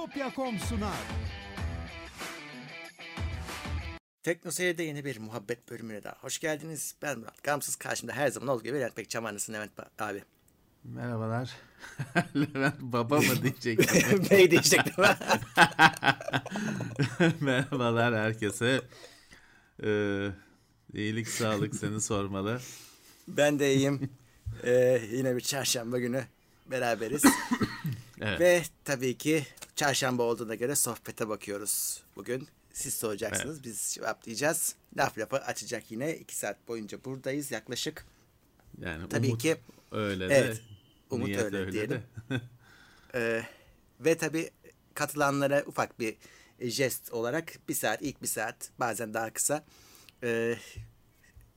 Topya.com sunar. TeknoSeyir'de yeni bir muhabbet bölümüne daha hoş geldiniz. Ben Murat Gamsız, karşımda her zaman olduğu gibi Eren Hatırnaz. Çamanlısın Levent abi. Merhabalar. Levent baba mı diyecektim? Bey diyecektim. Merhabalar herkese. İyilik sağlık seni sormalı. Ben de iyiyim. Yine bir çarşamba günü beraberiz. Evet. Ve tabii ki çarşamba olduğuna göre sohbete bakıyoruz bugün. Siz soracaksınız, evet. Biz cevaplayacağız. Laf lafa açacak yine. 2 saat boyunca buradayız yaklaşık. Yani tabii umut ki, öyle evet, de. Umut öyle, öyle diyelim. Ve tabii katılanlara ufak bir jest olarak ilk bir saat bazen daha kısa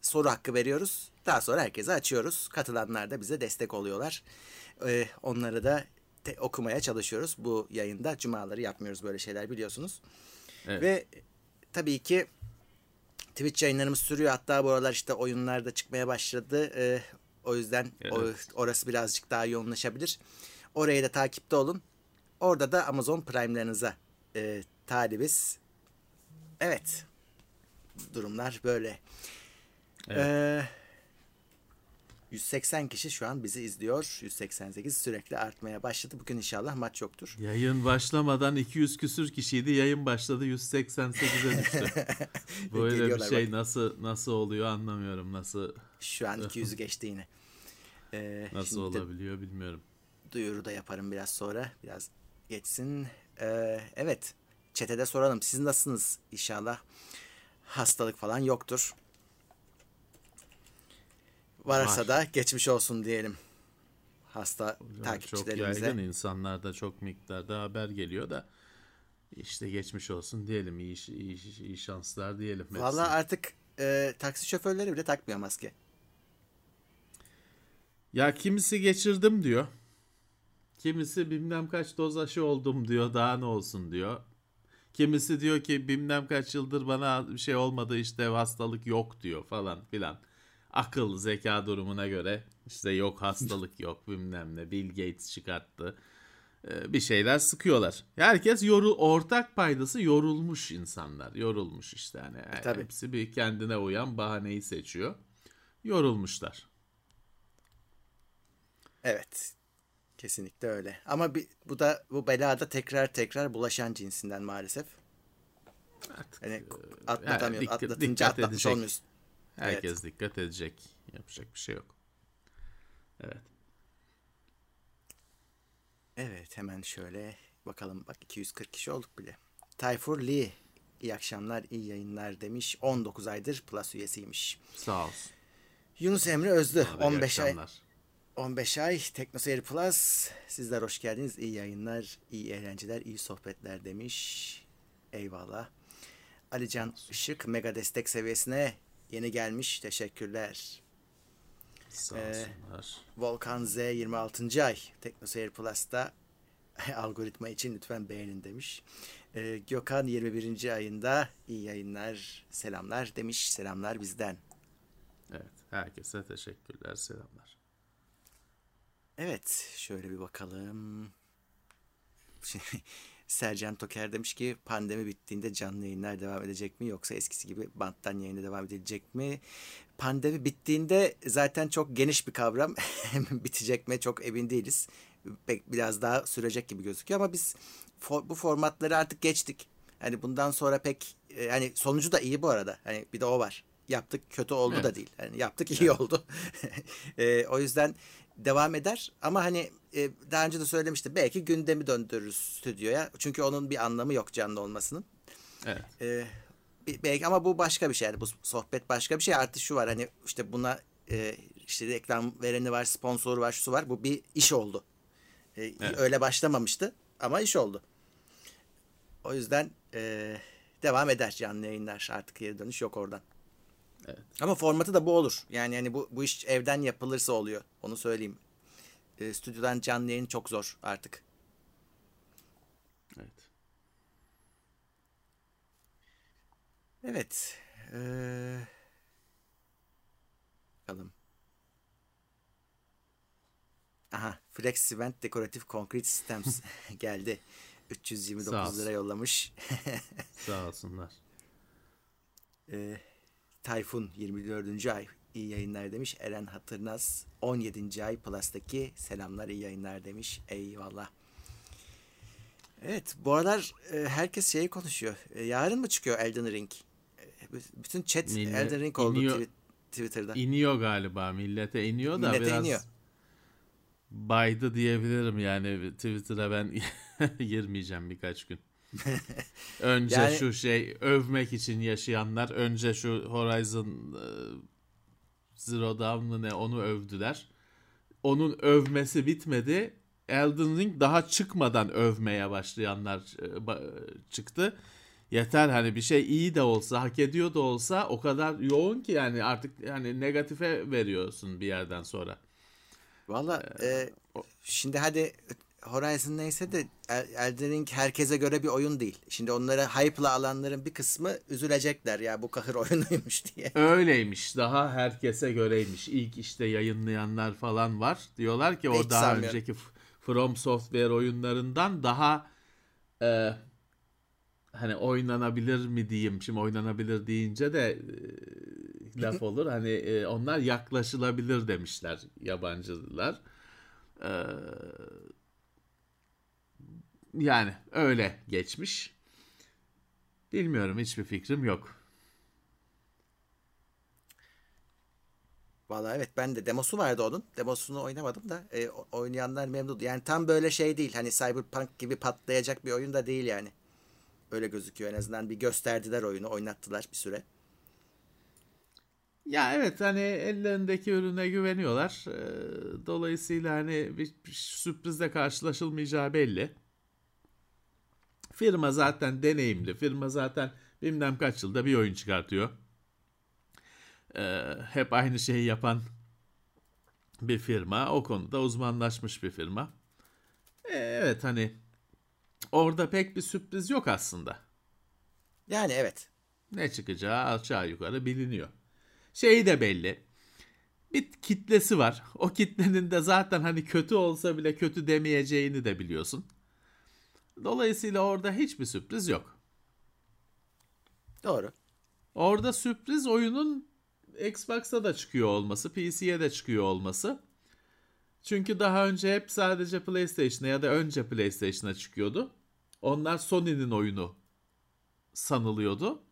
soru hakkı veriyoruz. Daha sonra herkese açıyoruz. Katılanlar da bize destek oluyorlar. Onları da okumaya çalışıyoruz. Bu yayında cumaları yapmıyoruz böyle şeyler, biliyorsunuz. Evet. Ve tabii ki Twitch yayınlarımız sürüyor. Hatta bu aralar işte oyunlar da çıkmaya başladı. O yüzden evet. Orası birazcık daha yoğunlaşabilir. Orayı da takipte olun. Orada da Amazon Prime'lerinize talibiz. Evet. Durumlar böyle. Evet. 180 kişi şu an bizi izliyor. 188 sürekli artmaya başladı. Bugün inşallah maç yoktur. Yayın başlamadan 200 küsür kişiydi. Yayın başladı 188'e düştü. Böyle bir şey nasıl oluyor anlamıyorum. Nasıl? Şu an 200'ü geçti yine. Nasıl olabiliyor bilmiyorum. Duyuru da yaparım biraz sonra. Biraz geçsin. Evet. Chat'e soralım. Siz nasılsınız? İnşallah hastalık falan yoktur. Varsa da geçmiş olsun diyelim hasta takipçilerimize. Çok yaygın, insanlarda çok miktarda haber geliyor da işte geçmiş olsun diyelim, iyi şanslar diyelim. Valla artık taksi şoförleri bile takmıyor maske. Ya kimisi geçirdim diyor. Kimisi bilmem kaç doz aşı oldum diyor, daha ne olsun diyor. Kimisi diyor ki bilmem kaç yıldır bana bir şey olmadı işte, hastalık yok diyor falan filan. Akıl zeka durumuna göre işte yok hastalık yok bilmem ne, Bill Gates çıkarttı, bir şeyler sıkıyorlar. Herkes ortak paydası yorulmuş, insanlar yorulmuş işte, hani hepsi bir kendine uyan bahaneyi seçiyor, yorulmuşlar. Evet, kesinlikle öyle ama bu belada tekrar bulaşan cinsinden maalesef. Artık, yani atlatmış olmuyorsun. Herkes evet. Dikkat edecek. Yapacak bir şey yok. Evet. Evet, hemen şöyle bakalım. Bak 240 kişi olduk bile. Tayfur Lee iyi akşamlar, iyi yayınlar demiş. 19 aydır Plus üyesiymiş. Sağ olsun. Yunus Emre Özlü 15 ay TeknoSeyir Plus. Sizler hoş geldiniz. İyi yayınlar, iyi eğlenceler, iyi sohbetler demiş. Eyvallah. Ali Can Işık mega destek seviyesine yeni gelmiş. Teşekkürler. Sağ olsunlar. Volkan Z 26. ay TeknoSeyir Plus'ta algoritma için lütfen beğenin demiş. Gökhan 21. ayında iyi yayınlar, selamlar demiş. Selamlar bizden. Evet. Herkese teşekkürler, selamlar. Evet. Şöyle bir bakalım. Sercan Toker demiş ki pandemi bittiğinde canlı yayınlar devam edecek mi, yoksa eskisi gibi banttan yayına devam edilecek mi? Pandemi bittiğinde zaten çok geniş bir kavram. Bitecek mi çok emin değiliz. Biraz daha sürecek gibi gözüküyor ama biz bu formatları artık geçtik. Hani bundan sonra pek hani sonucu da iyi bu arada. Hani bir de o var. Yaptık kötü oldu evet. Da değil. Yani yaptık iyi evet. Oldu. O yüzden devam eder ama hani daha önce de söylemiştim, belki gündemi döndürürüz stüdyoya. Çünkü onun bir anlamı yok canlı olmasının. Evet. Belki ama bu başka bir şey. Yani bu sohbet başka bir şey. Artı şu var, hani işte buna işte reklam vereni var, sponsoru var, şusu var. Bu bir iş oldu. Evet. Öyle başlamamıştı ama iş oldu. O yüzden devam eder canlı yayınlar. Artık geri dönüş yok oradan. Evet. Ama formatı da bu olur. Yani hani bu iş evden yapılırsa oluyor. Onu söyleyeyim. Stüdyodan canlı yayın çok zor artık. Evet. Evet. Bakalım. Aha. Fleximent Decorative Concrete Systems geldi. 329 lira yollamış. Sağ olsunlar. Tayfun 24. ay iyi yayınlar demiş. Eren Hatırnaz 17. ay Plus'taki selamlar, iyi yayınlar demiş. Eyvallah. Evet, bu aralar herkes şeyi konuşuyor. Yarın mı çıkıyor Elden Ring? Bütün chat Elden Ring oldu Twitter'da. İniyor galiba, millete iniyor da millete biraz iniyor. Baydı diyebilirim yani. Twitter'a ben girmeyeceğim birkaç gün. Önce yani, şu şey övmek için yaşayanlar önce şu Horizon Zero Dawn mı ne onu övdüler. Onun övmesi bitmedi. Elden Ring daha çıkmadan övmeye başlayanlar çıktı. Yeter hani bir şey iyi de olsa, hak ediyor da olsa o kadar yoğun ki yani artık hani negatife veriyorsun bir yerden sonra. Valla şimdi hadi Horizon neyse de Elden Ring herkese göre bir oyun değil. Şimdi onları hype'la alanların bir kısmı üzülecekler ya bu kahır oyunuymuş diye. Öyleymiş, daha herkese göreymiş. İlk işte yayınlayanlar falan var. Diyorlar ki o daha önceki From Software oyunlarından daha hani oynanabilir mi diyeyim. Şimdi oynanabilir deyince de laf olur. Hani onlar yaklaşılabilir demişler yabancılar. Yani öyle geçmiş. Bilmiyorum, hiçbir fikrim yok. Vallahi evet, ben de demosu vardı onun. Demosunu oynamadım da oynayanlar memnundu. Yani tam böyle şey değil. Hani Cyberpunk gibi patlayacak bir oyun da değil yani. Öyle gözüküyor en azından. Bir gösterdiler oyunu, oynattılar bir süre. Ya evet, hani ellerindeki ürüne güveniyorlar. Dolayısıyla hani bir sürprizle karşılaşılmayacağı belli. Firma zaten deneyimli. Firma zaten bilmem kaç yılda bir oyun çıkartıyor. Hep aynı şeyi yapan bir firma. O konuda uzmanlaşmış bir firma. Evet hani orada pek bir sürpriz yok aslında. Yani evet. Ne çıkacağı aşağı yukarı biliniyor. Şeyi de belli. Bir kitlesi var. O kitlenin de zaten hani kötü olsa bile kötü demeyeceğini de biliyorsun. Dolayısıyla orada hiçbir sürpriz yok. Doğru. Orada sürpriz oyunun Xbox'a da çıkıyor olması, PC'ye de çıkıyor olması. Çünkü daha önce hep sadece PlayStation'a ya da önce PlayStation'a çıkıyordu. Onlar Sony'nin oyunu sanılıyordu.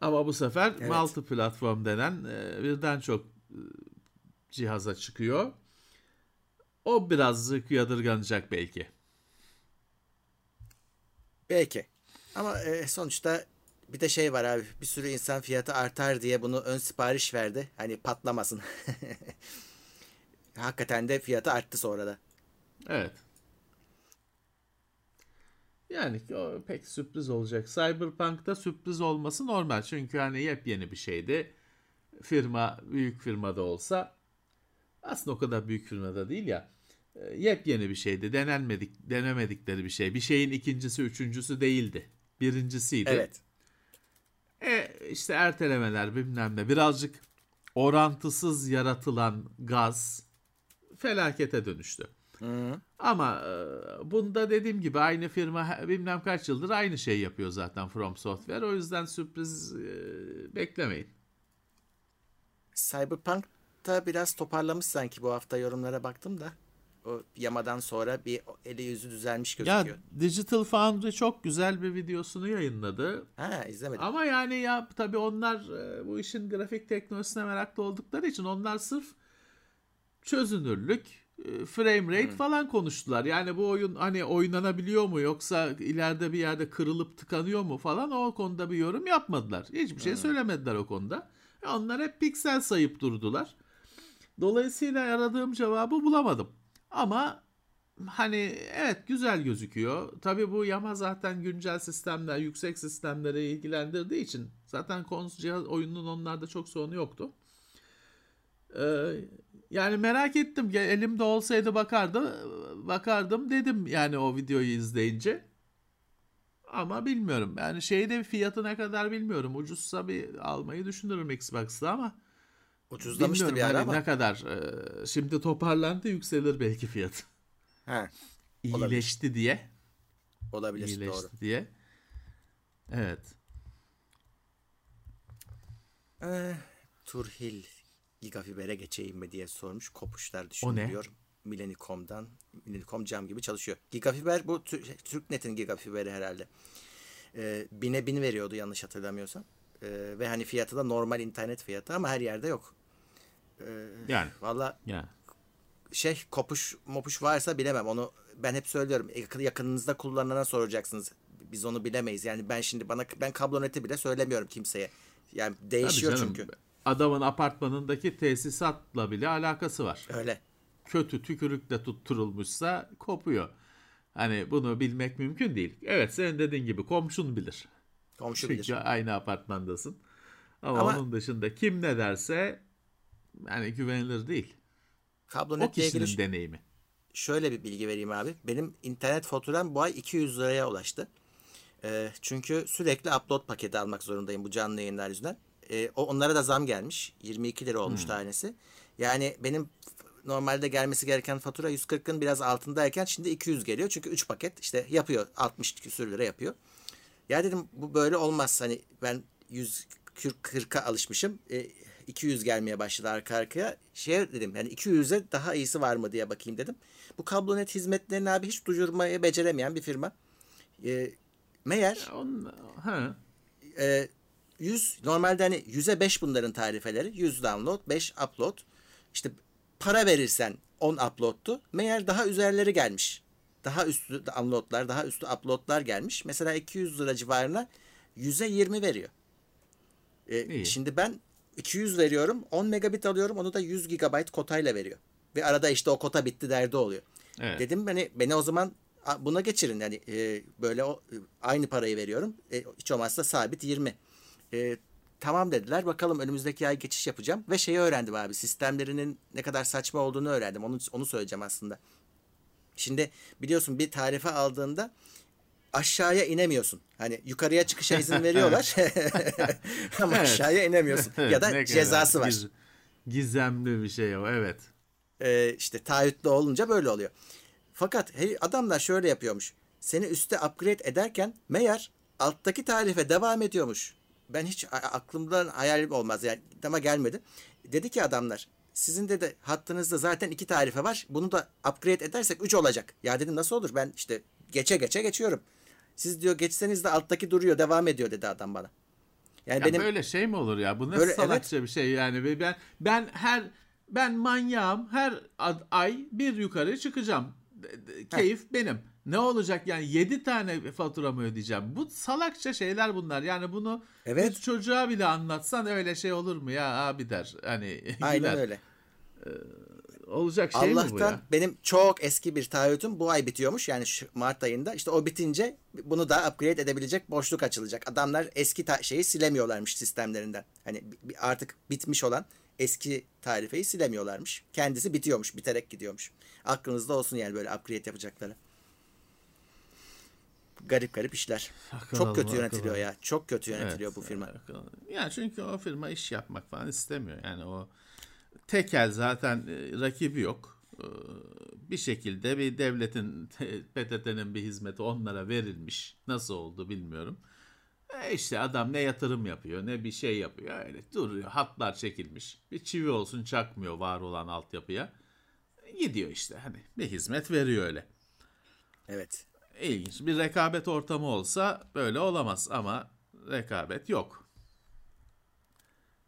Ama bu sefer evet, multi platform denen birden çok cihaza çıkıyor. O birazcık yadırganacak belki. Belki. Ama sonuçta bir de şey var abi. Bir sürü insan fiyatı artar diye bunu ön sipariş verdi. Hani patlamasın. Hakikaten de fiyatı arttı sonra da. Evet. Yani o pek sürpriz olacak. Cyberpunk'ta sürpriz olması normal. Çünkü hani yepyeni bir şeydi. Firma, büyük firmada olsa. Aslında o kadar büyük firmada değil ya. Yepyeni bir şeydi. Denemedikleri bir şey. Bir şeyin ikincisi, üçüncüsü değildi. Birincisiydi. Evet. İşte ertelemeler bilmem ne. Birazcık orantısız yaratılan gaz felakete dönüştü. Hı. Ama bunda dediğim gibi aynı firma bilmem kaç yıldır aynı şeyi yapıyor zaten From Software. O yüzden sürpriz beklemeyin. Cyberpunk'ta biraz toparlamış sanki, bu hafta yorumlara baktım da. O yamadan sonra bir eli yüzü düzelmiş gözüküyor. Ya Digital Foundry çok güzel bir videosunu yayınladı. Ha, izlemedim. Ama yani ya tabii onlar bu işin grafik teknolojisine meraklı oldukları için onlar sırf çözünürlük, frame rate falan konuştular. Yani bu oyun hani oynanabiliyor mu yoksa ileride bir yerde kırılıp tıkanıyor mu falan, o konuda bir yorum yapmadılar. Hiçbir şey söylemediler o konuda. Onlar hep piksel sayıp durdular. Dolayısıyla aradığım cevabı bulamadım. Ama hani evet, güzel gözüküyor. Tabii bu yama zaten güncel sistemler, yüksek sistemlere ilgilendirdiği için zaten oyunun onlarda çok sorunu yoktu. Yani merak ettim. Elimde olsaydı bakardım dedim yani o videoyu izleyince. Ama bilmiyorum. Yani şeyde fiyatı ne kadar bilmiyorum. Ucuzsa bir almayı düşünürüm Xbox'ta ama. Ucuzlamıştı bir ara ama. Ne kadar? Şimdi toparlandı, yükselir belki fiyat. He. İyileşti olabilir diye. Olabilir, iyileşti doğru diye. Evet. Turhil Gigafiber'e geçeyim mi diye sormuş. Kopuşlar düşünülüyor. Millenicom'dan. Millenicom cam gibi çalışıyor. Gigafiber bu TürkNet'in Gigafiber'i herhalde. 1000'e 1000 veriyordu yanlış hatırlamıyorsam. Ve hani fiyatı da normal internet fiyatı ama her yerde yok. Yani. Valla yani. Kopuş mopuş varsa bilemem. Onu ben hep söylüyorum. Yakınınızda kullanana soracaksınız. Biz onu bilemeyiz. Yani ben şimdi ben kabloneti bile söylemiyorum kimseye. Yani değişiyor çünkü. Adamın apartmanındaki tesisatla bile alakası var. Öyle. Kötü tükürükle tutturulmuşsa kopuyor. Hani bunu bilmek mümkün değil. Evet, senin dediğin gibi komşun bilir. Komşu çünkü bilir. Çünkü aynı apartmandasın. Ama onun dışında kim ne derse yani güvenilir değil. O kişinin deneyimi. Şöyle bir bilgi vereyim abi. Benim internet faturam bu ay 200 liraya ulaştı. Çünkü sürekli upload paketi almak zorundayım bu canlı yayınlar yüzünden. Onlara da zam gelmiş. 22 lira olmuş tanesi. Yani benim normalde gelmesi gereken fatura 140'ın biraz altındayken şimdi 200 geliyor. Çünkü 3 paket işte yapıyor. 60 küsür lira yapıyor. Ya dedim bu böyle olmaz. Hani ben 140'a alışmışım. 200 gelmeye başladı arka arkaya. Dedim yani 200'e daha iyisi var mı diye bakayım dedim. Bu kablonet hizmetlerini abi hiç duyurmayı beceremeyen bir firma. Meğer 100 normalde hani 100'e 5 bunların tarifeleri. 100 download, 5 upload. İşte para verirsen 10 upload'tu. Meğer daha üzerleri gelmiş. Daha üstü download'lar, daha üstü upload'lar gelmiş. Mesela 200 lira civarına 100'e 20 veriyor. Şimdi ben 200 veriyorum. 10 megabit alıyorum. Onu da 100 GB kotayla veriyor. Ve arada işte o kota bitti derdi oluyor. Evet. Dedim beni o zaman buna geçirin. Yani böyle aynı parayı veriyorum. Hiç olmazsa sabit 20. Tamam dediler. Bakalım önümüzdeki ay geçiş yapacağım. Ve şeyi öğrendim abi. Sistemlerinin ne kadar saçma olduğunu öğrendim. Onu söyleyeceğim aslında. Şimdi biliyorsun bir tarife aldığında aşağıya inemiyorsun. Hani yukarıya çıkışa izin veriyorlar. Ama evet, aşağıya inemiyorsun. Ya da cezası var. Gizemli bir şey o. Evet. İşte taahhütlü olunca böyle oluyor. Fakat adamlar şöyle yapıyormuş. Seni üste upgrade ederken meğer alttaki tarife devam ediyormuş. Ben hiç aklımdan hayalim olmaz. Yani ama gelmedi. Dedi ki adamlar sizin de hattınızda zaten 2 tarife var. Bunu da upgrade edersek 3 olacak. Ya dedim nasıl olur? Ben işte geçe geçiyorum. Siz diyor geçseniz de alttaki duruyor, devam ediyor dedi adam bana. Yani ya benim böyle şey mi olur ya? Bu nasıl böyle, salakça evet, bir şey yani? Ben manyağım. Her ay bir yukarı çıkacağım. Keyif benim. Ne olacak yani 7 tane faturamı ödeyeceğim. Bu salakça şeyler bunlar. Yani bunu evet, çocuğa bile anlatsan öyle şey olur mu ya abi der. Hani aynen öyle. Olacak şey Allah'tan mi bu ya? Benim çok eski bir taahhütüm bu ay bitiyormuş. Yani şu Mart ayında. İşte o bitince bunu da upgrade edebilecek boşluk açılacak. Adamlar eski şeyi silemiyorlarmış sistemlerinden. Hani artık bitmiş olan eski tarifeyi silemiyorlarmış. Kendisi bitiyormuş. Biterek gidiyormuş. Aklınızda olsun yani böyle upgrade yapacakları. Garip işler. Çok kötü yönetiliyor ya. Çok kötü yönetiliyor evet, bu firma. Ya çünkü o firma iş yapmak falan istemiyor. Yani o tekel zaten rakibi yok. Bir şekilde bir devletin, PTT'nin bir hizmeti onlara verilmiş. Nasıl oldu bilmiyorum. İşte adam ne yatırım yapıyor ne bir şey yapıyor. Öyle duruyor. Hatlar çekilmiş. Bir çivi olsun çakmıyor var olan altyapıya. Gidiyor işte. Hani bir hizmet veriyor öyle. Evet. İlginç. Bir rekabet ortamı olsa böyle olamaz ama rekabet yok.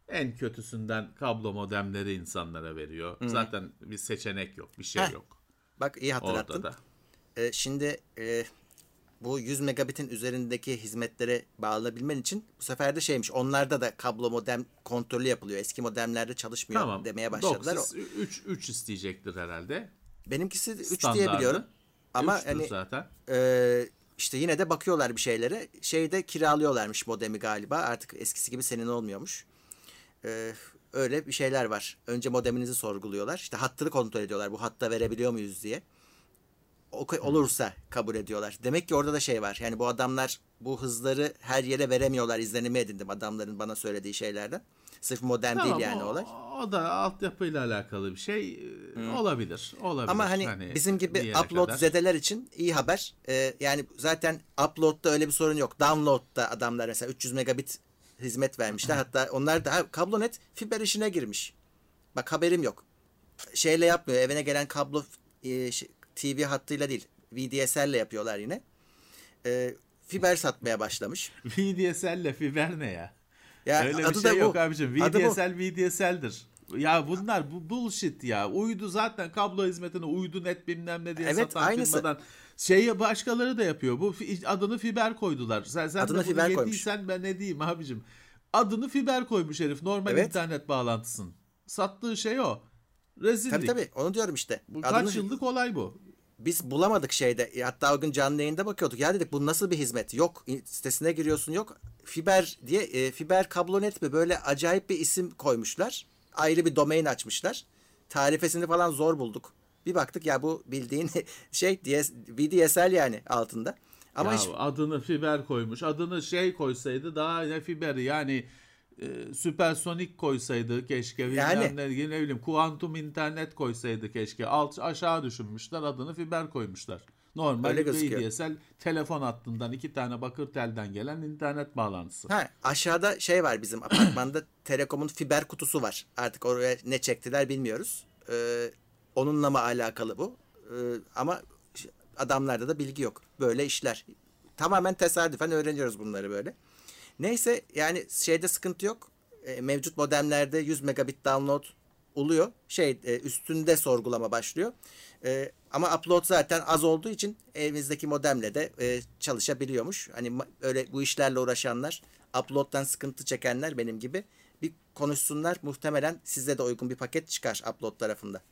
En kötüsünden kablo modemleri insanlara veriyor. Hı-hı. Zaten bir seçenek yok, bir şey yok. Bak iyi hatırlattın. Şimdi bu 100 megabitin üzerindeki hizmetlere bağlanabilmen için bu sefer de şeymiş. Onlarda da kablo modem kontrolü yapılıyor. Eski modemlerde çalışmıyor demeye başladılar. Doxys 3 isteyecektir herhalde. Benimkisi 3 diye biliyorum. Ama hani zaten. İşte yine de bakıyorlar bir şeylere. Şeyde kiralıyorlarmış modemi galiba. Artık eskisi gibi senin olmuyormuş. Öyle bir şeyler var. Önce modeminizi sorguluyorlar. İşte hattını kontrol ediyorlar. Bu hatta verebiliyor muyuz diye. Olursa kabul ediyorlar. Demek ki orada da şey var. Yani bu adamlar bu hızları her yere veremiyorlar. İzlenimi edindim adamların bana söylediği şeylerden. Sırf modem tamam, değil yani olay. O da altyapıyla alakalı bir şey. Olabilir. Olabilir. Ama hani bizim gibi upload kadar zedeler için iyi haber. Yani zaten upload'da öyle bir sorun yok. Download'da adamlar mesela 300 megabit hizmet vermişler. Hatta onlar da Kablonet fiber işine girmiş. Bak haberim yok. Şeyle yapmıyor. Evine gelen kablo TV hattıyla değil. VDSL ile yapıyorlar yine. Fiber satmaya başlamış. VDSL ile fiber ne ya? Ya öyle bir şey yok bu abicim. VDSL VDSL'dir. Ya bunlar bu bullshit ya. Uydu zaten kablo hizmetine uydu net bilmem ne diye evet, satan firmadan. Şey başkaları da yapıyor. Bu adını fiber koydular. Sen adını fiber koyduysan ben ne diyeyim abicim? Adını fiber koymuş herif. Normal evet, internet bağlantısın. Sattığı şey o. Rezillik. Tabii onu diyorum işte. Bu kaç yıllık olay bu. Biz bulamadık şeyde. Hatta o gün canlı yayında bakıyorduk. Ya dedik bu nasıl bir hizmet? Yok. Sitesine giriyorsun yok. Fiber diye fiber kablonet mi? Böyle acayip bir isim koymuşlar. Ayrı bir domain açmışlar. Tarifesini falan zor bulduk. Bir baktık ya bu bildiğin şey VDSL yani altında. Ama ya, adını fiber koymuş. Adını şey koysaydı daha ne fiberi yani süpersonik koysaydı keşke. Yani. Ne bileyim kuantum internet koysaydı keşke. Aşağı düşünmüşler adını fiber koymuşlar. Normal VDSL telefon hattından 2 tane bakır telden gelen internet bağlantısı. Ha, aşağıda şey var bizim apartmanda Telekom'un fiber kutusu var. Artık oraya ne çektiler bilmiyoruz. Onunla mı alakalı bu? Ama adamlarda da bilgi yok. Böyle işler. Tamamen tesadüfen öğreniyoruz bunları böyle. Neyse yani şeyde sıkıntı yok. Mevcut modemlerde 100 megabit download oluyor. Şey üstünde sorgulama başlıyor. Ama upload zaten az olduğu için evinizdeki modemle de çalışabiliyormuş. Hani öyle bu işlerle uğraşanlar, upload'dan sıkıntı çekenler benim gibi bir konuşsunlar. Muhtemelen size de uygun bir paket çıkar upload tarafında.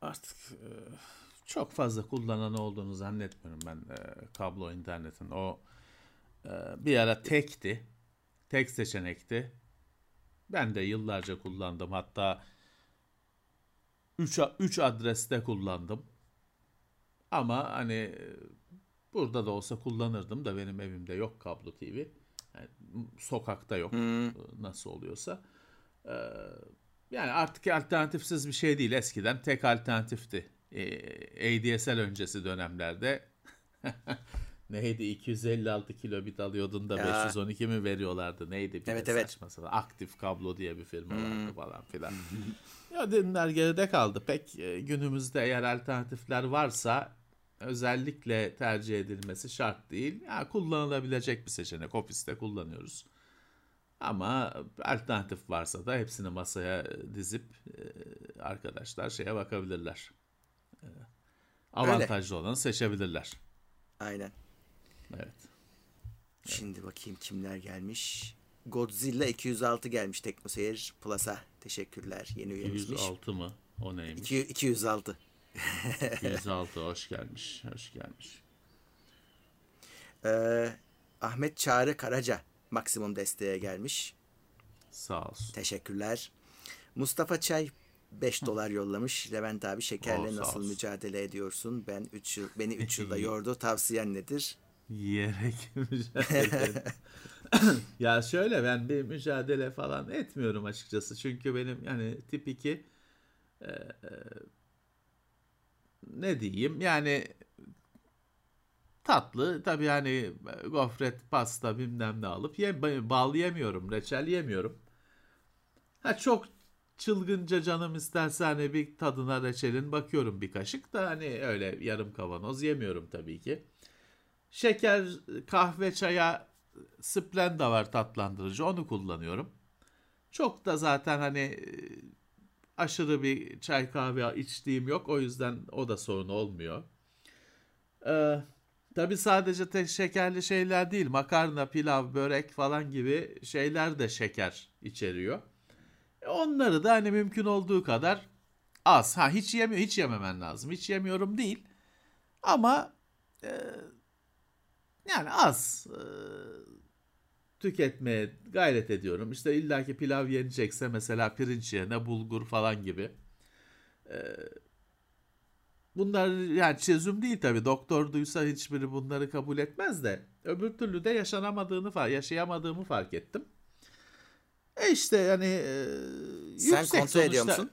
Artık çok fazla kullanan olduğunu zannetmiyorum ben kablo internetin. O bir ara tekti. Tek seçenekti. Ben de yıllarca kullandım. Hatta 3 adreste kullandım. Ama hani burada da olsa kullanırdım da benim evimde yok kablo TV. Yani sokakta yok. Nasıl oluyorsa. Yani artık alternatifsiz bir şey değil. Eskiden tek alternatifti. ADSL öncesi dönemlerde neydi 256 kilobit alıyordun da ya. 512 mi veriyorlardı neydi bir evet, evet. Saçma aktif kablo diye bir firma vardı falan filan. Ya dediler geride kaldı pek günümüzde eğer alternatifler varsa özellikle tercih edilmesi şart değil. Ya, kullanılabilecek bir seçenek ofiste kullanıyoruz. Ama alternatif varsa da hepsini masaya dizip arkadaşlar şeye bakabilirler. Avantajlı olanı seçebilirler. Aynen. Evet. Şimdi bakayım kimler gelmiş. Godzilla 206 gelmiş TeknoSeyir Plus'a. Teşekkürler. Yeni üyemiş. 206 mı? O neymiş? 206. 206 hoş gelmiş. Hoş gelmiş. Ahmet Çağrı Karaca maksimum desteğe gelmiş. Sağ olsun. Teşekkürler. Mustafa Çay $5 yollamış. Levent abi şekerle nasıl mücadele ediyorsun? Beni 3 yılda yordu. Tavsiyen nedir? Yiyerek mücadele. Ya şöyle ben bir mücadele falan etmiyorum açıkçası. Çünkü benim yani tip 2 ne diyeyim yani tatlı tabii yani gofret, pasta bilmem ne alıp bal yemiyorum, reçel yemiyorum. Ha çok çılgınca canım isterse hani bir tadına reçelin bakıyorum bir kaşık da hani öyle yarım kavanoz yemiyorum tabii ki. Şeker, kahve, çaya Splenda var tatlandırıcı onu kullanıyorum. Çok da zaten hani aşırı bir çay kahve içtiğim yok o yüzden o da sorun olmuyor. Tabii sadece şekerli şeyler değil makarna, pilav, börek falan gibi şeyler de şeker içeriyor. Onları da hani mümkün olduğu kadar az. Ha hiç yememen lazım. Hiç yemiyorum değil. Ama yani az tüketmeye gayret ediyorum. İşte illaki pilav yenecekse mesela pirinç yerine bulgur falan gibi. Bunlar yani çözüm değil tabii. Doktor duysa hiçbiri bunları kabul etmez de öbür türlü de yaşayamadığımı fark ettim. İşte yani sen kontrol sonuçta ediyor musun?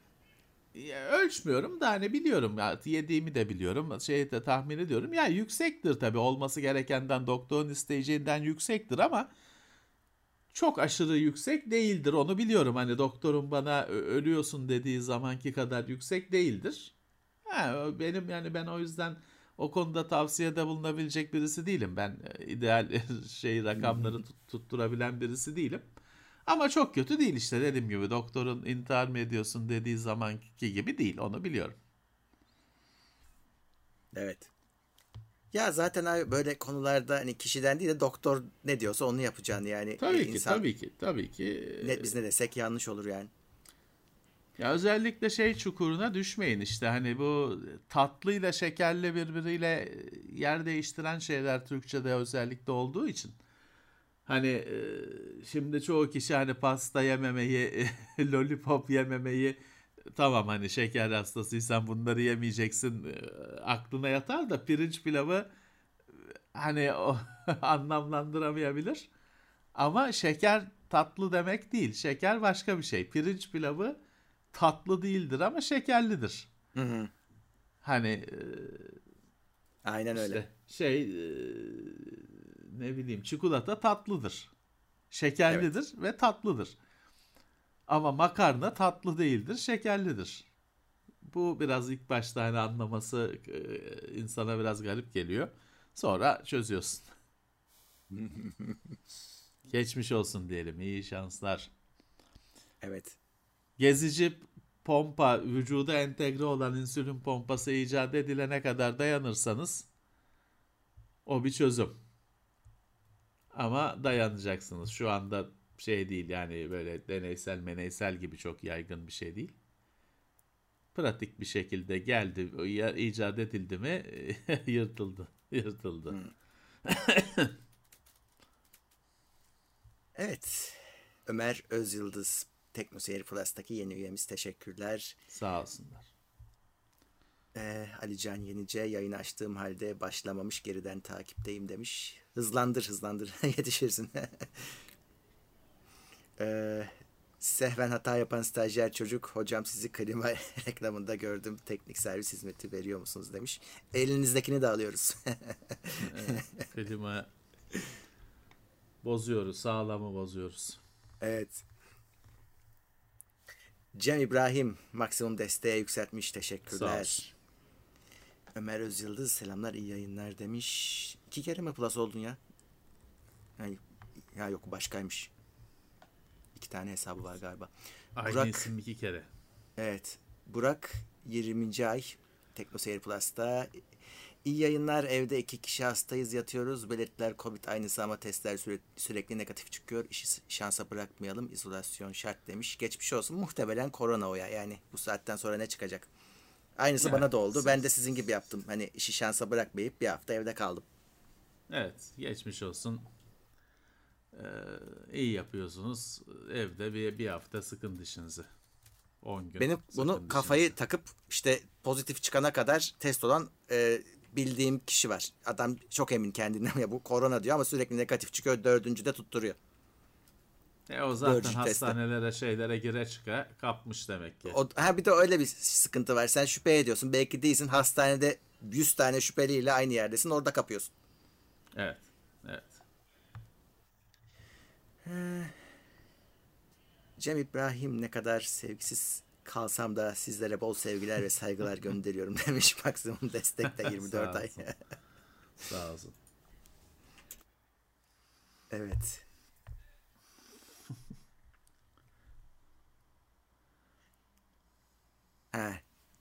Ölçmüyorum da hani biliyorum ya, yediğimi de biliyorum, şeyi de tahmin ediyorum. Ya yani yüksektir tabii, olması gerekenden, doktorun isteyeceğinden yüksektir ama çok aşırı yüksek değildir, onu biliyorum. Hani doktorum bana ölüyorsun dediği zamanki kadar yüksek değildir. Ha, benim yani ben o yüzden o konuda tavsiyede bulunabilecek birisi değilim. Ben ideal şey rakamları tutturabilen birisi değilim. Ama çok kötü değil işte, dediğim gibi doktorun intihar mı ediyorsun dediği zamanki gibi değil, onu biliyorum. Evet. Ya zaten abi böyle konularda hani kişiden değil de doktor ne diyorsa onu yapacağını yani. Tabii ki insan, tabii ki. Biz ne desek yanlış olur yani. Ya özellikle şey çukuruna düşmeyin işte, hani bu tatlıyla şekerli birbiriyle yer değiştiren şeyler Türkçe'de özellikle olduğu için. Hani şimdi çoğu kişi hani pasta yememeyi, lollipop yememeyi, tamam hani şeker hastasıysan bunları yemeyeceksin aklına yatar da pirinç pilavı hani o anlamlandıramayabilir. Ama şeker tatlı demek değil. Şeker başka bir şey. Pirinç pilavı tatlı değildir ama şekerlidir. Hı hı. Hani aynen işte öyle. Şey ne bileyim, çikolata tatlıdır. Şekerlidir, evet, ve tatlıdır. Ama makarna tatlı değildir, şekerlidir. Bu biraz ilk başta hani anlaması insana biraz garip geliyor. Sonra çözüyorsun. Geçmiş olsun diyelim. İyi şanslar. Evet. Gezici pompa, vücuda entegre olan insülin pompası icat edilene kadar dayanırsanız o bir çözüm. Ama dayanacaksınız. Şu anda şey değil yani, böyle deneysel meneysel gibi çok yaygın bir şey değil. Pratik bir şekilde geldi, icat edildi mi yırtıldı. Evet. Ömer Özyıldız, TeknoSeyir Plus'taki yeni üyemiz. Teşekkürler. Sağ olsunlar. Ali Can Yenice, yayını açtığım halde başlamamış, geriden takipteyim demiş. Hızlandır yetişirsin. Sehven hata yapan stajyer çocuk, hocam sizi klima reklamında gördüm, teknik servis hizmeti veriyor musunuz demiş. Elinizdekini de alıyoruz. Evet, klima bozuyoruz, sağlamı bozuyoruz. Evet. Cem İbrahim maksimum desteğe yükseltmiş, teşekkürler. Ömer Özyıldız, selamlar iyi yayınlar demiş. 2 kere mi Plus oldun ya? Ya yok, başkaymış. 2 tane hesabı var galiba. Aynı isim 2 kere. Evet. Burak 20. ay TeknoSeyir Plus'ta. İyi yayınlar, evde 2 kişi hastayız, yatıyoruz. Belirtiler Covid aynısı ama testler sürekli negatif çıkıyor. İşi şansa bırakmayalım, izolasyon şart demiş. Geçmiş olsun, muhtemelen korona o ya. Yani bu saatten sonra ne çıkacak? Aynısı evet, bana da oldu. Ben de sizin gibi yaptım. Hani işi şansa bırakmayıp bir hafta evde kaldım. Evet, geçmiş olsun. İyi yapıyorsunuz. Evde bir hafta sıkın dişinizi. 10 gün. Benim bunu kafayı dişinizi takıp işte pozitif çıkana kadar test olan bildiğim kişi var. Adam çok emin kendinden, ya bu korona diyor ama sürekli negatif çıkıyor. 4. de tutturuyor. O zaten Dördüncü hastanelere testi, şeylere gire çıka kapmış demek ki. Bir de öyle bir sıkıntı var. Sen şüphe ediyorsun. Belki değilsin. Hastanede 100 tane şüpheliyle aynı yerdesin. Orada kapıyorsun. Evet. Evet. Cem İbrahim, ne kadar sevgisiz kalsam da sizlere bol sevgiler ve saygılar gönderiyorum demiş. Maksimum destekte 24 sağ ay. Sağ olsun. Evet.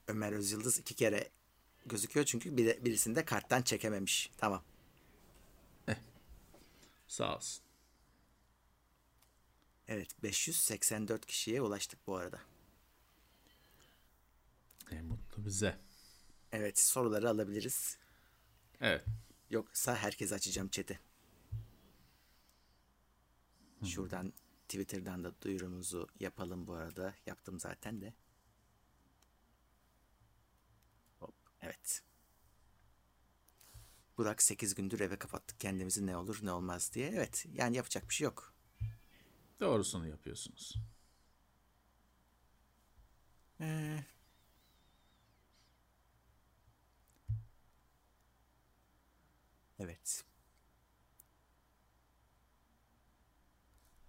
Ömer Özyıldız 2 kere gözüküyor çünkü birisini de karttan çekememiş. Tamam. Sağ olsun. Evet, 584 kişiye ulaştık bu arada. Mutlu bize. Evet, soruları alabiliriz. Evet. Yoksa herkes açacağım chat'i. Şuradan Twitter'dan da duyurumuzu yapalım bu arada. Yaptım zaten de. Evet. Burak, 8 gündür eve kapattık kendimizi, ne olur ne olmaz diye. Evet. Yani yapacak bir şey yok. Doğrusunu yapıyorsunuz. Evet.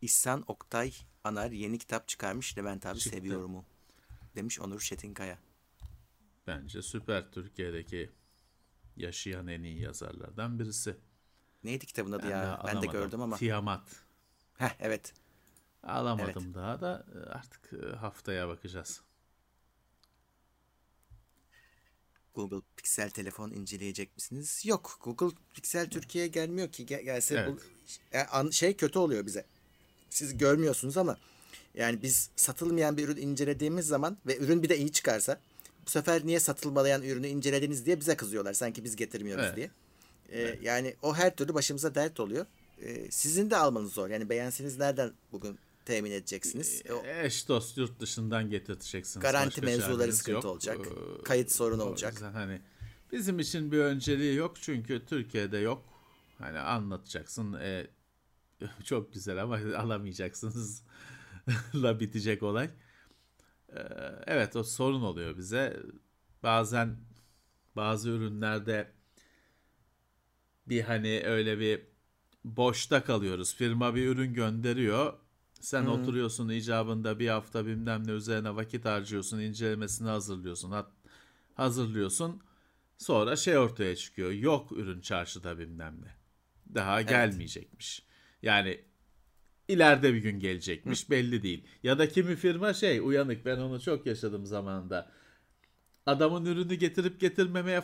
İhsan Oktay Anar yeni kitap çıkarmış. Levent abi çıktı. Seviyorumu demiş Onur Şetinkaya. Bence süper. Türkiye'deki yaşayan en iyi yazarlardan birisi. Neydi kitabın adı ya? Ben de gördüm ama. Tiamat. Heh, evet. Alamadım evet. Daha da artık haftaya bakacağız. Google Pixel telefon inceleyecek misiniz? Yok. Google Pixel Türkiye'ye gelmiyor ki. Gelse evet. Şey kötü oluyor bize. Siz görmüyorsunuz ama yani biz satılmayan bir ürün incelediğimiz zaman ve ürün bir de iyi çıkarsa bu sefer niye satılmayan ürünü incelediniz diye bize kızıyorlar. Sanki biz getirmiyoruz evet. diye. Evet. Yani o her türlü başımıza dert oluyor. Sizin de almanız zor. Yani beğenseniz nereden bugün temin edeceksiniz? Eş dost yurt dışından getirteceksiniz. Garanti mevzuları sıkıntı olacak. Kayıt sorunu olacak. Hani bizim için bir önceliği yok çünkü Türkiye'de yok. Hani anlatacaksın çok güzel ama alamayacaksınız la bitecek olay. Evet o sorun oluyor bize. Bazen bazı ürünlerde bir hani öyle bir boşta kalıyoruz. Firma bir ürün gönderiyor. Sen oturuyorsun icabında bir hafta bilmem ne üzerine vakit harcıyorsun. İncelemesini hazırlıyorsun. Hazırlıyorsun. Sonra şey ortaya çıkıyor. Yok ürün çarşıda bilmem ne. Daha evet. gelmeyecekmiş. Yani ileride bir gün gelecekmiş. Hı. Belli değil. Ya da kimi firma şey uyanık. Ben onu çok yaşadım zamanında. Adamın ürünü getirip getirmemeye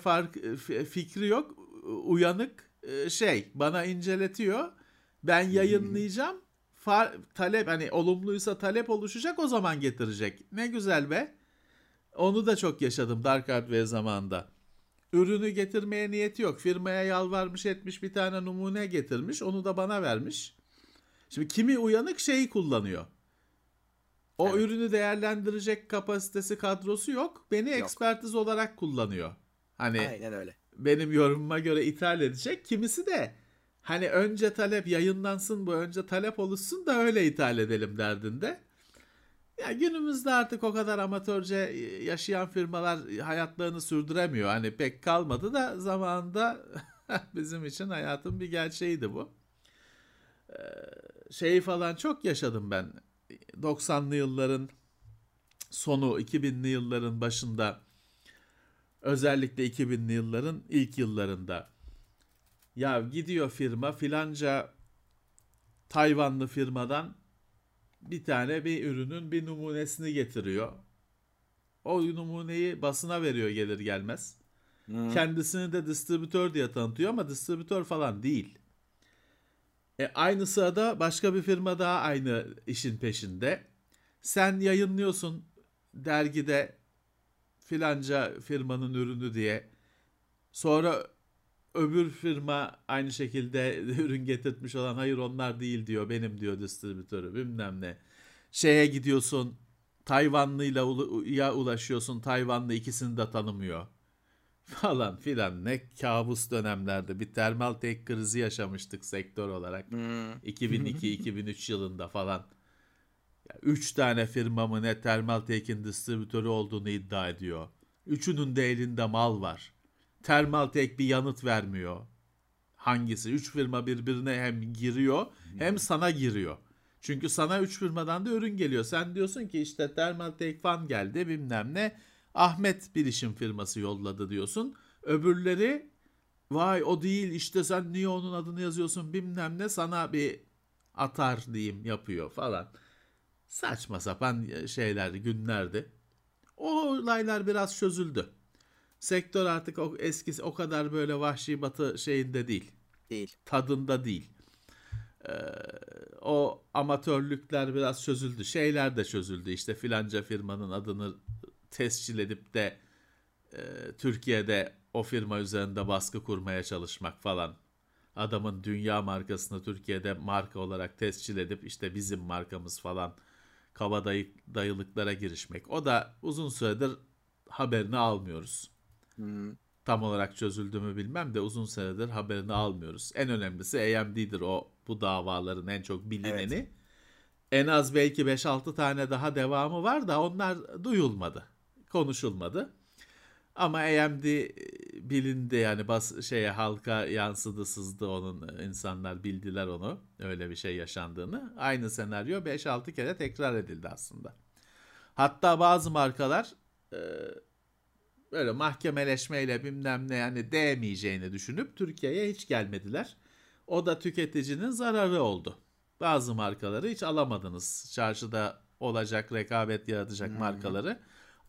fikri yok. Uyanık. Şey bana inceletiyor. Ben yayınlayacağım. Talep hani olumluysa talep oluşacak o zaman getirecek. Ne güzel be. Onu da çok yaşadım Dark Hardware zamanında. Ürünü getirmeye niyeti yok. Firmaya yalvarmış etmiş bir tane numune getirmiş. Onu da bana vermiş. Şimdi kimi uyanık şeyi kullanıyor. O evet. ürünü değerlendirecek kapasitesi kadrosu yok. Beni yok. Ekspertiz olarak kullanıyor. Hani aynen öyle. Benim yorumuma göre ithal edecek. Kimisi de hani önce talep yayınlansın bu önce talep oluşsun da öyle ithal edelim derdinde. Ya günümüzde artık o kadar amatörce yaşayan firmalar hayatlarını sürdüremiyor. Hani pek kalmadı da zamanında bizim için hayatın bir gerçeğiydi bu. Şeyi falan çok yaşadım ben. 90'lı yılların sonu 2000'li yılların başında. Özellikle 2000'li yılların ilk yıllarında. Ya gidiyor firma filanca Tayvanlı firmadan bir tane bir ürünün bir numunesini getiriyor. O numuneyi basına veriyor gelir gelmez. Kendisini de distribütör diye tanıtıyor ama distribütör falan değil. Aynı sırada başka bir firma daha aynı işin peşinde. Sen yayınlıyorsun dergide. Filanca firmanın ürünü diye. Sonra öbür firma aynı şekilde ürün getirtmiş olan hayır onlar değil diyor. Benim diyor distribütörü bilmem ne. Şeye gidiyorsun Tayvanlı'yla ulaşıyorsun. Tayvanlı ikisini de tanımıyor. Falan filan ne kabus dönemlerde. Bir Thermaltake krizi yaşamıştık sektör olarak. 2002-2003 yılında falan. 3 tane firma mı ne Thermaltake'in distribütörü olduğunu iddia ediyor. Üçünün de elinde mal var. Thermaltake bir yanıt vermiyor. Hangisi? 3 firma birbirine hem giriyor hem sana giriyor. Çünkü sana 3 firmadan da ürün geliyor. Sen diyorsun ki işte Thermaltake fan geldi bilmem ne. Ahmet Bilişim firması yolladı diyorsun. Öbürleri vay o değil işte sen niye onun adını yazıyorsun bilmem ne sana bir atar diyeyim yapıyor falan. Saçma sapan şeyler günlerdi. O olaylar biraz çözüldü. Sektör artık o eskisi o kadar böyle vahşi batı şeyinde değil. Değil. Tadında değil. O amatörlükler biraz çözüldü. Şeyler de çözüldü. İşte filanca firmanın adını tescil edip de Türkiye'de o firma üzerinde baskı kurmaya çalışmak falan. Adamın dünya markasını Türkiye'de marka olarak tescil edip işte bizim markamız falan. Kaba dayılıklara girişmek. O da uzun süredir haberini almıyoruz. Tam olarak çözüldü mü bilmem de uzun süredir haberini almıyoruz. En önemlisi AMD'dir o bu davaların en çok bilineni. Evet. En az belki 5-6 tane daha devamı var da onlar duyulmadı, konuşulmadı. Ama AMD bilindi yani, halka yansıdı, sızdı onun, insanlar bildiler onu, öyle bir şey yaşandığını. Aynı senaryo 5-6 kere tekrar edildi aslında. Hatta bazı markalar böyle mahkemeleşmeyle bilmem ne yani değmeyeceğini düşünüp Türkiye'ye hiç gelmediler. O da tüketicinin zararı oldu. Bazı markaları hiç alamadınız. Çarşıda olacak, rekabet yaratacak markaları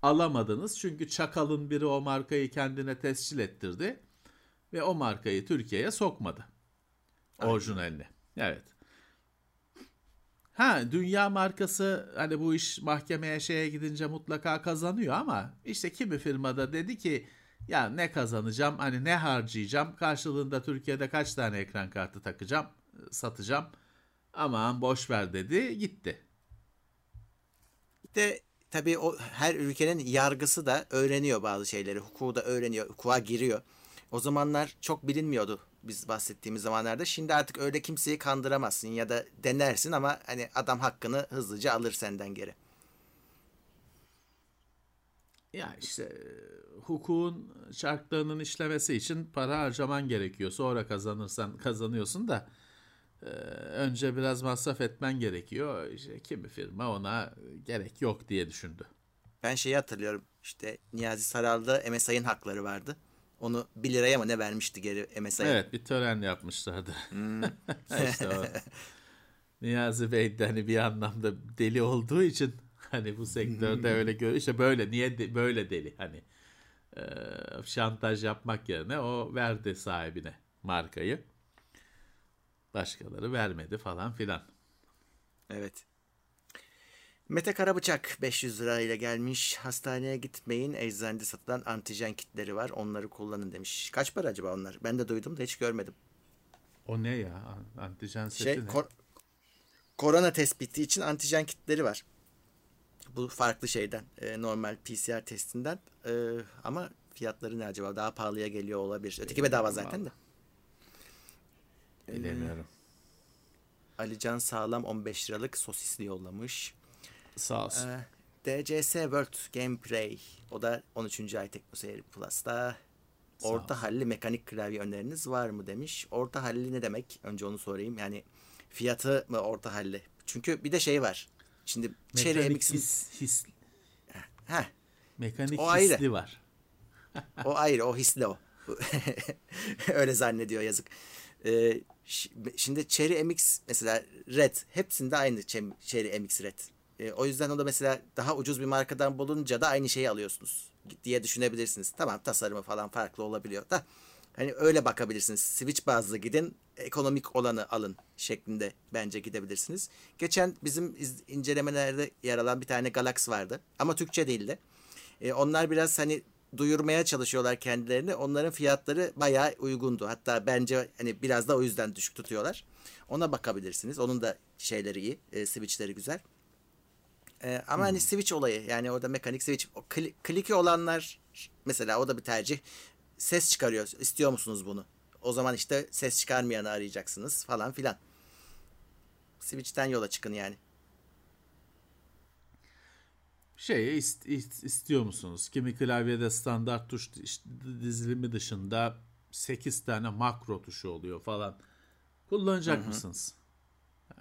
alamadınız. Çünkü çakalın biri o markayı kendine tescil ettirdi ve o markayı Türkiye'ye sokmadı. Orijinalini. Evet. Ha, dünya markası hani bu iş mahkemeye gidince mutlaka kazanıyor ama işte kimi firmada dedi ki ya ne kazanacağım, hani ne harcayacağım, karşılığında Türkiye'de kaç tane ekran kartı takacağım, satacağım, aman boşver dedi, gitti. Bir de tabii o, her ülkenin yargısı da öğreniyor bazı şeyleri, hukuku da öğreniyor, hukuka giriyor. O zamanlar çok bilinmiyordu biz bahsettiğimiz zamanlarda. Şimdi artık öyle kimseyi kandıramazsın ya da denersin ama hani adam hakkını hızlıca alır senden geri. Ya işte hukukun şartlarının işlemesi için para harcaman gerekiyor. Sonra kazanırsan kazanıyorsun da önce biraz masraf etmen gerekiyor. İşte kimi firma ona gerek yok diye düşündü. Ben şeyi hatırlıyorum, işte Niyazi Saral'da MSI'nin hakları vardı. Onu 1 liraya mı ne vermişti geri MSI'ye? Evet, bir tören yapmışlardı. İşte o. Niyazi Bey de hani bir anlamda deli olduğu için hani bu sektörde öyle görüyor. İşte böyle, niye böyle deli hani şantaj yapmak yerine o verdi sahibine markayı. Başkaları vermedi falan filan. Evet. Mete Karabıçak 500 lirayla gelmiş. Hastaneye gitmeyin, eczanede satılan antijen kitleri var, onları kullanın demiş. Kaç para acaba onlar? Ben de duydum da hiç görmedim. O ne ya? Antijen seti ne? Korona tespiti için antijen kitleri var. Bu farklı şeyden. Normal PCR testinden. Ama fiyatları ne acaba? Daha pahalıya geliyor olabilir. Öteki bedava zaten de. Bilemiyorum. Ali Can Sağlam 15 liralık sosisli yollamış. Sağ olsun. DCS World Gameplay. O da 13. ay TeknoSeyir Plus'ta. Orta halli mekanik klavye öneriniz var mı demiş. Orta halli ne demek? Önce onu sorayım. Yani fiyatı mı orta halli? Çünkü bir de şey var. Şimdi Cherry MX'in mekanik hisli var. O ayrı. O hisli o. Öyle zannediyor, yazık. Şimdi Cherry MX mesela Red. Hepsinde aynı Cherry MX Red. O yüzden o da mesela daha ucuz bir markadan bulunca da aynı şeyi alıyorsunuz diye düşünebilirsiniz. Tamam, tasarımı falan farklı olabiliyor da hani öyle bakabilirsiniz. Switch bazlı gidin, ekonomik olanı alın şeklinde bence gidebilirsiniz. Geçen bizim incelemelerde yer alan bir tane Galax vardı ama Türkçe değildi. Onlar biraz hani duyurmaya çalışıyorlar kendilerini. Onların fiyatları bayağı uygundu. Hatta bence hani biraz da o yüzden düşük tutuyorlar. Ona bakabilirsiniz. Onun da şeyleri iyi, switchleri güzel. Ama hani switch olayı, yani orada mekanik switch, o kliki olanlar mesela, o da bir tercih. Ses çıkarıyor, istiyor musunuz bunu? O zaman işte ses çıkarmayanı arayacaksınız falan filan. Switch'ten yola çıkın yani. İstiyor musunuz? Kimi klavyede standart tuş dizilimi dışında 8 tane makro tuşu oluyor falan. Kullanacak mısınız?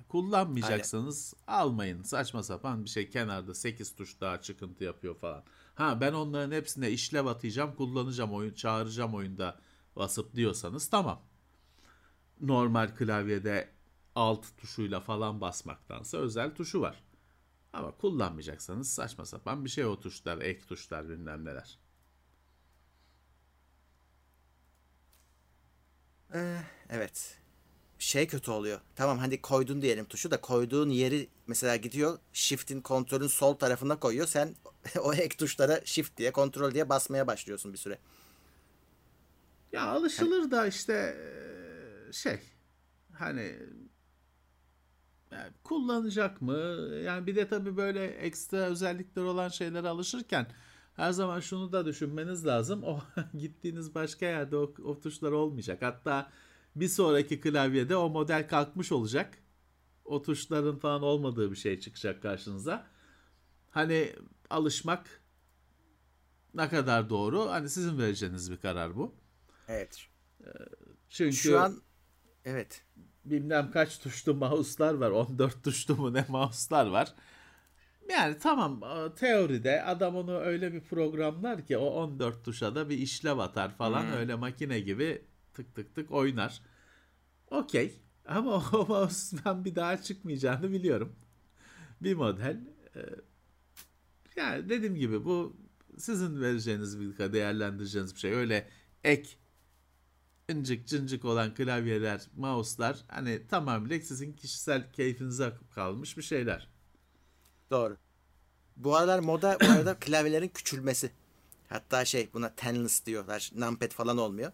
Kullanmayacaksanız almayın. Saçma sapan bir şey, kenarda 8 tuş daha çıkıntı yapıyor falan. Ha, ben onların hepsine işlev atacağım, kullanacağım, çağıracağım oyunda basıp diyorsanız tamam. Normal klavyede alt tuşuyla falan basmaktansa özel tuşu var. Ama kullanmayacaksanız saçma sapan bir şey o tuşlar, ek tuşlar, bilmem neler. Evet. Kötü oluyor. Tamam, hani koydun diyelim tuşu da, koyduğun yeri mesela gidiyor shift'in, kontrolün sol tarafına koyuyor. Sen o ek tuşlara shift diye, kontrol diye basmaya başlıyorsun bir süre. Ya alışılır hani... da işte hani kullanacak mı? Yani bir de tabii böyle ekstra özellikler olan şeylere alışırken her zaman şunu da düşünmeniz lazım. O gittiğiniz başka yerde o tuşlar olmayacak. Hatta bir sonraki klavyede o model kalkmış olacak. O tuşların falan olmadığı bir şey çıkacak karşınıza. Hani alışmak ne kadar doğru? Hani sizin vereceğiniz bir karar bu. Evet. Çünkü şu an evet. Bilmem kaç tuşlu mouse'lar var. 14 tuşlu mu ne mouse'lar var. Yani tamam, teoride adam onu öyle bir programlar ki o 14 tuşa da bir işlev atar falan. Öyle makine gibi tık tık tık oynar. Okey. Ama o mouse'dan bir daha çıkmayacağını biliyorum. Bir model. Yani dediğim gibi bu sizin vereceğiniz değerlendireceğiniz bir şey. Öyle ek incik cincik olan klavyeler, mouse'lar hani tamamen sizin kişisel keyfinize kalmış bir şeyler. Doğru. Bu aralar moda bu arada klavyelerin küçülmesi. Hatta şey buna tenless diyorlar. Numpad falan olmuyor.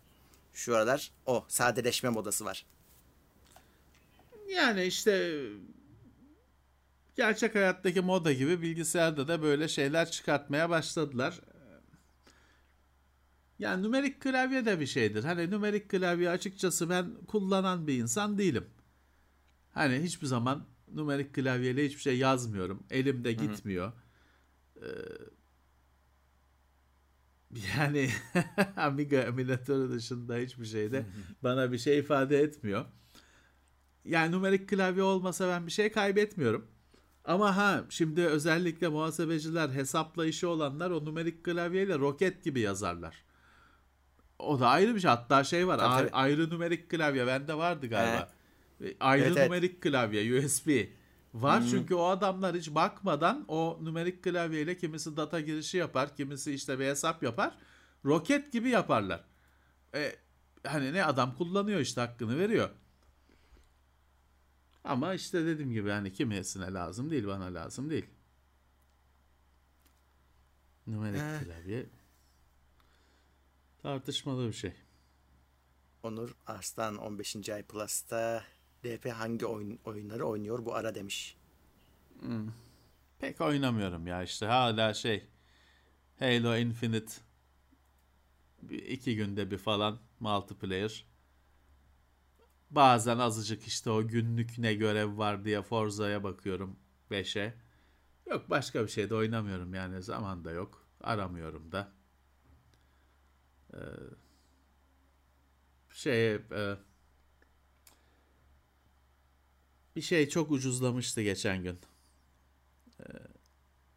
Şu aralar o sadeleşme modası var. Yani işte gerçek hayattaki moda gibi bilgisayarda da böyle şeyler çıkartmaya başladılar. Yani numerik klavye de bir şeydir. Hani numerik klavye açıkçası ben kullanan bir insan değilim. Hani hiçbir zaman numerik klavyeyle hiçbir şey yazmıyorum. Elimde gitmiyor. Yani Amiga emülatörü dışında hiçbir şeyde bana bir şey ifade etmiyor. Yani numerik klavye olmasa ben bir şey kaybetmiyorum. Ama şimdi özellikle muhasebeciler, hesapla işi olanlar o numerik klavyeyle roket gibi yazarlar. O da ayrı bir şey. Hatta şey var. Tabii. Ayrı numerik klavye bende vardı galiba. Evet. Ayrı numerik klavye USB var. Çünkü o adamlar hiç bakmadan o numerik klavyeyle kimisi data girişi yapar, kimisi işte bir hesap yapar. Roket gibi yaparlar. Hani ne adam kullanıyor işte, hakkını veriyor. Ama işte dediğim gibi hani kimisine lazım değil, bana lazım değil. Numerik klavye tartışmalı bir şey. Onur Arslan 15. ay Plus'ta DP hangi oyunları oynuyor bu ara demiş. Pek oynamıyorum ya işte, hala şey Halo Infinite 2 günde bir falan multiplayer. Bazen azıcık işte o günlük ne görev var diye Forza'ya bakıyorum 5'e. Yok, başka bir şey de oynamıyorum yani, zaman da yok. Aramıyorum da. Bir şey çok ucuzlamıştı geçen gün.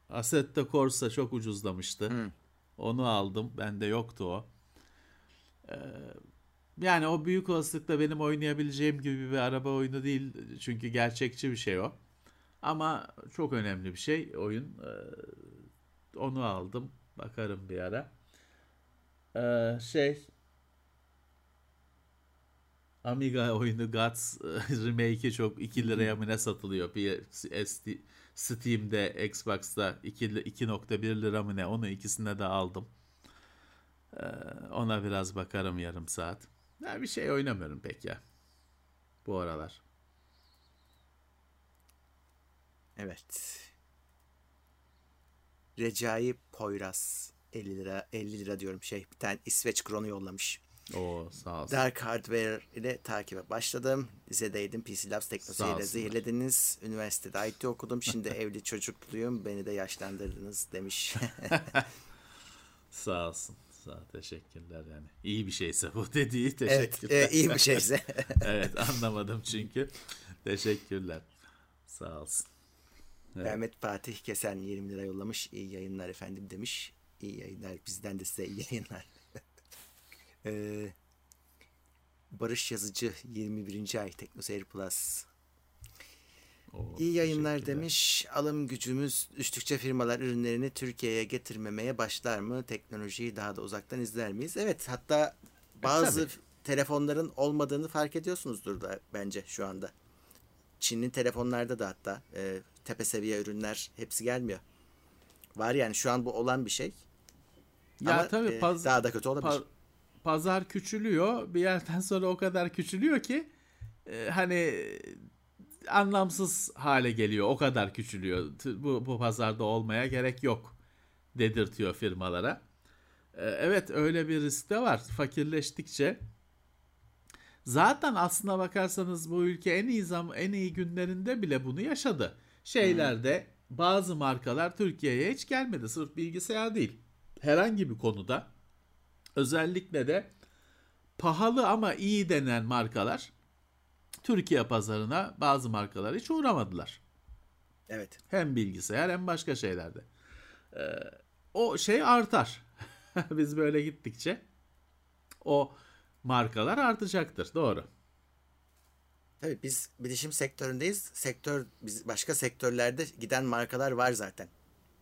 Assetto Corsa çok ucuzlamıştı. Onu aldım. Bende yoktu o. Yani o büyük olasılıkla benim oynayabileceğim gibi bir araba oyunu değil. Çünkü gerçekçi bir şey o. Ama çok önemli bir şey oyun. Onu aldım. Bakarım bir ara. Amiga oyunu Guts Remake'i çok 2 liraya mı ne satılıyor. Steam'de, Xbox'ta 2.1 lira mı ne. Onu ikisine de aldım. Ona biraz bakarım yarım saat. Ya bir şey oynamıyorum pek ya bu aralar. Evet. Recai Poyraz 50 lira diyorum bir tane İsveç kronu yollamış. Oo, sağ olsun. Dark Hardware ile takibe başladım. Lisedeydim. PC Labs TeknoSeyir'le zehirlediniz. Üniversitede IT okudum. Şimdi evli çocukluyum. Beni de yaşlandırdınız demiş. Sağ olsun. Teşekkürler yani. İyi bir şeyse bu dediği, teşekkürler. Evet, iyi bir şeyse. Evet, anlamadım çünkü. Teşekkürler. Sağ olsun. Evet. Mehmet Fatih Kesen 20 lira yollamış. İyi yayınlar efendim demiş. İyi yayınlar. Bizden de size iyi yayınlar. Barış Yazıcı 21. ay TeknoSeyir Plus. İyi yayınlar demiş. Alım gücümüz düştükçe firmalar ürünlerini Türkiye'ye getirmemeye başlar mı? Teknolojiyi daha da uzaktan izler miyiz? Evet, hatta bazı telefonların olmadığını fark ediyorsunuzdur da bence şu anda. Çinli telefonlarda da hatta tepe seviye ürünler hepsi gelmiyor. Var yani, şu an bu olan bir şey. Ya ama tabii daha da kötü olabilir. Pazar küçülüyor. Bir yerden sonra o kadar küçülüyor ki hani anlamsız hale geliyor. O kadar küçülüyor. Bu pazarda olmaya gerek yok dedirtiyor firmalara. Evet, öyle bir risk de var. Fakirleştikçe Zaten aslına bakarsanız bu ülke en iyi günlerinde bile bunu yaşadı. Şeylerde bazı markalar Türkiye'ye hiç gelmedi. Sırf bilgisayar değil, herhangi bir konuda. Özellikle de pahalı ama iyi denen markalar Türkiye pazarına bazı markalar hiç uğramadılar. Evet. Hem bilgisayar hem başka şeylerde. O şey artar. Biz böyle gittikçe o markalar artacaktır. Doğru. Tabii biz bilişim sektöründeyiz. Başka sektörlerde giden markalar var zaten.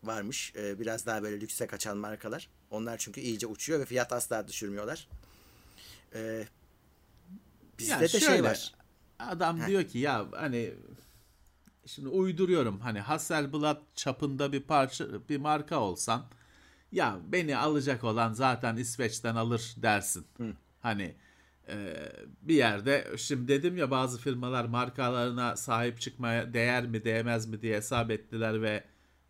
Varmış. Biraz daha böyle lükse kaçan markalar. Onlar çünkü iyice uçuyor ve fiyat asla düşürmüyorlar. Bizde yani de şöyle, şey var. Adam diyor ki ya hani şimdi uyduruyorum, hani Hasselblad çapında bir marka olsan ya beni alacak olan zaten İsveç'ten alır dersin. Hı. Hani bir yerde şimdi dedim ya, bazı firmalar markalarına sahip çıkmaya değer mi değmez mi diye hesap ettiler ve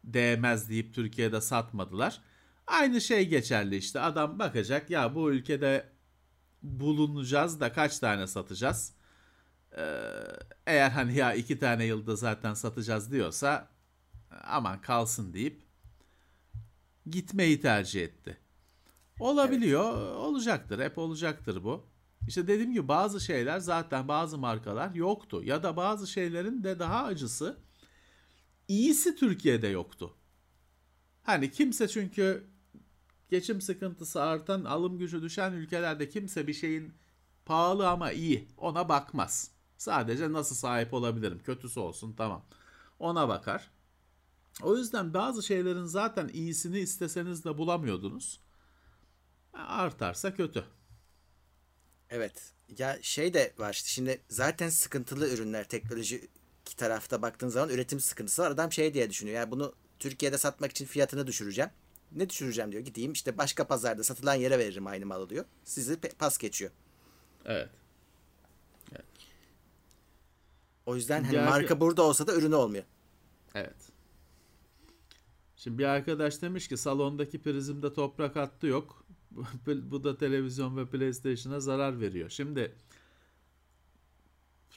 değmez deyip Türkiye'de satmadılar. Aynı şey geçerli işte. Adam bakacak ya bu ülkede bulunacağız da kaç tane satacağız? Eğer hani ya 2 tane yılda zaten satacağız diyorsa aman kalsın deyip gitmeyi tercih etti. Olabiliyor, evet. Olacaktır, hep olacaktır bu. İşte dediğim gibi bazı şeyler zaten bazı markalar yoktu ya da bazı şeylerin de daha acısı iyisi Türkiye'de yoktu. Hani kimse, çünkü geçim sıkıntısı artan, alım gücü düşen ülkelerde kimse bir şeyin pahalı ama iyi ona bakmaz. Sadece nasıl sahip olabilirim, kötüsü olsun tamam, ona bakar. O yüzden bazı şeylerin zaten iyisini isteseniz de bulamıyordunuz. Artarsa kötü. Evet. Ya şey de var işte, şimdi zaten sıkıntılı ürünler, teknoloji tarafta baktığın zaman üretim sıkıntısı var. Adam şey diye düşünüyor. Yani bunu Türkiye'de satmak için fiyatını düşüreceğim. Ne düşüreceğim diyor. Gideyim işte başka pazarda satılan yere veririm aynı malı diyor. Sizi pas geçiyor. Evet. Evet. O yüzden hani marka burada olsa da ürünü olmuyor. Evet. Şimdi bir arkadaş demiş ki salondaki prizimde toprak hattı yok. Bu da televizyon ve PlayStation'a zarar veriyor. Şimdi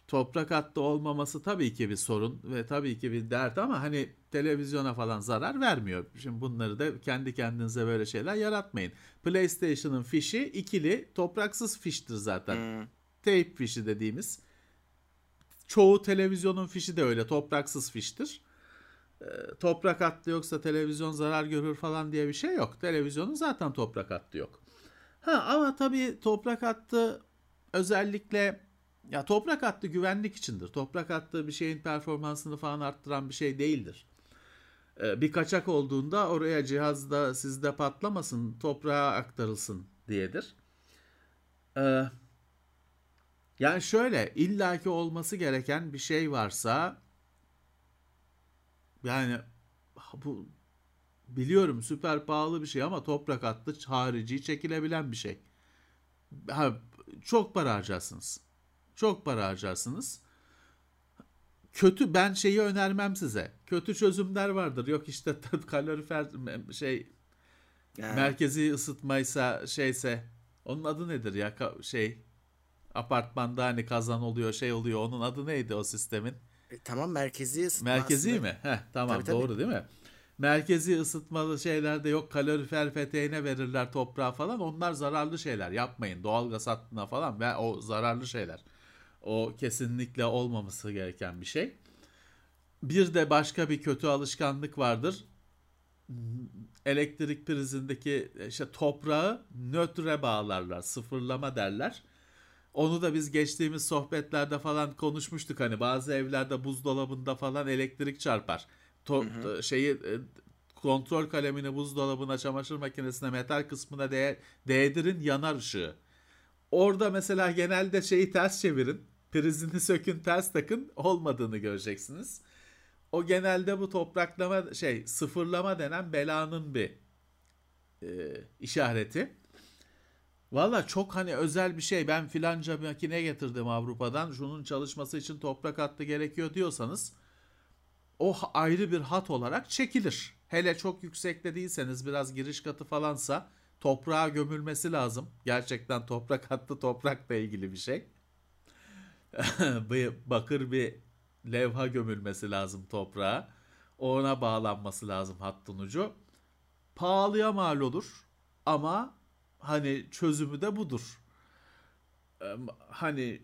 toprak hattı olmaması tabii ki bir sorun ve tabii ki bir dert ama hani televizyona falan zarar vermiyor. Şimdi bunları da kendi kendinize böyle şeyler yaratmayın. PlayStation'ın fişi ikili topraksız fiştir zaten. Tape fişi dediğimiz. Çoğu televizyonun fişi de öyle topraksız fiştir. Toprak hattı yoksa televizyon zarar görür falan diye bir şey yok. Televizyonun zaten toprak hattı yok. Ama tabii toprak hattı özellikle ya toprak hattı güvenlik içindir. Toprak hattı bir şeyin performansını falan arttıran bir şey değildir. Bir kaçak olduğunda oraya cihazda sizde patlamasın, toprağa aktarılsın diyedir. Yani şöyle, illaki olması gereken bir şey varsa yani bu biliyorum süper pahalı bir şey ama toprak hattı harici çekilebilen bir şey. Ha, çok para harcarsınız. Çok para harcarsınız. Kötü, ben şeyi önermem size. Kötü çözümler vardır. Yok işte kalorifer şey yani. Merkezi ısıtmaysa şeyse onun adı nedir ya şey apartmanda hani kazan oluyor şey oluyor, onun adı neydi o sistemin? Tamam, merkezi ısıtma. Merkezi aslında. Mi? Heh, tamam tabii, doğru değil mi? Merkezi ısıtmalı şeylerde yok kalorifer peteğine verirler toprağa falan. Onlar zararlı şeyler, yapmayın. Doğalgaz hattına falan ve o zararlı şeyler. O kesinlikle olmaması gereken bir şey. Bir de başka bir kötü alışkanlık vardır. Elektrik prizindeki işte toprağı nötre bağlarlar, sıfırlama derler. Onu da biz geçtiğimiz sohbetlerde falan konuşmuştuk. Hani bazı evlerde buzdolabında falan elektrik çarpar. Kontrol kalemini buzdolabına, çamaşır makinesine, metal kısmına değdirin, yanar ışığı. Orada mesela genelde şeyi ters çevirin. Prizini sökün, ters takın, olmadığını göreceksiniz. O genelde bu topraklama sıfırlama denen belanın bir işareti. Valla çok hani özel bir şey, ben filanca bir makine getirdim Avrupa'dan, şunun çalışması için toprak hattı gerekiyor diyorsanız o ayrı bir hat olarak çekilir. Hele çok yüksekte değilseniz, biraz giriş katı falansa toprağa gömülmesi lazım. Gerçekten toprak hattı toprakla ilgili bir şey. bakır bir levha gömülmesi lazım toprağa. Ona bağlanması lazım hattın ucu. Pahalıya mal olur ama hani çözümü de budur. Hani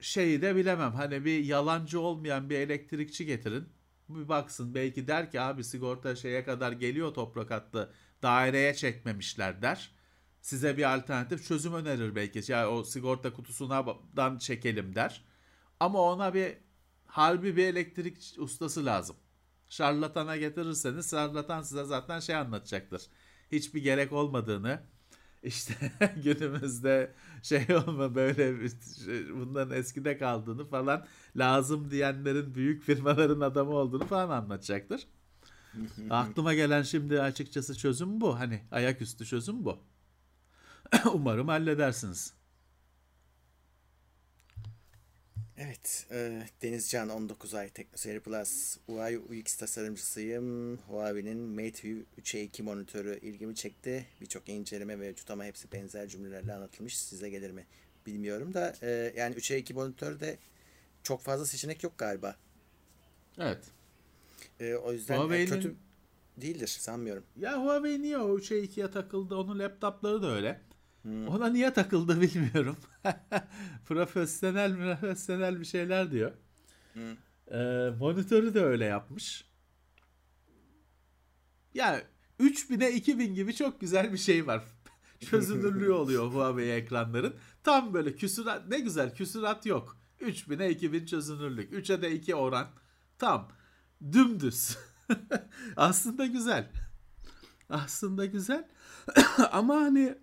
şeyi de bilemem. Hani bir yalancı olmayan bir elektrikçi getirin. Bir baksın, belki der ki abi sigorta şeye kadar geliyor, toprak hattı daireye çekmemişler der. Size bir alternatif çözüm önerir belki. Ya o sigorta kutusundan çekelim der. Ama ona bir harbi bir elektrik ustası lazım. Şarlatana getirirseniz şarlatan size zaten şey anlatacaktır. Hiçbir gerek olmadığını, işte günümüzde şey olma böyle şey, bunların eskide kaldığını falan, lazım diyenlerin büyük firmaların adamı olduğunu falan anlatacaktır. Aklıma gelen şimdi açıkçası çözüm bu. Hani ayaküstü çözüm bu. Umarım halledersiniz. Evet, Denizcan 19 ay TeknoSeyir Plus. UI UX tasarımcısıyım. Huawei'nin MateView 3E2 monitörü ilgimi çekti. Birçok inceleme mevcut ama hepsi benzer cümlelerle anlatılmış. Size gelir mi bilmiyorum da yani 3E2 monitörde çok fazla seçenek yok galiba. Evet. O yüzden kötü değildir sanmıyorum. Ya Huawei niye o 3E2'ye takıldı? Onun laptopları da öyle. Ona niye takıldı bilmiyorum. Profesyonel bir şeyler diyor. Monitörü de öyle yapmış. Yani 3000'e 2000 gibi çok güzel bir şey var. Çözünürlüğü oluyor Huawei ekranların. Tam böyle küsurat, ne güzel küsurat yok. 3000'e 2000 çözünürlük. 3'e de 2 oran. Tam. Dümdüz. Aslında güzel. Aslında güzel. Ama hani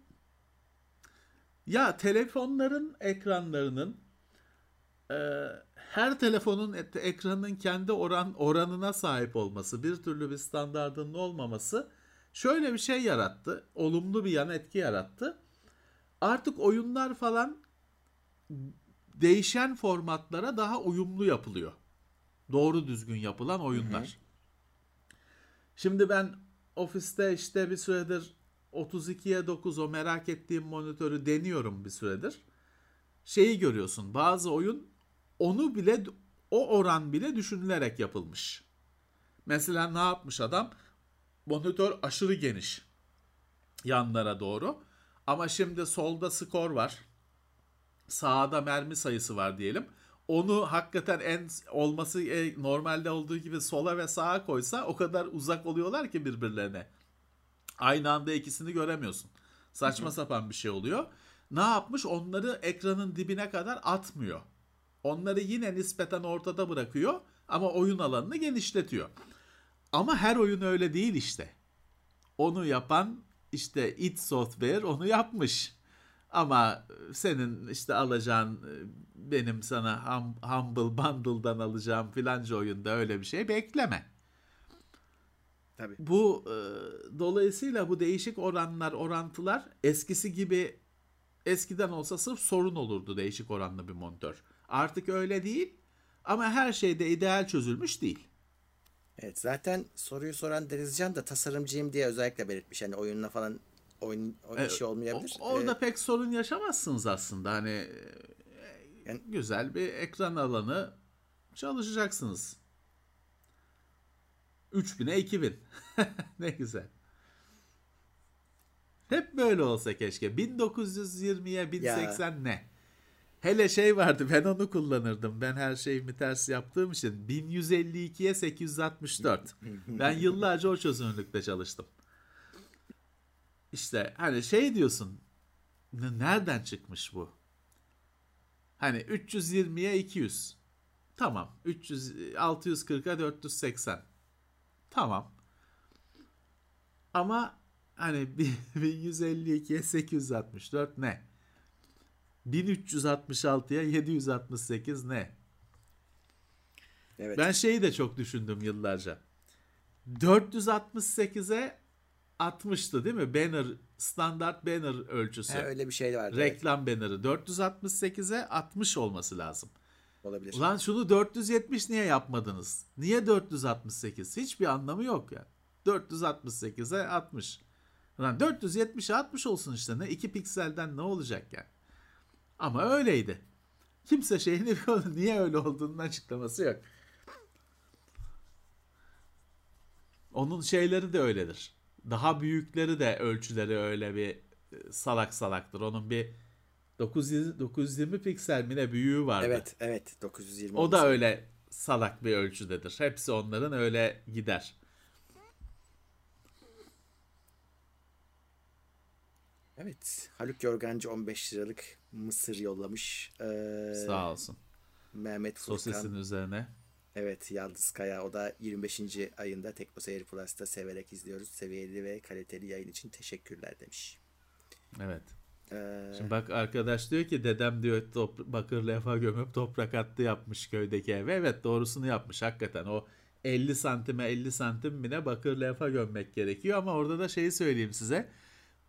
ya telefonların ekranlarının her telefonun ekranının kendi oranına sahip olması, bir türlü bir standardının olmaması şöyle bir şey yarattı. Olumlu bir yan etki yarattı. Artık oyunlar falan değişen formatlara daha uyumlu yapılıyor. Doğru düzgün yapılan oyunlar. Şimdi ben ofiste işte bir süredir 32'ye 9 o merak ettiğim monitörü deniyorum bir süredir. Şeyi görüyorsun, bazı oyun onu bile, o oran bile düşünülerek yapılmış. Mesela ne yapmış adam? Monitör aşırı geniş yanlara doğru. Ama şimdi solda skor var. Sağda mermi sayısı var diyelim. Onu hakikaten en olması normalde olduğu gibi sola ve sağa koysa o kadar uzak oluyorlar ki birbirlerine. Aynı anda ikisini göremiyorsun. Saçma sapan bir şey oluyor. Ne yapmış? Onları ekranın dibine kadar atmıyor. Onları yine nispeten ortada bırakıyor ama oyun alanını genişletiyor. Ama her oyun öyle değil işte. Onu yapan işte id Software onu yapmış. Ama senin işte alacağın, benim sana Humble Bundle'dan alacağım filanca oyunda öyle bir şey bekleme. Tabii. Bu dolayısıyla bu değişik oranlar, orantılar eskisi gibi, eskiden olsa sırf sorun olurdu değişik oranlı bir monitör. Artık öyle değil ama her şeyde ideal çözülmüş değil. Evet, zaten soruyu soran Denizcan da tasarımcıyım diye özellikle belirtmiş. Yani oyunla falan işi olmayabilir. Orada pek sorun yaşamazsınız aslında. Hani yani, güzel bir ekran alanı çalışacaksınız. 3000'e 2000. Ne güzel. Hep böyle olsa keşke. 1920'ye 1080 ya. Ne? Hele şey vardı, ben onu kullanırdım. Ben her şeyimi ters yaptığım için 1152'ye 864. Ben yıllarca o çözünürlükte çalıştım. İşte hani şey diyorsun. Nereden çıkmış bu? Hani 320'ye 200. Tamam. 640'a 480. Tamam. Ama hani 1152'ye 864 ne? 1366'ya 768 ne? Evet. Ben şeyi de çok düşündüm yıllarca. 468'e 60'tı değil mi? Banner, standart banner ölçüsü. Ha, öyle bir şey vardı. Reklam evet. Banner'ı 468'e 60 olması lazım. Olabilir. Ulan şunu 470 niye yapmadınız? Niye 468? Hiçbir anlamı yok ya. Yani. 468'e 60. Ulan 470'e 60 olsun işte. Ne 2 pikselden ne olacak yani? Ama öyleydi. Kimse şeyini niye öyle olduğunun açıklaması yok. Onun şeyleri de öyledir. Daha büyükleri de ölçüleri öyle bir salak salaktır. Onun bir 920 piksel mi ne büyüğü vardı. Evet, evet. 920. O da öyle salak bir ölçüdedir. Hepsi onların öyle gider. Evet. Haluk Yorgancı 15 liralık mısır yollamış. Sağ olsun. Mehmet Furkan. Sosesin üzerine. Evet. Yaldız Kaya. O da 25. ayında TeknoSeyir Plus'ta severek izliyoruz. Seviyeli ve kaliteli yayın için teşekkürler demiş. Evet. Şimdi bak arkadaş diyor ki dedem diyor bakır lefa gömüp toprak hattı yapmış köydeki eve. Evet, doğrusunu yapmış hakikaten. O 50 santime 50 santim bine bakır lefa gömmek gerekiyor ama orada da şeyi söyleyeyim size.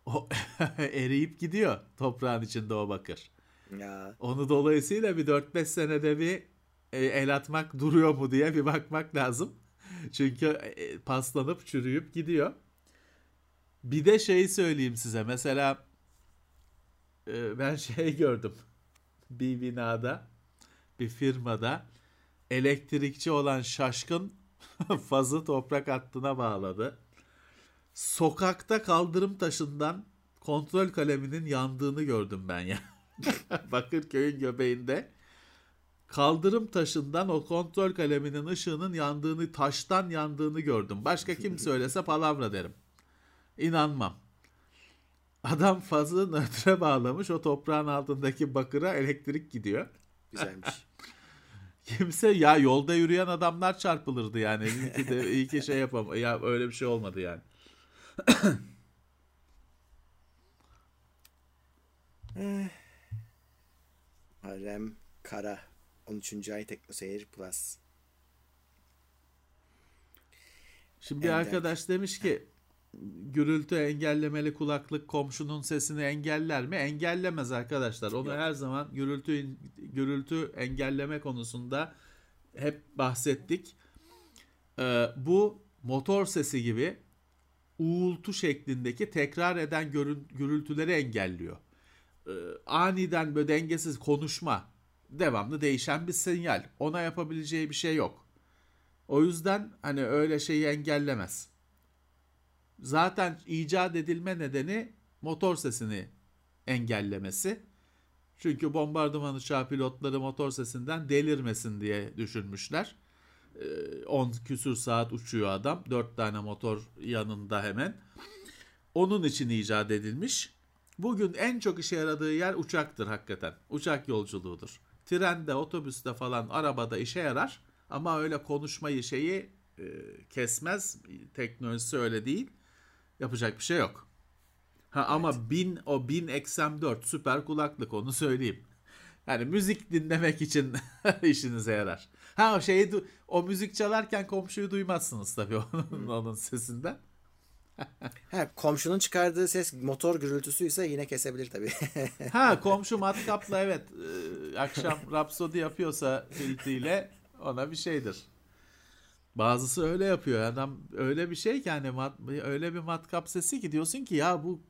O eriyip gidiyor toprağın içinde o bakır. Ya. Onu dolayısıyla bir 4-5 senede bir el atmak duruyor mu diye bir bakmak lazım. Çünkü paslanıp çürüyüp gidiyor. Bir de şeyi söyleyeyim size. Mesela ben şey gördüm. Bir binada, bir firmada elektrikçi olan şaşkın fazı toprak hattına bağladı. Sokakta kaldırım taşından kontrol kaleminin yandığını gördüm ben ya. Bakırköy'ün göbeğinde kaldırım taşından o kontrol kaleminin ışığının yandığını, taştan yandığını gördüm. Başka kim söylese palavra derim. İnanmam. Adam fazı nötre bağlamış, o toprağın altındaki bakıra elektrik gidiyor. Güzelmiş. Kimse ya, yolda yürüyen adamlar çarpılırdı yani. İyi ki şey yapamam. Ya öyle bir şey olmadı yani. Harem Kara 13. ay TeknoSeyir Plus. Şimdi bir arkadaş demiş ki gürültü engellemeli kulaklık komşunun sesini engeller mi? Engellemez arkadaşlar. Onu her zaman gürültü engelleme konusunda hep bahsettik. Bu motor sesi gibi uğultu şeklindeki tekrar eden gürültüleri engelliyor. Aniden böyle dengesiz konuşma, devamlı değişen bir sinyal. Ona yapabileceği bir şey yok. O yüzden hani öyle şeyi engellemez. Zaten icat edilme nedeni motor sesini engellemesi. Çünkü bombardıman uçağı pilotları motor sesinden delirmesin diye düşünmüşler. 10 küsür saat uçuyor adam. 4 tane motor yanında hemen. Onun için icat edilmiş. Bugün en çok işe yaradığı yer uçaktır hakikaten. Uçak yolculuğudur. Trende, otobüste falan, arabada işe yarar. Ama öyle konuşmayı şeyi kesmez. Teknolojisi öyle değil. Yapacak bir şey yok. Ha evet. Ama o 1000 XM4 süper kulaklık, onu söyleyeyim. Yani müzik dinlemek için işinize yarar. Ha o müzik çalarken komşuyu duymazsınız tabii onun sesinden. Ha, komşunun çıkardığı ses motor gürültüsüyse yine kesebilir tabii. Ha, komşu matkapla evet akşam rapsodi yapıyorsa filtiyle ona bir şeydir. Bazısı öyle yapıyor. Adam öyle bir şey ki hani öyle bir matkap sesi ki diyorsun ki ya bu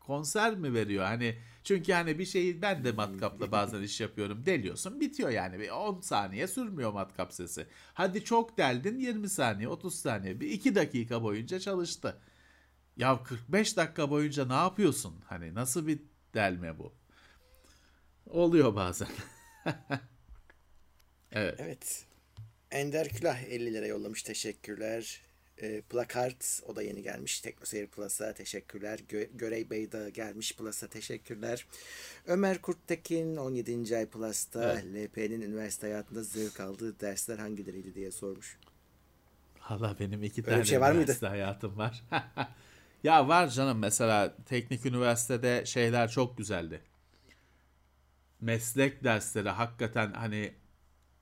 konser mi veriyor? Hani çünkü hani bir şeyi ben de matkapla bazen iş yapıyorum. Deliyorsun bitiyor yani. 10 saniye sürmüyor matkap sesi. Hadi çok deldin 20 saniye 30 saniye. Bir 2 dakika boyunca çalıştı. Ya 45 dakika boyunca ne yapıyorsun? Hani nasıl bir delme bu? Oluyor bazen. Evet. Evet. Ender Külah 50 lira yollamış. Teşekkürler. Plakart o da yeni gelmiş. TeknoSeyir Plus'a teşekkürler. Görey Bey de gelmiş Plus'a teşekkürler. Ömer Kurttekin 17. ay Plus'ta evet. LP'nin üniversite hayatında zevk aldığı dersler hangileriydi diye sormuş. Valla benim iki tane şey üniversite hayatım var. Ya var canım, mesela teknik üniversitede şeyler çok güzeldi. Meslek dersleri hakikaten hani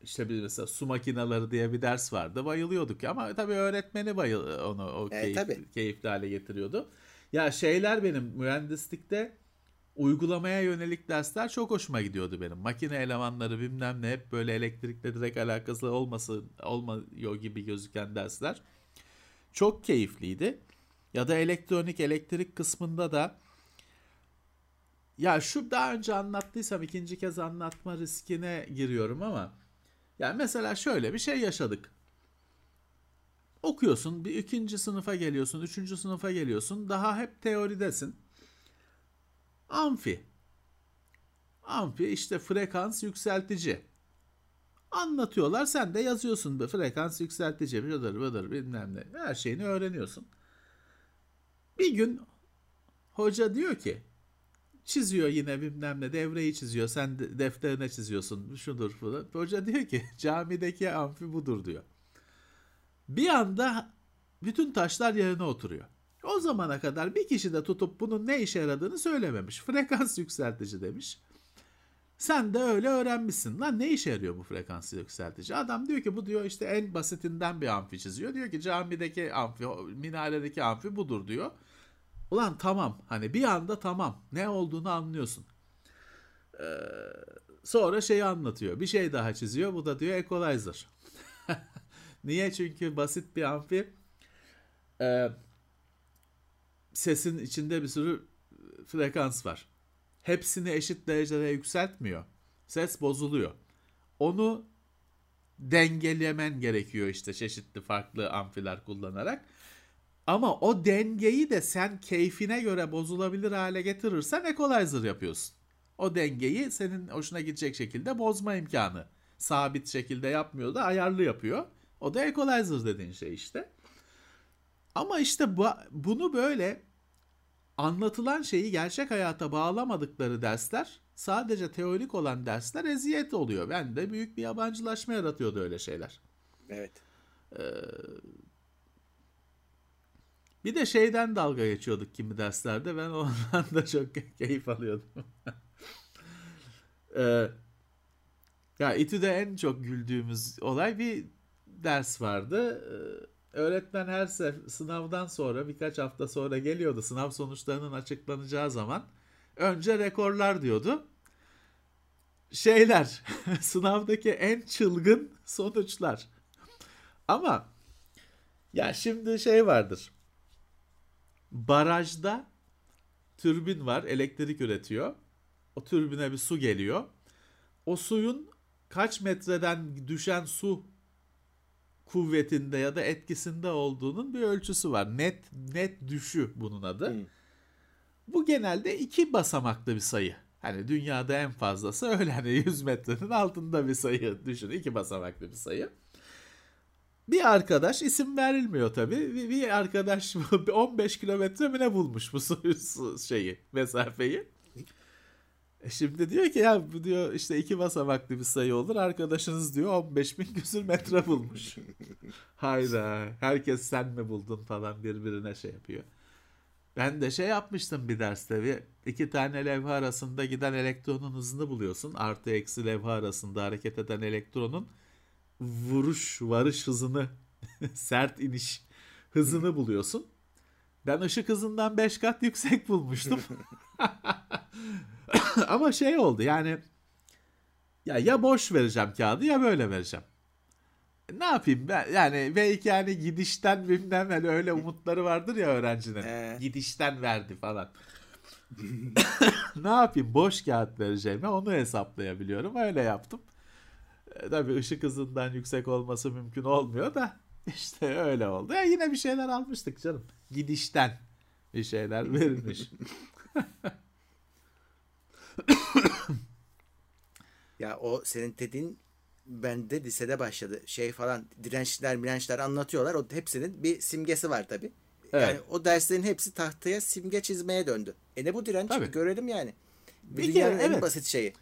İşte bir mesela su makinaları diye bir ders vardı. Bayılıyorduk ama tabii öğretmeni keyifli hale getiriyordu. Ya şeyler benim mühendislikte uygulamaya yönelik dersler çok hoşuma gidiyordu benim. Makine elemanları bilmem ne, hep böyle elektrikle direkt alakası olmuyor gibi gözüken dersler çok keyifliydi. Ya da elektrik kısmında da Ya şu daha önce anlattıysam ikinci kez anlatma riskine giriyorum ama yani mesela şöyle bir şey yaşadık. Okuyorsun, bir ikinci sınıfa geliyorsun, üçüncü sınıfa geliyorsun. Daha hep teoridesin. Amfi. Amfi işte frekans yükseltici. Anlatıyorlar, sen de yazıyorsun. Frekans yükseltici, bıdır bıdır bilmem ne. Her şeyini öğreniyorsun. Bir gün hoca diyor ki, çiziyor yine bilmem ne, devreyi çiziyor. Sen defterine çiziyorsun, şudur falan. Hoca diyor ki camideki amfi budur diyor. Bir anda bütün taşlar yerine oturuyor. O zamana kadar bir kişi de tutup bunun ne işe yaradığını söylememiş. Frekans yükseltici demiş. Sen de öyle öğrenmişsin. Lan ne işe yarıyor bu frekans yükseltici? Adam diyor ki bu diyor işte en basitinden bir amfi çiziyor. Diyor ki camideki amfi, minaredeki amfi budur diyor. Ulan tamam, hani bir anda tamam, ne olduğunu anlıyorsun. Sonra şeyi anlatıyor. Bir şey daha çiziyor. Bu da diyor equalizer. Niye? Çünkü basit bir amfi sesin içinde bir sürü frekans var. Hepsini eşit derecede yükseltmiyor. Ses bozuluyor. Onu dengelemen gerekiyor işte çeşitli farklı amfiler kullanarak. Ama o dengeyi de sen keyfine göre bozulabilir hale getirirsen equalizer yapıyorsun. O dengeyi senin hoşuna gidecek şekilde bozma imkanı. Sabit şekilde yapmıyor da ayarlı yapıyor. O da equalizer dediğin şey işte. Ama işte bunu böyle anlatılan şeyi gerçek hayata bağlamadıkları dersler, sadece teorik olan dersler eziyet oluyor. Ben de büyük bir yabancılaşma yaratıyordu öyle şeyler. Evet. Bir de şeyden dalga geçiyorduk kimi derslerde. Ben ondan da çok keyif alıyordum. Ya İTÜ'de en çok güldüğümüz olay bir ders vardı. Öğretmen her sınavdan sonra birkaç hafta sonra geliyordu. Sınav sonuçlarının açıklanacağı zaman önce rekorlar diyordu. Şeyler sınavdaki en çılgın sonuçlar. Ama ya şimdi şey vardır. Barajda türbin var, elektrik üretiyor. O türbine bir su geliyor. O suyun kaç metreden düşen su kuvvetinde ya da etkisinde olduğunun bir ölçüsü var. Net düşü bunun adı. Bu genelde 2 basamaklı bir sayı. Hani dünyada en fazlası öyle, hani 100 metrenin altında bir sayı düşün. 2 basamaklı bir sayı. Bir arkadaş, isim verilmiyor tabii, bir arkadaş 15 kilometre mi ne bulmuş bu şeyi, mesafeyi. Şimdi diyor ki ya bu diyor işte 2 basamaklı bir sayı olur, arkadaşınız diyor 15.000 küsür metre bulmuş. Hayda, herkes sen mi buldun falan birbirine şey yapıyor. Ben de şey yapmıştım bir derste, bir 2 tane levha arasında giden elektronun hızını buluyorsun. Artı eksi levha arasında hareket eden elektronun varış hızını, sert iniş hızını buluyorsun. Ben ışık hızından 5 kat yüksek bulmuştum. Ama şey oldu yani, ya boş vereceğim kağıdı ya böyle vereceğim. Ne yapayım ben yani, belki yani gidişten bilmem, hani öyle umutları vardır ya öğrencinin. Gidişten verdi falan. Ne yapayım, boş kağıt vereceğime onu hesaplayabiliyorum, öyle yaptım. Tabii ışık hızından yüksek olması mümkün olmuyor da işte öyle oldu. Ya yine bir şeyler almıştık canım. Gidişten bir şeyler verilmiş. Ya o senin dediğin bende lisede başladı. Şey falan, dirençler anlatıyorlar. O hepsinin bir simgesi var tabii. Evet. Yani o derslerin hepsi tahtaya simge çizmeye döndü. Ne bu direnç? Tabii. Görelim yani. Bir dünyanın en basit şeyi.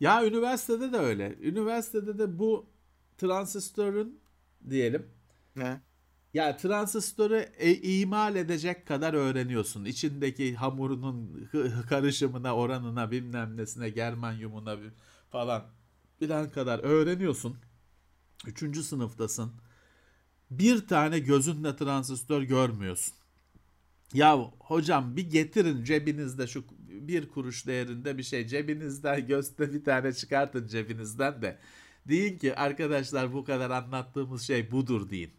Ya üniversitede de öyle. Üniversitede de bu transistörün diyelim. Ne? Ya transistörü imal edecek kadar öğreniyorsun. İçindeki hamurunun karışımına, oranına, bilmem nesine, germanyumuna falan bilen kadar öğreniyorsun. 3. sınıftasın. Bir tane gözünle transistör görmüyorsun. Ya hocam bir getirin cebinizde şu 1 kuruş değerinde bir şey cebinizden bir tane çıkartın cebinizden de. Deyin ki arkadaşlar bu kadar anlattığımız şey budur deyin.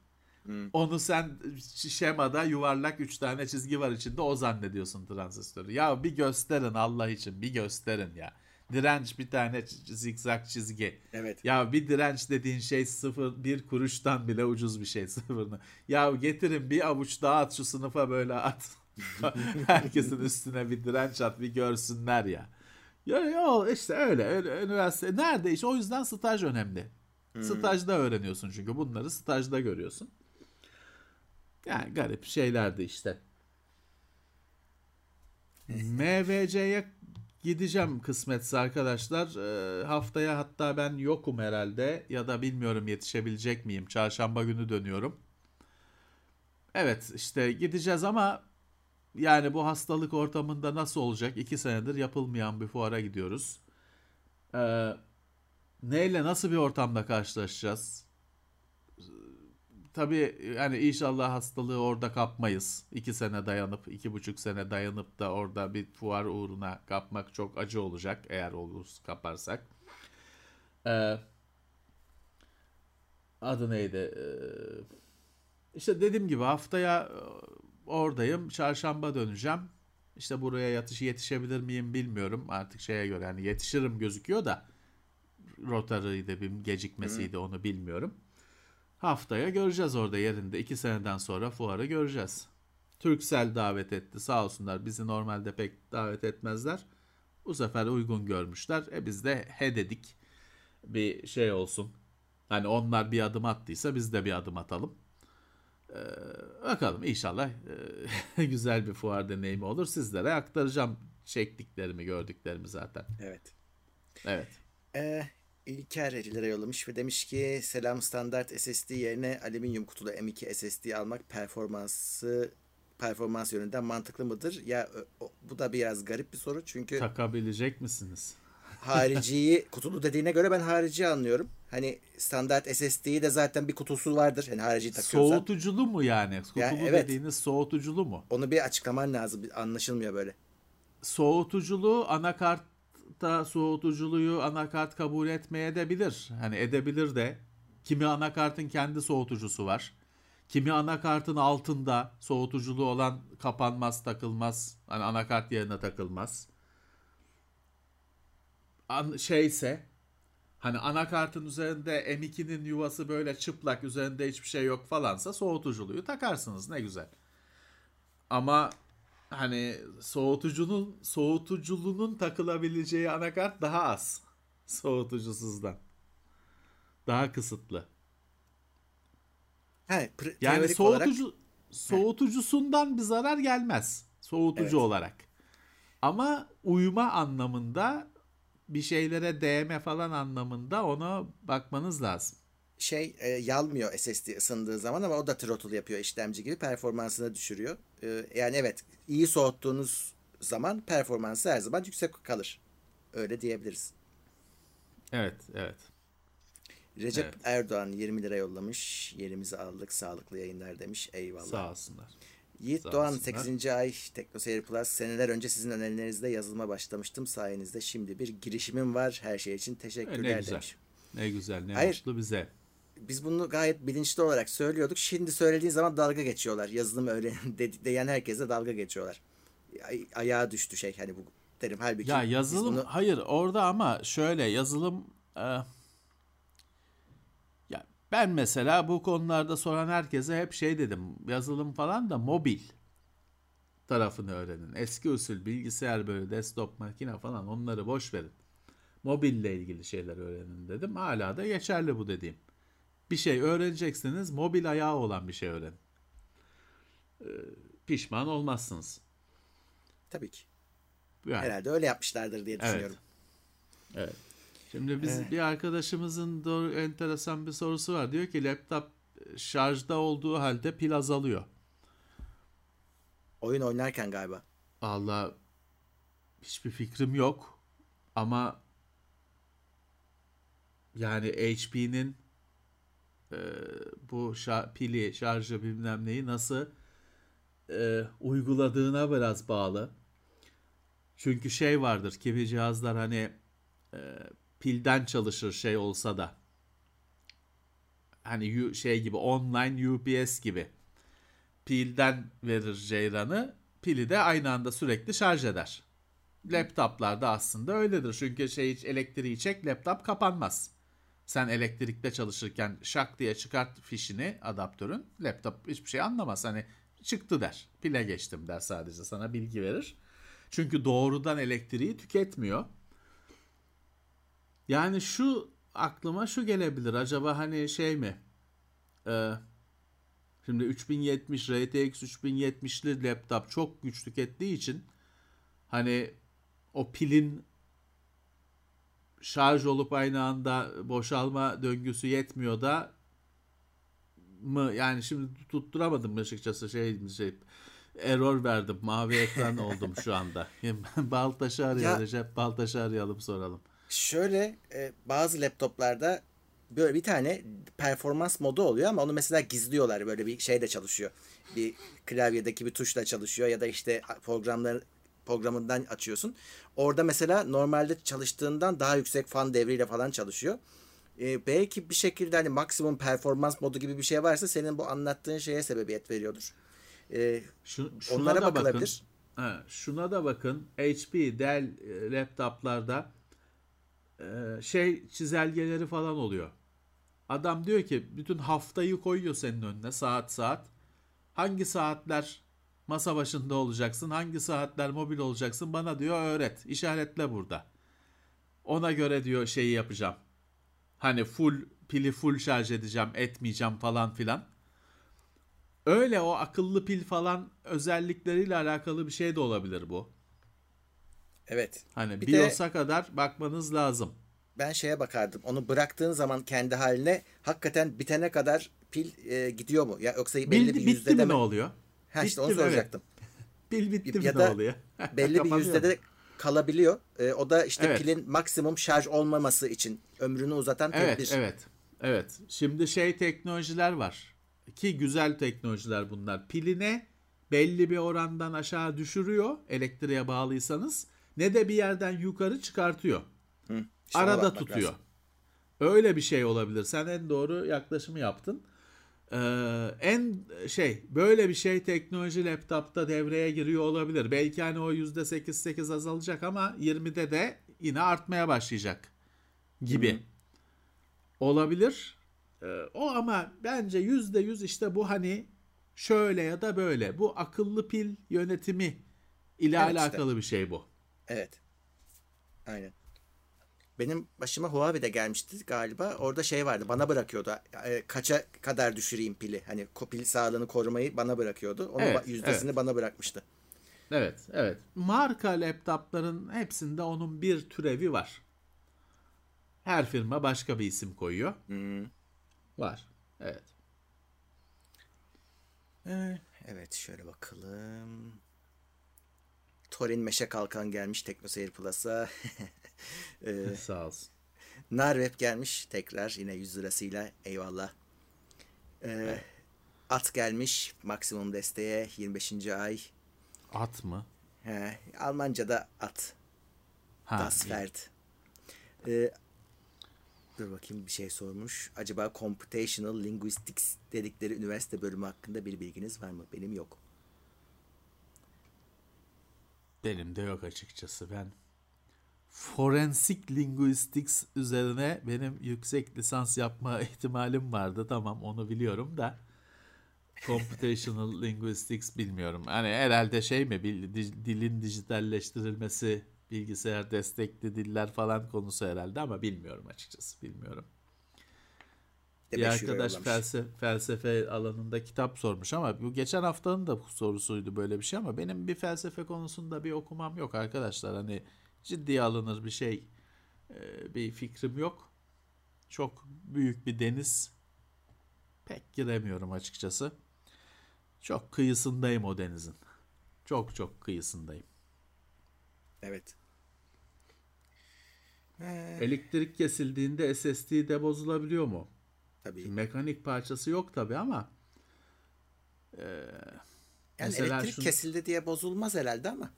Onu sen şemada yuvarlak 3 tane çizgi var içinde, o zannediyorsun transistörü. Ya bir gösterin Allah için, bir gösterin ya. Direnç bir tane zikzak çizgi. Evet. Ya bir direnç dediğin şey sıfır, bir kuruştan bile ucuz bir şey sıfırını. Ya getirin bir avuç daha at şu sınıfa, böyle at. Herkesin üstüne bir direnç at, bir görsünler ya. Ya işte öyle üniversite nerede işte, o yüzden staj önemli. Stajda öğreniyorsun çünkü bunları stajda görüyorsun. Yani garip şeylerdi işte. MVC'ye gideceğim kısmetse arkadaşlar. Haftaya hatta ben yokum herhalde, ya da bilmiyorum yetişebilecek miyim. Çarşamba günü dönüyorum. Evet işte gideceğiz ama yani bu hastalık ortamında nasıl olacak? 2 senedir yapılmayan bir fuara gidiyoruz. Neyle, nasıl bir ortamda karşılaşacağız? Tabii yani inşallah hastalığı orada kapmayız. 2 sene dayanıp, 2,5 sene dayanıp da orada bir fuar uğruna kapmak çok acı olacak. Eğer olur kaparsak. Adı neydi? İşte dediğim gibi haftaya oradayım. Çarşamba döneceğim. İşte buraya yetişebilir miyim bilmiyorum. Artık şeye göre hani yetişirim gözüküyor da. Rotarıydı, bir gecikmesiydi, onu bilmiyorum. Haftaya göreceğiz orada yerinde. 2 seneden sonra fuarı göreceğiz. Turkcell davet etti. Sağ olsunlar, bizi normalde pek davet etmezler. Bu sefer uygun görmüşler. Biz de he dedik. Bir şey olsun. Hani onlar bir adım attıysa biz de bir adım atalım. Bakalım inşallah güzel bir fuar deneyimi olur. Sizlere aktaracağım çektiklerimi, gördüklerimi zaten. Evet. Evet. İlker 50 lira yollamış ve demiş ki selam, standart SSD yerine alüminyum kutulu M2 SSD almak performans yönünden mantıklı mıdır? Ya bu da biraz garip bir soru çünkü takabilecek misiniz? Hariciyi kutulu dediğine göre ben harici anlıyorum. Hani standart SSD'yi de zaten bir kutusu vardır. Hani harici takıyorsan. Soğutuculu mu yani? Kutulu yani, evet. Dediğiniz soğutuculu mu? Onu bir açıklaman lazım. Anlaşılmıyor böyle. Soğutuculuğu anakart da soğutuculuğu anakart kabul etmeye de bilir. Hani edebilir de. Kimi anakartın kendi soğutucusu var. Kimi anakartın altında soğutuculuğu olan kapanmaz, takılmaz. Hani anakart yerine takılmaz. Şeyse hani anakartın üzerinde M2'nin yuvası böyle çıplak, üzerinde hiçbir şey yok falansa soğutuculuğu takarsınız, ne güzel. Ama hani soğutuculuğunun takılabileceği anakart daha az. Soğutucusuzdan. Daha kısıtlı. He, yani soğutucusundan bir zarar gelmez. Soğutucu olarak. Ama uyuma anlamında, bir şeylere değme falan anlamında ona bakmanız lazım. Yalmıyor SSD ısındığı zaman, ama o da throttle yapıyor, işlemci gibi performansını düşürüyor. Yani evet, iyi soğuttuğunuz zaman performansı her zaman yüksek kalır. Öyle diyebiliriz. Evet. Recep Erdoğan 20 lira yollamış. Yerimizi aldık, sağlıklı yayınlar demiş. Eyvallah. Sağ olsunlar. Yiğit Doğan 8. ay TeknoSeyir Plus. Seneler önce sizin önerilerinizle yazılıma başlamıştım. Sayenizde şimdi bir girişimim var. Her şey için teşekkürler demiş. Ne güzel, ne mutlu bize. Biz bunu gayet bilinçli olarak söylüyorduk. Şimdi söylediğin zaman dalga geçiyorlar. Yazılım öyle diyen herkese dalga geçiyorlar. Ayağa düştü hani bu derim. Halbuki ya yazılım hayır orada, ama şöyle yazılım ya ben mesela bu konularda soran herkese hep dedim. Yazılım falan da mobil tarafını öğrenin. Eski usul bilgisayar, böyle desktop makine falan, onları boş verin. Mobille ilgili şeyler öğrenin dedim. Hala da geçerli bu dediğim. Bir şey öğrenecekseniz mobil ayağı olan bir şey öğrenin. Pişman olmazsınız. Tabii ki. Yani. Herhalde öyle yapmışlardır diye düşünüyorum. Evet. Şimdi biz bir arkadaşımızın enteresan bir sorusu var. Diyor ki laptop şarjda olduğu halde pil azalıyor. Oyun oynarken galiba. Vallahi hiçbir fikrim yok. Ama yani HP'nin bu pili, şarjı bilmem neyi nasıl uyguladığına biraz bağlı. Çünkü vardır, kimi cihazlar hani pilden çalışır olsa da hani şey gibi, online UPS gibi pilden verir ceyranı, pili de aynı anda sürekli şarj eder. Laptoplarda aslında öyledir. Çünkü hiç elektriği çek, laptop kapanmaz. Sen elektrikte çalışırken şak diye çıkart fişini adaptörün, laptop hiçbir şey anlamaz. Hani çıktı der, pile geçtim der, sadece sana bilgi verir. Çünkü doğrudan elektriği tüketmiyor. Yani şu aklıma şu gelebilir. Acaba hani şey mi? Şimdi 3070 RTX 3070'li laptop çok güç tükettiği için hani o pilin şarj olup aynı anda boşalma döngüsü yetmiyor da mı? Yani şimdi tutturamadım açıkçası, şey error verdim. Mavi ekran oldum şu anda. Baltaş'ı arayalım. Recep Baltaş'ı arayalım, soralım. Şöyle bazı laptoplarda böyle bir tane performans modu oluyor ama onu mesela gizliyorlar. Böyle bir şey de çalışıyor. Bir klavyedeki bir tuşla çalışıyor ya da işte programından açıyorsun. Orada mesela normalde çalıştığından daha yüksek fan devriyle falan çalışıyor. Belki bir şekilde hani maksimum performans modu gibi bir şey varsa senin bu anlattığın şeye sebebiyet veriyordur. Onlara da bakılabilir. Bakın. Ha, şuna da bakın. HP, Dell laptoplarda şey çizelgeleri falan oluyor. Adam diyor ki bütün haftayı koyuyor senin önüne saat saat. Hangi saatler masa başında olacaksın, hangi saatler mobil olacaksın bana diyor öğret. İşaretle burada. Ona göre diyor şeyi yapacağım. Hani full pili full şarj edeceğim, etmeyeceğim falan filan. Öyle o akıllı pil falan özellikleriyle alakalı bir şey de olabilir bu. Evet. Hani bir BIOS'a kadar bakmanız lazım. Ben şeye bakardım. Onu bıraktığın zaman kendi haline hakikaten bitene kadar pil gidiyor mu? Ya yoksa belli bir yüzde mi ne oluyor? Ha, işte onu soracaktım. Pil bitti mi ne oluyor? Belli bir yüzde de kalabiliyor. O da işte evet, pilin maksimum şarj olmaması için ömrünü uzatan tedbir. Evet. Şimdi şey teknolojiler var ki güzel teknolojiler bunlar. Pili ne belli bir orandan aşağı düşürüyor elektriğe bağlıysanız, ne de bir yerden yukarı çıkartıyor. Arada tutuyor. Lazım. Öyle bir şey olabilir. Sen en doğru yaklaşımı yaptın. Böyle bir şey teknoloji laptopta devreye giriyor olabilir. Belki hani o %8 azalacak ama 20'de de yine artmaya başlayacak gibi olabilir. O ama bence %100 işte bu hani şöyle ya da böyle. Bu akıllı pil yönetimi ile alakalı işte bir şey bu. Evet. Aynen. Benim başıma Huawei'de gelmişti galiba. Orada şey vardı. Bana bırakıyordu. Kaça kadar düşüreyim pili. Hani pil sağlığını korumayı bana bırakıyordu. Onun yüzdesini bana bırakmıştı. Evet. Marka laptopların hepsinde onun bir türevi var. Her firma başka bir isim koyuyor. Var. Evet. Evet, şöyle bakalım. Torin Meşe Kalkan gelmiş TeknoSeyir Plus'a. Sağ olsun. Narweb gelmiş tekrar yine 100 lirasıyla. Eyvallah. Evet. At gelmiş maksimum desteğe 25. ay. At mı? He, Almanca'da at. Das Pferd. Dur bakayım, bir şey sormuş. Acaba Computational Linguistics dedikleri üniversite bölümü hakkında bir bilginiz var mı? Benim yok. Benim de yok açıkçası. Ben Forensic Linguistics üzerine benim yüksek lisans yapma ihtimalim vardı. Tamam, onu biliyorum da Computational Linguistics bilmiyorum. Hani herhalde şey mi, dilin dijitalleştirilmesi, bilgisayar destekli diller falan konusu herhalde ama bilmiyorum açıkçası. Bilmiyorum. Bir arkadaş felsefe alanında kitap sormuş ama bu geçen haftanın da sorusuydu böyle bir şey ama benim bir felsefe konusunda bir okumam yok arkadaşlar. Hani ciddiye alınır bir şey, bir fikrim yok. Çok büyük bir deniz. Pek giremiyorum açıkçası. Çok kıyısındayım o denizin. Çok kıyısındayım. Evet. Elektrik kesildiğinde SSD de bozulabiliyor mu? Tabii. Mekanik parçası yok tabii ama yani elektrik kesildi diye bozulmaz herhalde ama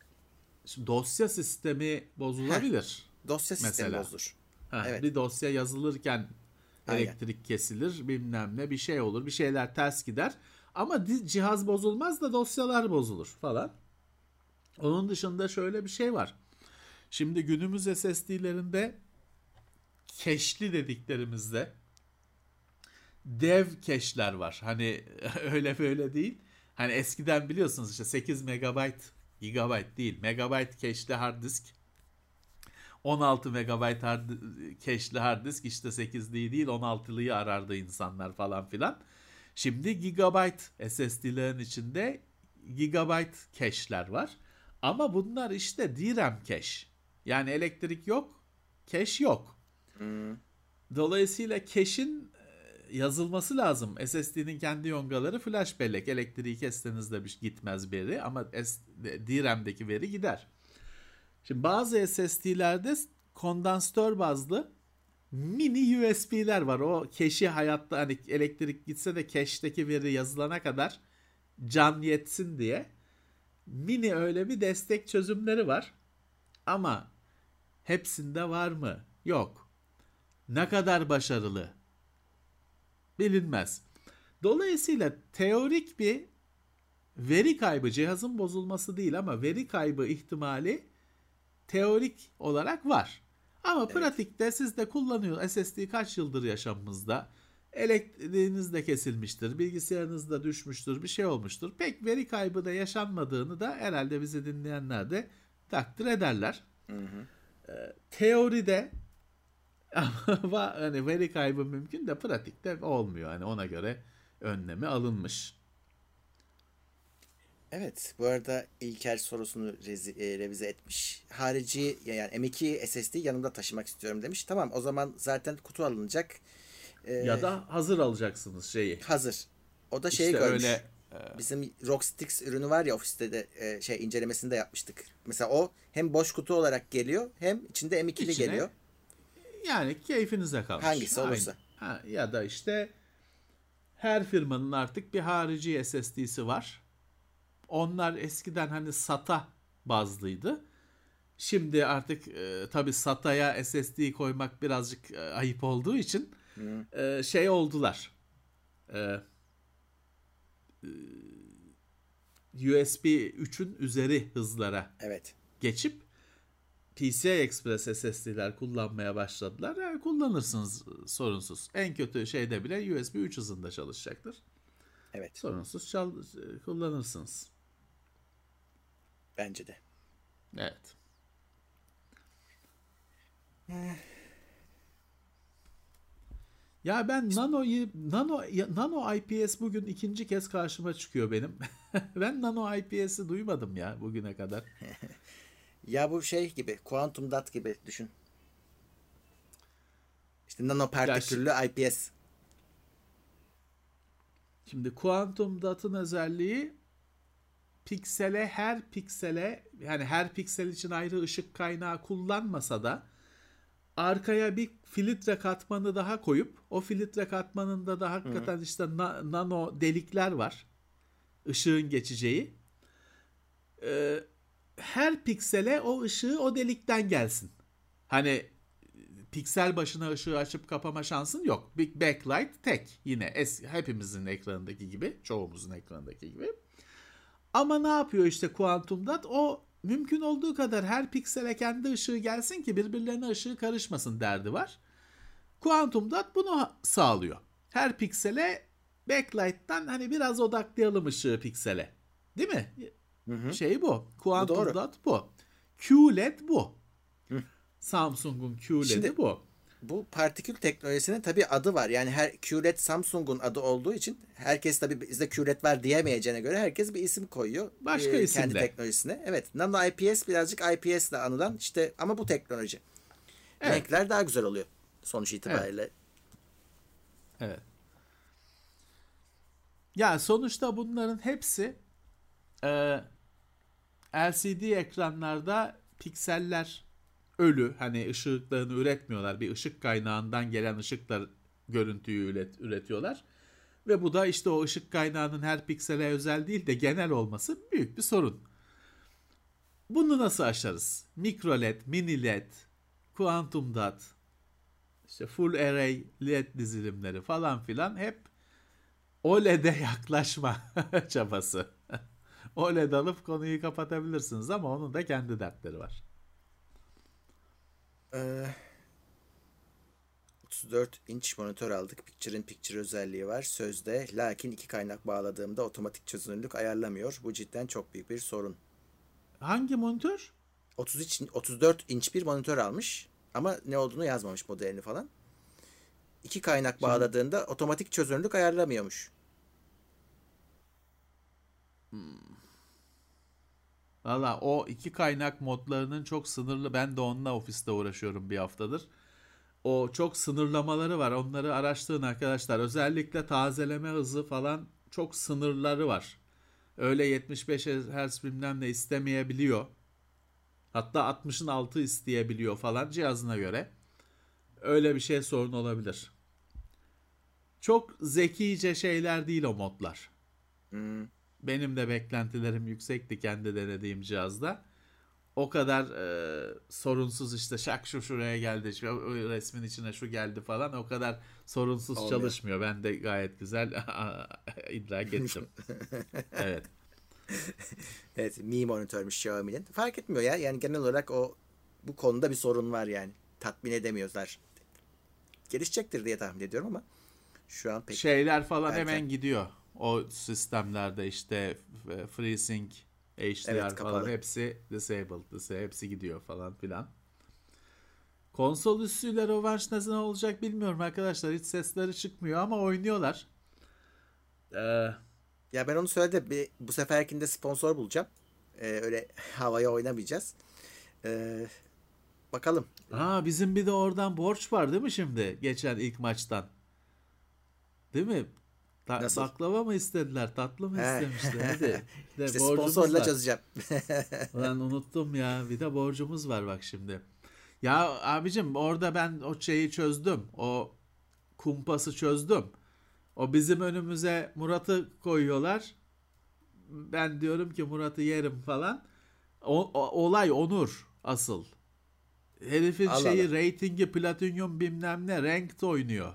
dosya sistemi bozulabilir. Dosya sistemi bozulur. Bir dosya yazılırken Elektrik kesilir, bilmem ne bir şey olur, bir şeyler ters gider. Ama cihaz bozulmaz da dosyalar bozulur falan. Onun dışında şöyle bir şey var. Şimdi günümüz SSD'lerinde keşli dediklerimizde dev keşler var. Hani öyle böyle değil. Hani eskiden biliyorsunuz işte 8 MB, GB değil, MB keşli hard disk, 16 MB keşli hard disk, işte 8'liği değil 16'lıyı arardı insanlar falan filan. Şimdi gigabyte SSD'lerin içinde gigabyte keşler var. Ama bunlar işte DRAM keş. Yani elektrik yok, keş yok. Hmm. Dolayısıyla keşin yazılması lazım. SSD'nin kendi yongaları flash bellek. Elektriği kesteniz de gitmez veri ama DRAM'deki veri gider. Şimdi bazı SSD'lerde kondansatör bazlı mini USB'ler var. O keşi hayatta, hani elektrik gitse de keşteki veri yazılana kadar can yetsin diye mini öyle bir destek çözümleri var. Ama hepsinde var mı? Yok. Ne kadar başarılı? Bilinmez. Dolayısıyla teorik bir veri kaybı, cihazın bozulması değil ama veri kaybı ihtimali teorik olarak var. Ama evet, pratikte siz de kullanıyorsunuz. SSD kaç yıldır yaşamımızda? Elektriğiniz de kesilmiştir, bilgisayarınız da düşmüştür, bir şey olmuştur. Pek veri kaybı da yaşanmadığını da herhalde bizi dinleyenler de takdir ederler. Hı hı. Teoride ama hani veri kaybı mümkün de pratikte olmuyor. Hani ona göre önlemi alınmış. Evet, bu arada İlker sorusunu revize etmiş. Harici, yani M2 SSD yanımda taşımak istiyorum demiş. Tamam, o zaman zaten kutu alınacak. Ya da hazır alacaksınız şeyi. Hazır. O da şeyi işte görmüş. Öyle, bizim Rockstix ürünü var ya, ofiste de şey incelemesini de yapmıştık. Mesela o hem boş kutu olarak geliyor hem içinde M2'li geliyor. Yani keyfinize kalmış. Hangisi olursa. Ha, ya da işte her firmanın artık bir harici SSD'si var. Onlar eskiden hani SATA bazlıydı. Şimdi artık tabii SATA'ya SSD koymak birazcık ayıp olduğu için şey oldular. USB 3'ün üzeri hızlara geçip PCI Express SSD'ler kullanmaya başladılar. Yani kullanırsınız sorunsuz. En kötü şeyde bile USB 3 hızında çalışacaktır. Evet. Sorunsuz kullanırsınız. Bence de. Evet. Ya ben Nano IPS bugün ikinci kez karşıma çıkıyor benim. Ben Nano IPS'i duymadım ya bugüne kadar. Ya bu şey gibi, Quantum Dot gibi düşün. İşte nanopartiküllü IPS. Şimdi Quantum Dot'un özelliği her piksele, yani her piksel için ayrı ışık kaynağı kullanmasa da arkaya bir filtre katmanı daha koyup o filtre katmanında da hakikaten işte nano delikler var. Işığın geçeceği. Her piksele o ışığı o delikten gelsin. Hani piksel başına ışığı açıp kapama şansın yok. Big backlight tek, yine hepimizin ekranındaki gibi, çoğumuzun ekranındaki gibi. Ama ne yapıyor işte Quantum Dot? O mümkün olduğu kadar her piksele kendi ışığı gelsin ki birbirlerine ışığı karışmasın derdi var. Quantum Dot bunu sağlıyor. Her piksele backlight'tan hani biraz odaklayalım ışığı piksele. Değil mi? Şey bu. Quantum Dot bu. QLED bu. Samsung'un QLED'i bu. Bu partikül teknolojisinin tabii adı var. Yani her QLED Samsung'un adı olduğu için herkes tabii bizde QLED var diyemeyeceğine göre herkes bir isim koyuyor. Başka isimle. Kendi teknolojisine. Evet. Nano IPS birazcık IPS'le anılan işte, ama bu teknoloji. Evet. Renkler daha güzel oluyor sonuç itibariyle. Evet. Evet. Ya sonuçta bunların hepsi LCD ekranlarda pikseller ölü, hani ışıklarını üretmiyorlar. Bir ışık kaynağından gelen ışıklar görüntüyü üretiyorlar. Ve bu da işte o ışık kaynağının her piksele özel değil de genel olması büyük bir sorun. Bunu nasıl aşarız? Mikro LED, mini LED, Quantum Dot, işte full array LED dizilimleri falan filan hep OLED'e yaklaşma çabası. OLED alıp konuyu kapatabilirsiniz ama onun da kendi dertleri var. 34 inç monitör aldık. Picture in Picture özelliği var sözde. Lakin iki kaynak bağladığımda otomatik çözünürlük ayarlamıyor. Bu cidden çok büyük bir sorun. Hangi monitör? 34 inç bir monitör almış. Ama ne olduğunu yazmamış modelini falan. İki kaynak bağladığında otomatik çözünürlük ayarlamıyormuş. Valla o iki kaynak modlarının çok sınırlı. Ben de onunla ofiste uğraşıyorum bir haftadır. O çok sınırlamaları var. Onları araştırın arkadaşlar. Özellikle tazeleme hızı falan çok sınırları var. Öyle 75 Hz bilmem ne istemeyebiliyor. Hatta 60'ın altı isteyebiliyor falan cihazına göre. Öyle bir şey sorun olabilir. Çok zekice şeyler değil o modlar. Benim de beklentilerim yüksekti kendi denediğim cihazda. O kadar sorunsuz işte şak şu şuraya geldi, şu resmin içine şu geldi falan o kadar sorunsuz olmuyor. Çalışmıyor. Ben de gayet güzel idrak ettim. Evet. Evet, Mi monitörmüş Xiaomi'nin. Fark etmiyor ya. Yani genel olarak bu konuda bir sorun var yani. Tatmin edemiyorlar. Gelişecektir diye tahmin ediyorum ama şu an pek şeyler falan erken. Hemen gidiyor. O sistemlerde işte FreeSync, HDR evet, falan hepsi disabled'dı. Hepsi gidiyor falan filan. Konsol üstüyle rövanş ne zaman olacak bilmiyorum arkadaşlar. Hiç sesleri çıkmıyor ama oynuyorlar. Ya ben onu söyledim. Bu seferkinde sponsor bulacağım. Öyle havaya oynamayacağız. Bakalım. Ha, bizim bir de oradan borç var değil mi şimdi? Geçen ilk maçtan. Değil mi? Baklava mı istediler? Tatlı mı istemişler? İşte sponsorla çözeceğim. Ulan unuttum ya. Bir de borcumuz var bak şimdi. Ya abicim orada ben o şeyi çözdüm. O kumpası çözdüm. O bizim önümüze Murat'ı koyuyorlar. Ben diyorum ki Murat'ı yerim falan. Olay Onur asıl. Herifin reytingi platinyum bilmem ne ranked oynuyor.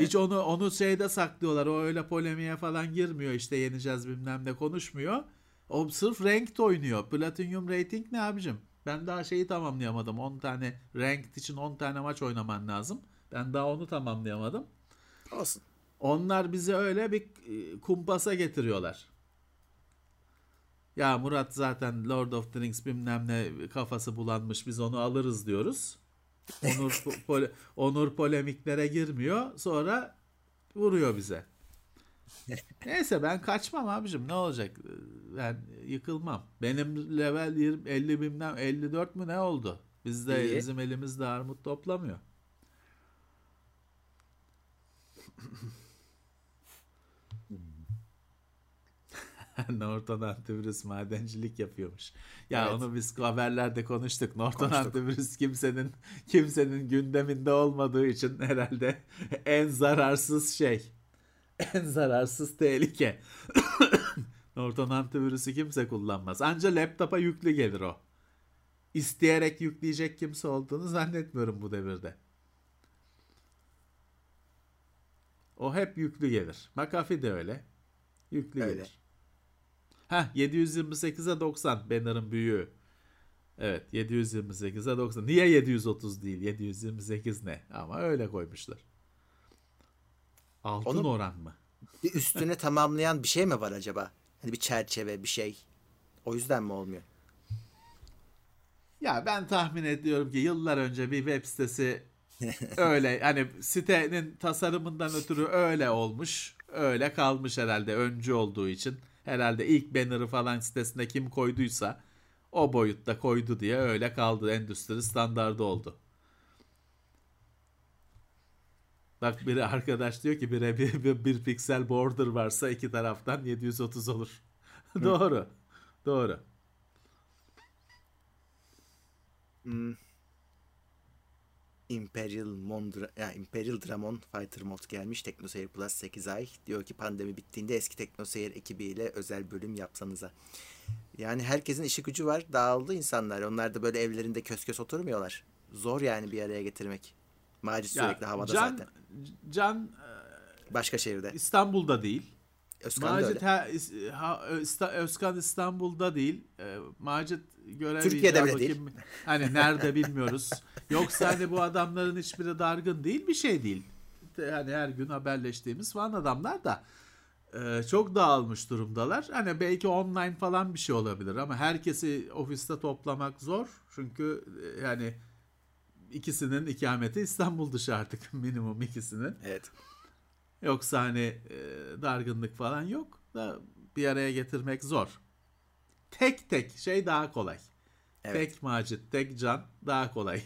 Hiç onu şeyde saklıyorlar. O öyle polemiğe falan girmiyor işte yeneceğiz bilmem ne konuşmuyor. O sırf ranked oynuyor. Platinyum rating ne abicim? Ben daha şeyi tamamlayamadım. 10 tane ranked için 10 tane maç oynaman lazım. Ben daha onu tamamlayamadım. Olsun. Onlar bizi öyle bir kumpasa getiriyorlar. Ya Murat zaten Lord of the Rings bilmem ne kafası bulanmış biz onu alırız diyoruz. Onur polemiklere girmiyor. Sonra vuruyor bize. Neyse ben kaçmam abicim ne olacak? Ben yıkılmam. Benim level 20, 50 bilmem 54 mü ne oldu? Bizim elimizde armut toplamıyor. Norton antivirüs madencilik yapıyormuş. Ya evet. Onu biz haberlerde konuştuk. Norton antivirüs kimsenin gündeminde olmadığı için herhalde en zararsız tehlike. Norton antivirüsü kimse kullanmaz. Anca laptopa yüklü gelir o. İsteyerek yükleyecek kimse olduğunu zannetmiyorum bu devirde. O hep yüklü gelir. McAfee de öyle. Yüklü öyle. Gelir. 728'e 90 banner'ın büyüğü. Evet 728'e 90. Niye 730 değil? 728 ne? Ama öyle koymuşlar. Altın onun oran mı? Bir üstüne tamamlayan bir şey mi var acaba? Hani bir çerçeve bir şey. O yüzden mi olmuyor? Ya ben tahmin ediyorum ki yıllar önce bir web sitesi öyle hani sitenin tasarımından ötürü öyle olmuş. Öyle kalmış herhalde öncü olduğu için. Herhalde ilk banner'ı falan sitesinde kim koyduysa o boyutta koydu diye öyle kaldı. Endüstri standardı oldu. Bak biri arkadaş diyor ki bir piksel border varsa iki taraftan 730 olur. Doğru. Doğru. Imperial Dramon Fighter Mod gelmiş. TeknoSeyir Plus 8 ay. Diyor ki pandemi bittiğinde eski TeknoSeyir ekibiyle özel bölüm yapsanıza. Yani herkesin işi gücü var. Dağıldı insanlar. Onlar da böyle evlerinde kös kös oturmuyorlar. Zor yani bir araya getirmek. Macit sürekli havada Can, zaten. Can başka şehirde. İstanbul'da değil. Özkan Macit Özkan İstanbul'da değil. Macit görev Türkiye'de bile bakayım. Değil. Hani nerede bilmiyoruz. Yoksa hani bu adamların hiçbiri dargın değil, bir şey değil. Hani her gün haberleştiğimiz falan adamlar da çok dağılmış durumdalar. Hani belki online falan bir şey olabilir ama herkesi ofiste toplamak zor. Çünkü yani ikisinin ikameti İstanbul dışı artık, minimum ikisinin. Evet. Yoksa hani dargınlık falan yok da bir araya getirmek zor. Tek tek şey daha kolay. Evet. Tek Macit, tek Can daha kolay.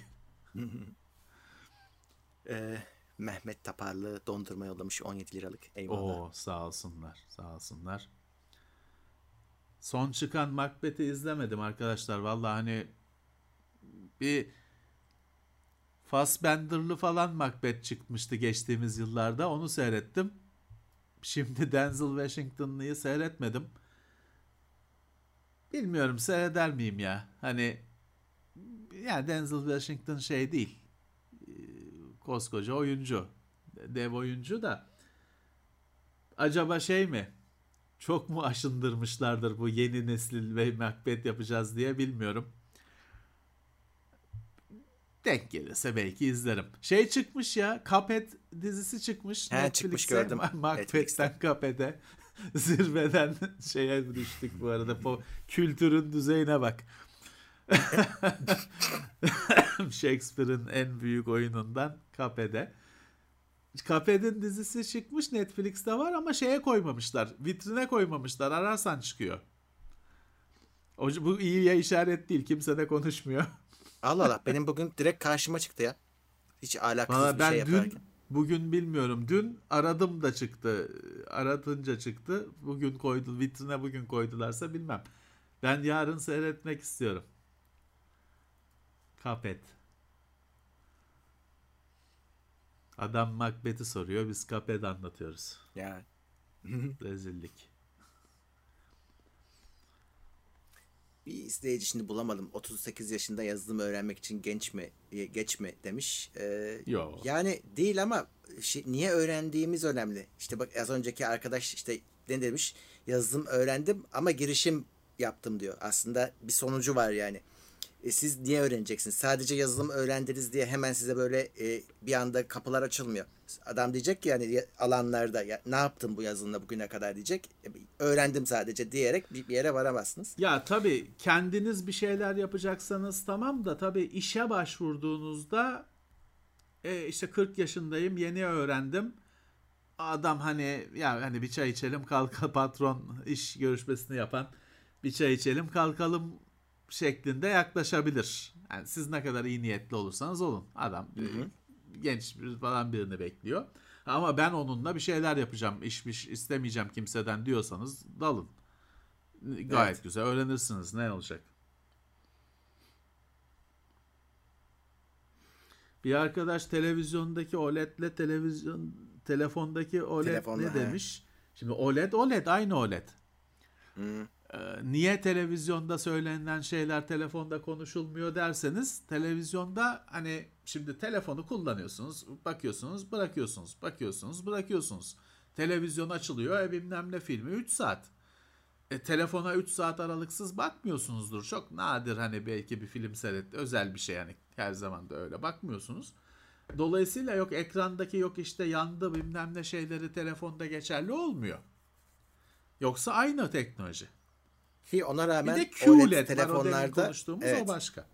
Mehmet Taparlı dondurma yollamış 17 liralık. Eyvallah. Oo, sağ olsunlar. Sağ olsunlar. Son çıkan Macbeth'i izlemedim arkadaşlar. Vallahi hani bir Fassbender'lı falan Macbeth çıkmıştı geçtiğimiz yıllarda. Onu seyrettim. Şimdi Denzel Washington'lıyı seyretmedim. Bilmiyorum seyreder miyim ya. Hani yani Denzel Washington şey değil. Koskoca oyuncu. Dev oyuncu da. Acaba şey mi? Çok mu aşındırmışlardır bu yeni nesil ve Macbeth yapacağız diye bilmiyorum. Denk gelirse belki izlerim. Şey çıkmış ya. Cuphead dizisi çıkmış. He, çıkmış gördüm. Macbeth'ten Cuphead'e. Zirveden şeye düştük bu arada. Kültürün düzeyine bak. Shakespeare'in en büyük oyunundan Cuphead'e. Cuphead'in dizisi çıkmış, Netflix'te var ama şeye koymamışlar. Vitrine koymamışlar. Ararsan çıkıyor. Bu iyiye işaret değil. Kimse de konuşmuyor. Allah Allah, benim bugün direkt karşıma çıktı ya. Hiç alakasız vallahi bir şey yaparken. Bugün bilmiyorum. Dün aradım da çıktı. Aratınca çıktı. Bugün koydu. Vitrine bugün koydularsa bilmem. Ben yarın seyretmek istiyorum. Cuphead. Adam Macbeth'i soruyor. Biz Cuphead anlatıyoruz. Ya. Rezillik. Bir izleyici şimdi bulamadım. 38 yaşında yazılımı öğrenmek için genç mi, geç mi demiş. Yani değil ama niye öğrendiğimiz önemli. İşte bak az önceki arkadaş işte ne demiş? Yazılım öğrendim ama girişim yaptım diyor. Aslında bir sonucu var yani. Siz niye öğreneceksiniz? Sadece yazılım öğrendiniz diye hemen size böyle bir anda kapılar açılmıyor. Adam diyecek ki yani alanlarda ya, ne yaptım bu yazılımla bugüne kadar diyecek. Öğrendim sadece diyerek bir yere varamazsınız. Ya tabii kendiniz bir şeyler yapacaksanız tamam da tabii işe başvurduğunuzda işte 40 yaşındayım yeni öğrendim. Adam hani ya hani bir çay içelim kalkalım, patron iş görüşmesini yapan bir çay içelim kalkalım şeklinde yaklaşabilir. Yani siz ne kadar iyi niyetli olursanız olun. Adam genç falan birini bekliyor. Ama ben onunla bir şeyler yapacağım. İş istemeyeceğim kimseden diyorsanız dalın. Gayet evet. Güzel. Öğrenirsiniz. Ne olacak? Bir arkadaş televizyondaki OLED'le telefondaki OLED telefonla, ne demiş? He. Şimdi OLED aynı OLED. Hı. Niye televizyonda söylenen şeyler telefonda konuşulmuyor derseniz, televizyonda hani şimdi telefonu kullanıyorsunuz, bakıyorsunuz, bırakıyorsunuz, bakıyorsunuz, bırakıyorsunuz. Televizyon açılıyor, bilmem ne filmi 3 saat. Telefona 3 saat aralıksız bakmıyorsunuzdur. Çok nadir hani belki bir film seyretti, özel bir şey yani, her zaman da öyle bakmıyorsunuz. Dolayısıyla yok ekrandaki yok işte yandı bilmem ne şeyleri telefonda geçerli olmuyor. Yoksa aynı teknoloji. Ki ona rağmen bir de QLED telefonlarda evet, o başka.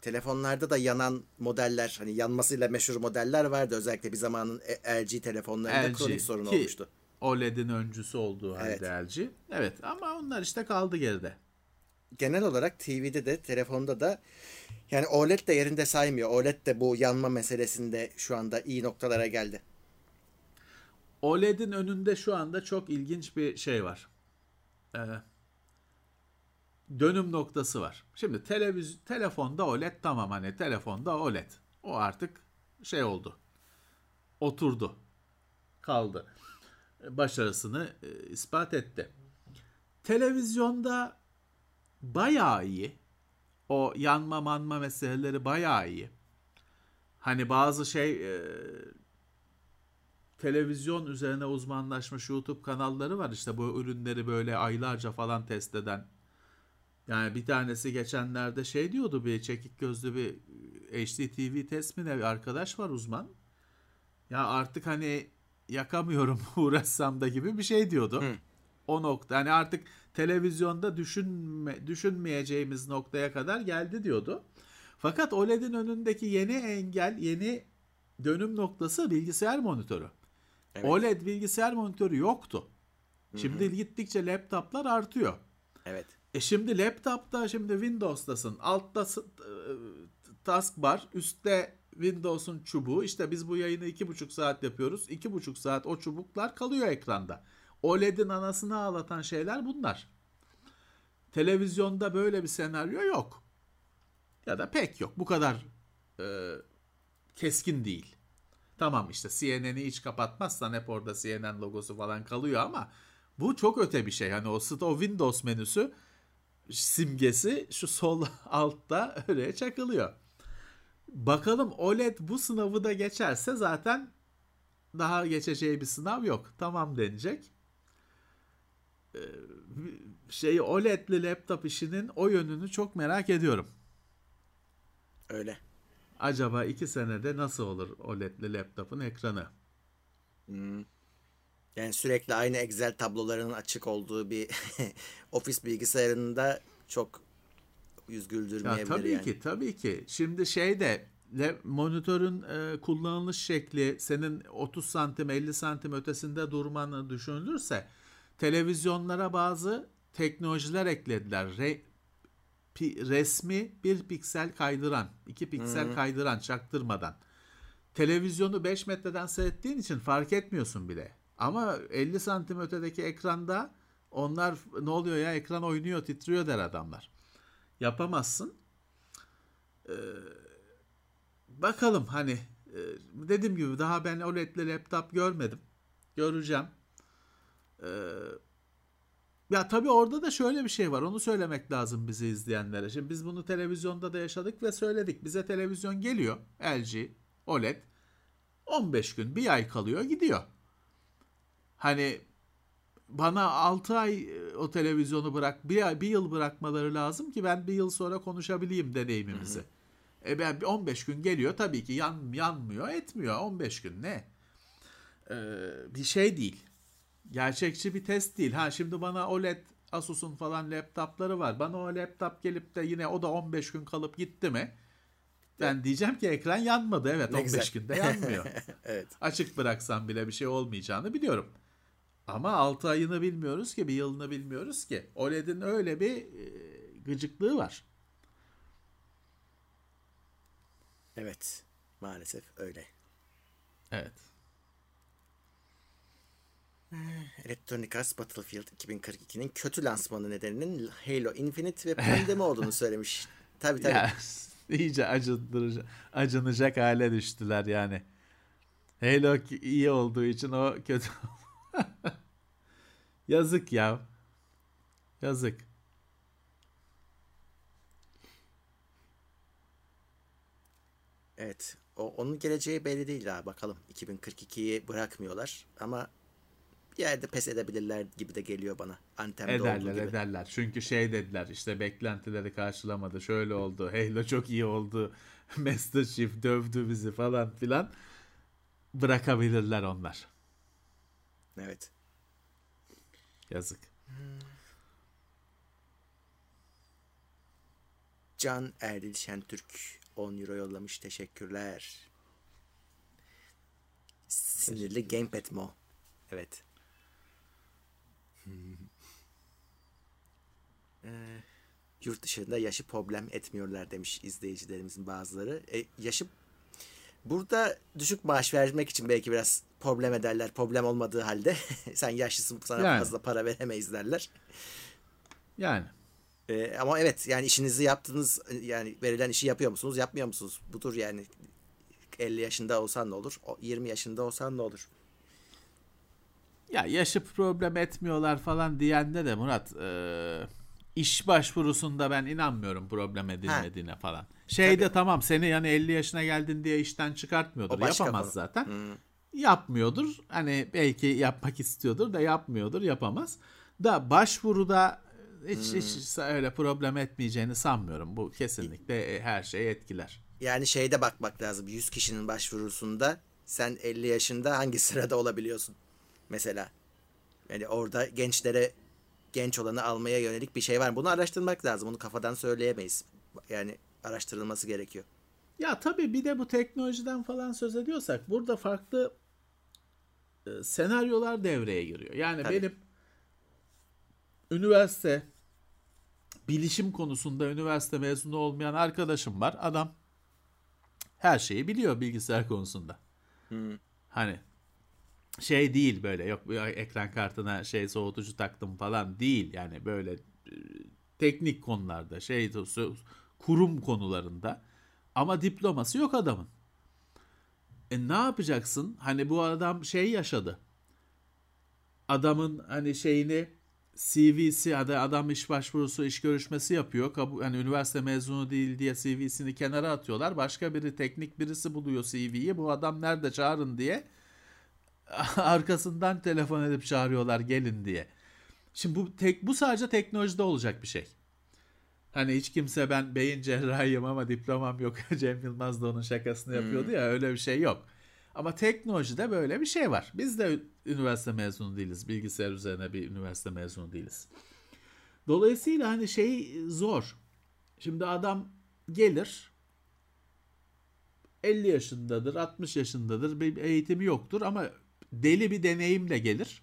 Telefonlarda da yanan modeller, hani yanmasıyla meşhur modeller vardı. Özellikle bir zamanın LG telefonlarında kronik sorun olmuştu. OLED'in öncüsü olduğu halde LG. Evet ama onlar işte kaldı geride. Genel olarak TV'de de telefonda da yani OLED de yerinde saymıyor. OLED de bu yanma meselesinde şu anda iyi noktalara geldi. OLED'in önünde şu anda çok ilginç bir şey var. Dönüm noktası var. Şimdi telefonda OLED tamam, hani telefonda OLED. O artık şey oldu. Oturdu. Kaldı. Başarısını ispat etti. Televizyonda bayağı iyi. O yanma manma meseleleri bayağı iyi. Hani bazı televizyon üzerine uzmanlaşmış YouTube kanalları var işte bu ürünleri böyle aylarca falan test eden. Yani bir tanesi geçenlerde diyordu, bir çekik gözlü bir HDTV test mi ne bir arkadaş var, uzman. Ya artık hani yakamıyorum uğraşsam da gibi bir diyordu. Hı. O nokta hani artık televizyonda düşünmeyeceğimiz noktaya kadar geldi diyordu. Fakat OLED'in önündeki yeni engel, yeni dönüm noktası bilgisayar monitörü. Evet. OLED bilgisayar monitörü yoktu. Şimdi gittikçe laptoplar artıyor. Evet. Şimdi laptopta, şimdi Windows'tasın. Altta taskbar, üstte Windows'un çubuğu. İşte biz bu yayını 2,5 saat yapıyoruz. 2,5 saat o çubuklar kalıyor ekranda. OLED'in anasını ağlatan şeyler bunlar. Televizyonda böyle bir senaryo yok. Ya da pek yok. Bu kadar keskin değil. Tamam işte CNN'i hiç kapatmazsan hep orada CNN logosu falan kalıyor ama bu çok öte bir şey. Hani o Windows menüsü simgesi şu sol altta öyle çakılıyor. Bakalım OLED bu sınavı da geçerse zaten daha geçeceği bir sınav yok. Tamam denecek. OLED'li laptop işinin o yönünü çok merak ediyorum. Öyle. Acaba 2 senede nasıl olur OLED'li laptopun ekranı? Yani sürekli aynı Excel tablolarının açık olduğu bir ofis bilgisayarında çok yüz güldürmeyebilir. Ya tabii ki. Şimdi monitörün kullanılış şekli, senin 30 santim 50 santim ötesinde durmanı düşünülürse televizyonlara bazı teknolojiler eklediler. Resmi 1 piksel kaydıran, 2 piksel kaydıran, çaktırmadan. Televizyonu 5 metreden seyrettiğin için fark etmiyorsun bile. Ama 50 santim ötedeki ekranda onlar ne oluyor ya, ekran oynuyor, titriyor der adamlar. Yapamazsın. Bakalım hani dediğim gibi daha ben OLED'li laptop görmedim. Göreceğim. Ya tabii orada da şöyle bir şey var. Onu söylemek lazım bizi izleyenlere. Şimdi biz bunu televizyonda da yaşadık ve söyledik. Bize televizyon geliyor. LG, OLED. 15 gün, bir ay kalıyor, gidiyor. Hani bana 6 ay o televizyonu bırak, bir yıl bırakmaları lazım ki ben 1 yıl sonra konuşabileyim deneyimimizi. Ben 15 gün geliyor tabii ki yanmıyor, etmiyor. 15 gün ne? Bir şey değil. Gerçekçi bir test değil. Ha şimdi bana OLED, Asus'un falan laptopları var. Bana o laptop gelip de yine o da 15 gün kalıp gitti mi? Ben diyeceğim ki ekran yanmadı. Evet, ne 15 güzel. Günde yanmıyor. Evet. Açık bıraksam bile bir şey olmayacağını biliyorum. Ama 6 ayını bilmiyoruz ki, bir yılını bilmiyoruz ki. OLED'in öyle bir gıcıklığı var. Evet. Maalesef öyle. Evet. Electronic Arts Battlefield 2042'nin kötü lansmanı nedeninin Halo Infinite ve pandemi olduğunu söylemiş. Tabii. Ya, iyice acınacak hale düştüler yani. Halo iyi olduğu için o kötü. Yazık ya. Yazık. Evet. Onun geleceği belli değil daha. Bakalım. 2042'yi bırakmıyorlar ama bir yerde pes edebilirler gibi de geliyor bana. Antem'de olduğu gibi. Ederler. Çünkü dediler işte beklentileri karşılamadı. Şöyle oldu. Halo çok iyi oldu. Master Chief dövdü bizi falan filan. Bırakabilirler onlar. Evet. Yazık. Can Erdil Şentürk 10 euro yollamış. Teşekkürler. Sinirli Gamepad Mo. Evet. Yurt dışında yaşı problem etmiyorlar demiş izleyicilerimizin bazıları. Yaşı burada düşük maaş vermek için belki biraz problem ederler. Problem olmadığı halde sen yaşlısın, sana fazla para veremeyiz derler. Yani. Ama evet yani işinizi yaptınız, yani verilen işi yapıyor musunuz, yapmıyor musunuz? Budur yani. 50 yaşında olsan ne olur? 20 yaşında olsan ne olur? Ya yaşı problem etmiyorlar falan diyenle de Murat, iş başvurusunda ben inanmıyorum problem edilmediğine falan. Şeyde tabii, tamam seni yani 50 yaşına geldin diye işten çıkartmıyordur. Yapamaz konu zaten. Hmm. Yapmıyordur. Hani belki yapmak istiyordur da yapmıyordur, yapamaz. Da başvuruda hiç öyle problem etmeyeceğini sanmıyorum. Bu kesinlikle her şeyi etkiler. Yani şeyde bakmak lazım. 100 kişinin başvurusunda sen 50 yaşında hangi sırada olabiliyorsun? Mesela. Yani orada gençlere, genç olanı almaya yönelik bir şey var mı? Bunu araştırmak lazım. Bunu kafadan söyleyemeyiz. Yani araştırılması gerekiyor. Ya tabii bir de bu teknolojiden falan söz ediyorsak burada farklı senaryolar devreye giriyor. Yani tabii, benim üniversite, bilişim konusunda üniversite mezunu olmayan arkadaşım var. Adam her şeyi biliyor bilgisayar konusunda. Hmm. Hani şey değil böyle, yok ekran kartına şey soğutucu taktım falan değil. Yani böyle teknik konularda, şey kurum konularında. Ama diploması yok adamın. E ne yapacaksın? Hani bu adam şey yaşadı. Adamın hani şeyini, CV'si, adam iş başvurusu, iş görüşmesi yapıyor. Hani üniversite mezunu değil diye CV'sini kenara atıyorlar. Başka biri, teknik birisi buluyor CV'yi. Bu adam nerede, çağırın diye. Arkasından telefon edip çağırıyorlar, gelin diye. Şimdi bu sadece teknolojide olacak bir şey. Hani hiç kimse ben beyin cerrahiyim ama diplomam yok. Cem Yılmaz da onun şakasını yapıyordu ya, öyle bir şey yok. Ama teknolojide böyle bir şey var. Biz de üniversite mezunu değiliz. Bilgisayar üzerine bir üniversite mezunu değiliz. Dolayısıyla hani şey zor. Şimdi adam gelir, 50 yaşındadır, 60 yaşındadır, bir eğitimi yoktur ama deli bir deneyimle gelir.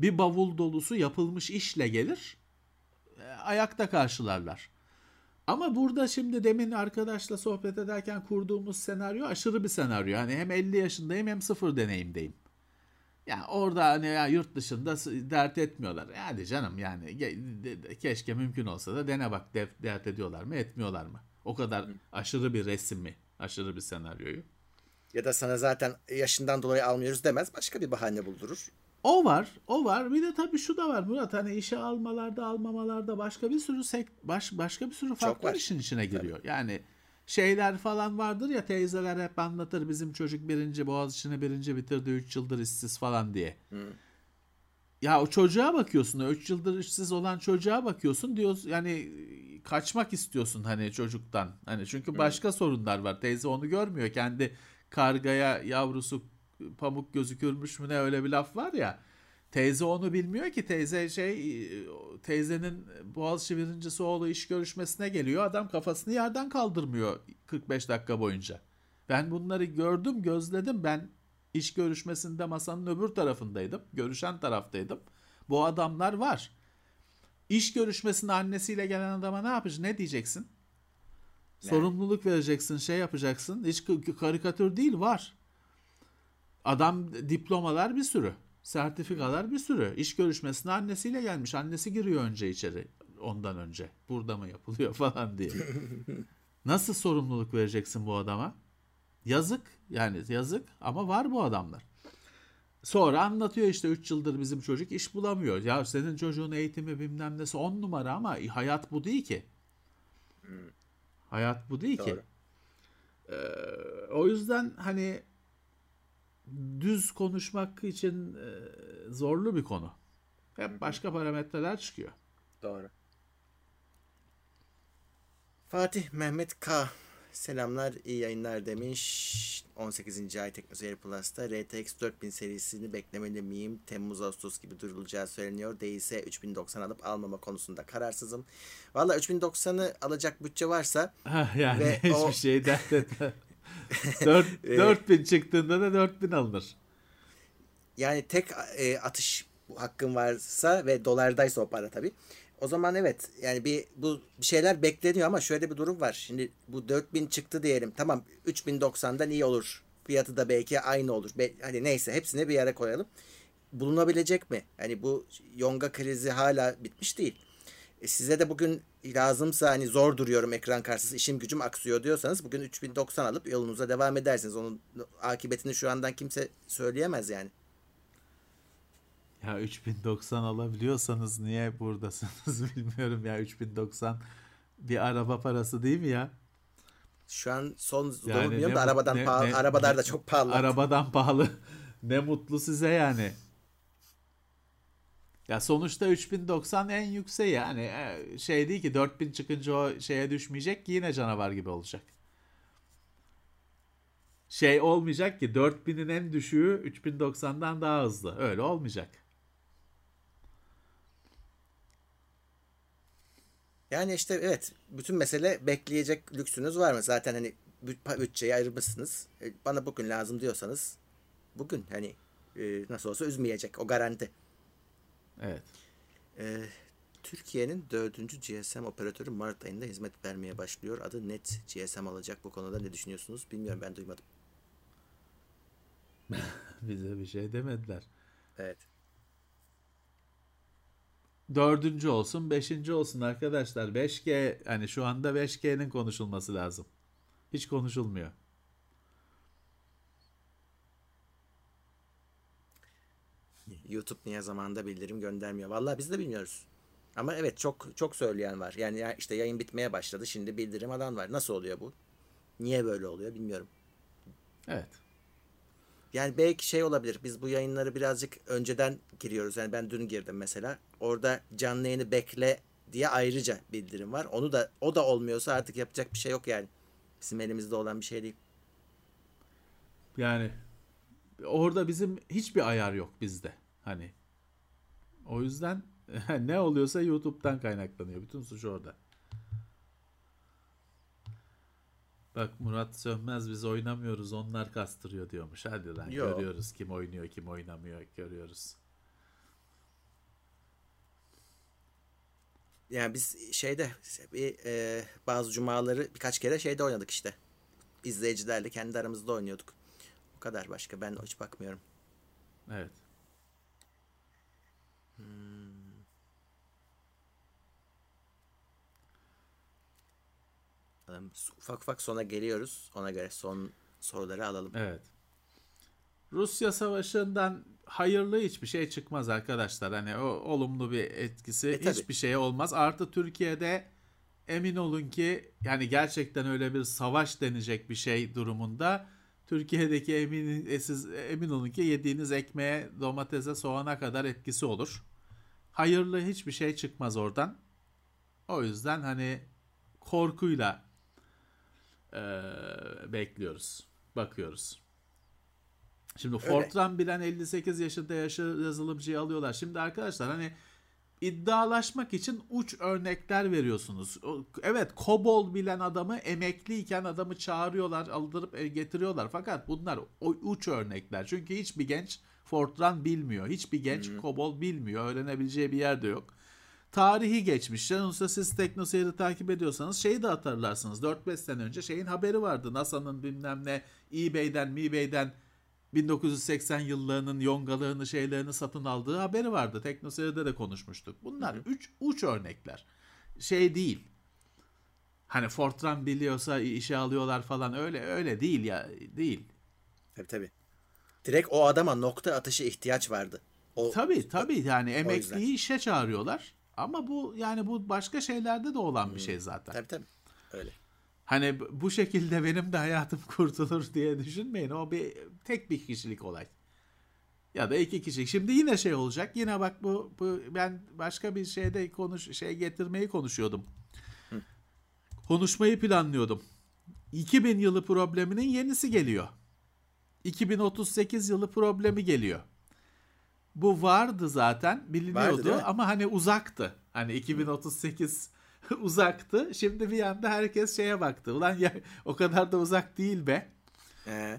Bir bavul dolusu yapılmış işle gelir. Ayakta karşılarlar. Ama burada şimdi demin arkadaşla sohbet ederken kurduğumuz senaryo aşırı bir senaryo. Yani hem 50 yaşındayım hem sıfır deneyimdeyim. Yani orada hani ya yurt dışında dert etmiyorlar. Hadi canım yani keşke mümkün olsa da dene bak, dert ediyorlar mı etmiyorlar mı? O kadar aşırı bir resmi, aşırı bir senaryoyu. Ya da sana zaten yaşından dolayı almıyoruz demez. Başka bir bahane buldurur. O var. Bir de tabii şu da var Murat, hani işe almalarda, almamalarda başka bir sürü başka bir sürü faktör işin içine giriyor. Tabii. Yani şeyler falan vardır ya, teyzeler hep anlatır, bizim çocuk Boğaziçi'ni birinci bitirdi, 3 yıldır işsiz falan diye. Ya o çocuğa bakıyorsun, 3 yıldır işsiz olan çocuğa bakıyorsun, diyor yani kaçmak istiyorsun hani çocuktan. Hani çünkü başka sorunlar var. Teyze onu görmüyor. Kendi kargaya yavrusu pamuk gözükürmüş mü ne, öyle bir laf var ya. Teyze onu bilmiyor ki. Teyzenin Boğaziçi birincisi oğlu iş görüşmesine geliyor. Adam kafasını yerden kaldırmıyor 45 dakika boyunca. Ben bunları gördüm, gözledim. Ben iş görüşmesinde masanın öbür tarafındaydım. Görüşen taraftaydım. Bu adamlar var. İş görüşmesine annesiyle gelen adama ne yapacaksın? Ne diyeceksin? Ne? Sorumluluk vereceksin, şey yapacaksın. Hiç karikatür değil, var. Adam diplomalar bir sürü, sertifikalar bir sürü. İş görüşmesine annesiyle gelmiş. Annesi giriyor önce içeri, ondan önce. Burada mı yapılıyor falan diye. Nasıl sorumluluk vereceksin bu adama? Yazık yani, yazık ama var bu adamlar. Sonra anlatıyor işte 3 yıldır bizim çocuk iş bulamıyor. Ya senin çocuğun eğitimi bilmem nesi 10 numara ama hayat bu değil ki. Hayat bu değil ki. O yüzden hani düz konuşmak için zorlu bir konu. Hep başka parametreler çıkıyor. Doğru. Fatih Mehmet K. Selamlar, iyi yayınlar demiş. 18. ay TeknoSeyir Plus'ta RTX 4000 serisini beklemeli miyim? Temmuz-Ağustos gibi duyurulacağı söyleniyor. Değilse 3090 alıp almama konusunda kararsızım. Valla 3090'ı alacak bütçe varsa yani ve hiçbir şey dert etme. 4000 çıktığında da 4000 alınır. Yani tek atış hakkın varsa ve dolardaysa o para tabii. O zaman evet yani bu şeyler bekleniyor ama şöyle bir durum var. Şimdi bu 4000 çıktı diyelim. Tamam, 3090'dan iyi olur. Fiyatı da belki aynı olur. Hani neyse, hepsini bir yere koyalım. Bulunabilecek mi? Hani bu yonga krizi hala bitmiş değil. Size de bugün lazımsa hani zor duruyorum, ekran karşısında işim gücüm aksıyor diyorsanız bugün 3090 alıp yolunuza devam edersiniz. Onun akıbetini şu andan kimse söyleyemez yani. Ya 3090 alabiliyorsanız niye buradasınız bilmiyorum ya. 3090 bir araba parası değil mi ya? Şu an son yani bilmiyorum da arabadan pahalı. Arabalar da çok pahalı. Arabadan pahalı. Ne mutlu size yani. Ya sonuçta 3090 en yükseği yani, şey değil ki 4000 çıkınca o şeye düşmeyecek ki, yine canavar gibi olacak. Şey olmayacak ki 4000'in en düşüğü 3090'dan daha hızlı. Öyle olmayacak. Yani işte evet, bütün mesele bekleyecek lüksünüz var mı? Zaten hani bütçeyi ayırmışsınız. Bana bugün lazım diyorsanız bugün hani nasıl olsa üzmeyecek. O garanti. Evet. Türkiye'nin 4. GSM operatörü Mart ayında hizmet vermeye başlıyor. Adı Net GSM alacak. Bu konuda ne düşünüyorsunuz? Bilmiyorum, ben duymadım. Bize bir şey demediler. Evet. 4. olsun, 5. olsun arkadaşlar. 5G, hani şu anda 5G'nin konuşulması lazım. Hiç konuşulmuyor. YouTube niye zamanında bildirim göndermiyor? Vallahi biz de bilmiyoruz. Ama evet, çok çok söyleyen var. Yani işte yayın bitmeye başladı, şimdi bildirim alan var. Nasıl oluyor bu? Niye böyle oluyor bilmiyorum. Evet. Yani belki şey olabilir. Biz bu yayınları birazcık önceden giriyoruz. Yani ben dün girdim mesela. Orada canlı yayını bekle diye ayrıca bildirim var. Onu da, o da olmuyorsa artık yapacak bir şey yok yani. Bizim elimizde olan bir şey değil. Yani orada bizim hiçbir ayar yok bizde. Hani o yüzden ne oluyorsa YouTube'dan kaynaklanıyor. Bütün suç orada. Bak Murat Sönmez, biz oynamıyoruz onlar kastırıyor diyormuş. Hadi lan. Yo. Görüyoruz kim oynuyor kim oynamıyor, görüyoruz. Yani biz şeyde bazı cumaları birkaç kere şeyde oynadık işte. İzleyicilerle kendi aramızda oynuyorduk. O kadar, başka ben hiç bakmıyorum. Evet. Ufak ufak sona geliyoruz. Ona göre son soruları alalım. Evet. Rusya savaşından hayırlı hiçbir şey çıkmaz arkadaşlar. Hani o olumlu bir etkisi hiçbir şey olmaz. Artı Türkiye'de emin olun ki yani gerçekten öyle bir savaş denecek bir şey durumunda Türkiye'deki siz emin olun ki yediğiniz ekmeğe, domatese, soğana kadar etkisi olur. Hayırlı hiçbir şey çıkmaz oradan. O yüzden hani korkuyla bekliyoruz, bakıyoruz. Şimdi Fortran bilen 58 yaşında yazılımcıyı alıyorlar. Şimdi arkadaşlar hani iddialaşmak için uç örnekler veriyorsunuz. Evet, COBOL bilen adamı, emekliyken adamı çağırıyorlar, aldırıp getiriyorlar. Fakat bunlar uç örnekler. Çünkü hiçbir genç Fortran bilmiyor. Hiçbir genç COBOL bilmiyor. Öğrenebileceği bir yerde yok. Tarihi geçmiş. Yoksa siz TeknoSeyir'i takip ediyorsanız şeyi de hatırlarsınız. 4-5 sene önce şeyin haberi vardı. NASA'nın bilmem ne eBay'den 1980 yıllarının yongalarını, şeylerini satın aldığı haberi vardı. TeknoSeyir'de de konuşmuştuk. Bunlar uç örnekler. Şey değil. Hani Fortran biliyorsa işe alıyorlar falan, öyle değil ya, değil. Tabii. Direkt o adama nokta atışı ihtiyaç vardı. Tabii yani emekliyi işe çağırıyorlar. Ama bu yani bu başka şeylerde de olan bir şey zaten. Tabii öyle. Hani bu şekilde benim de hayatım kurtulur diye düşünmeyin. O tek bir kişilik olay. Ya da iki kişilik. Şimdi yine şey olacak. Yine bak bu ben başka bir şeyde getirmeyi konuşuyordum. Konuşmayı planlıyordum. 2000 yılı probleminin yenisi geliyor. 2038 yılı problemi geliyor. Bu vardı zaten, biliniyordu ama hani uzaktı. Hani 2038 uzaktı. Şimdi bir anda herkes şeye baktı. Ulan ya, o kadar da uzak değil be.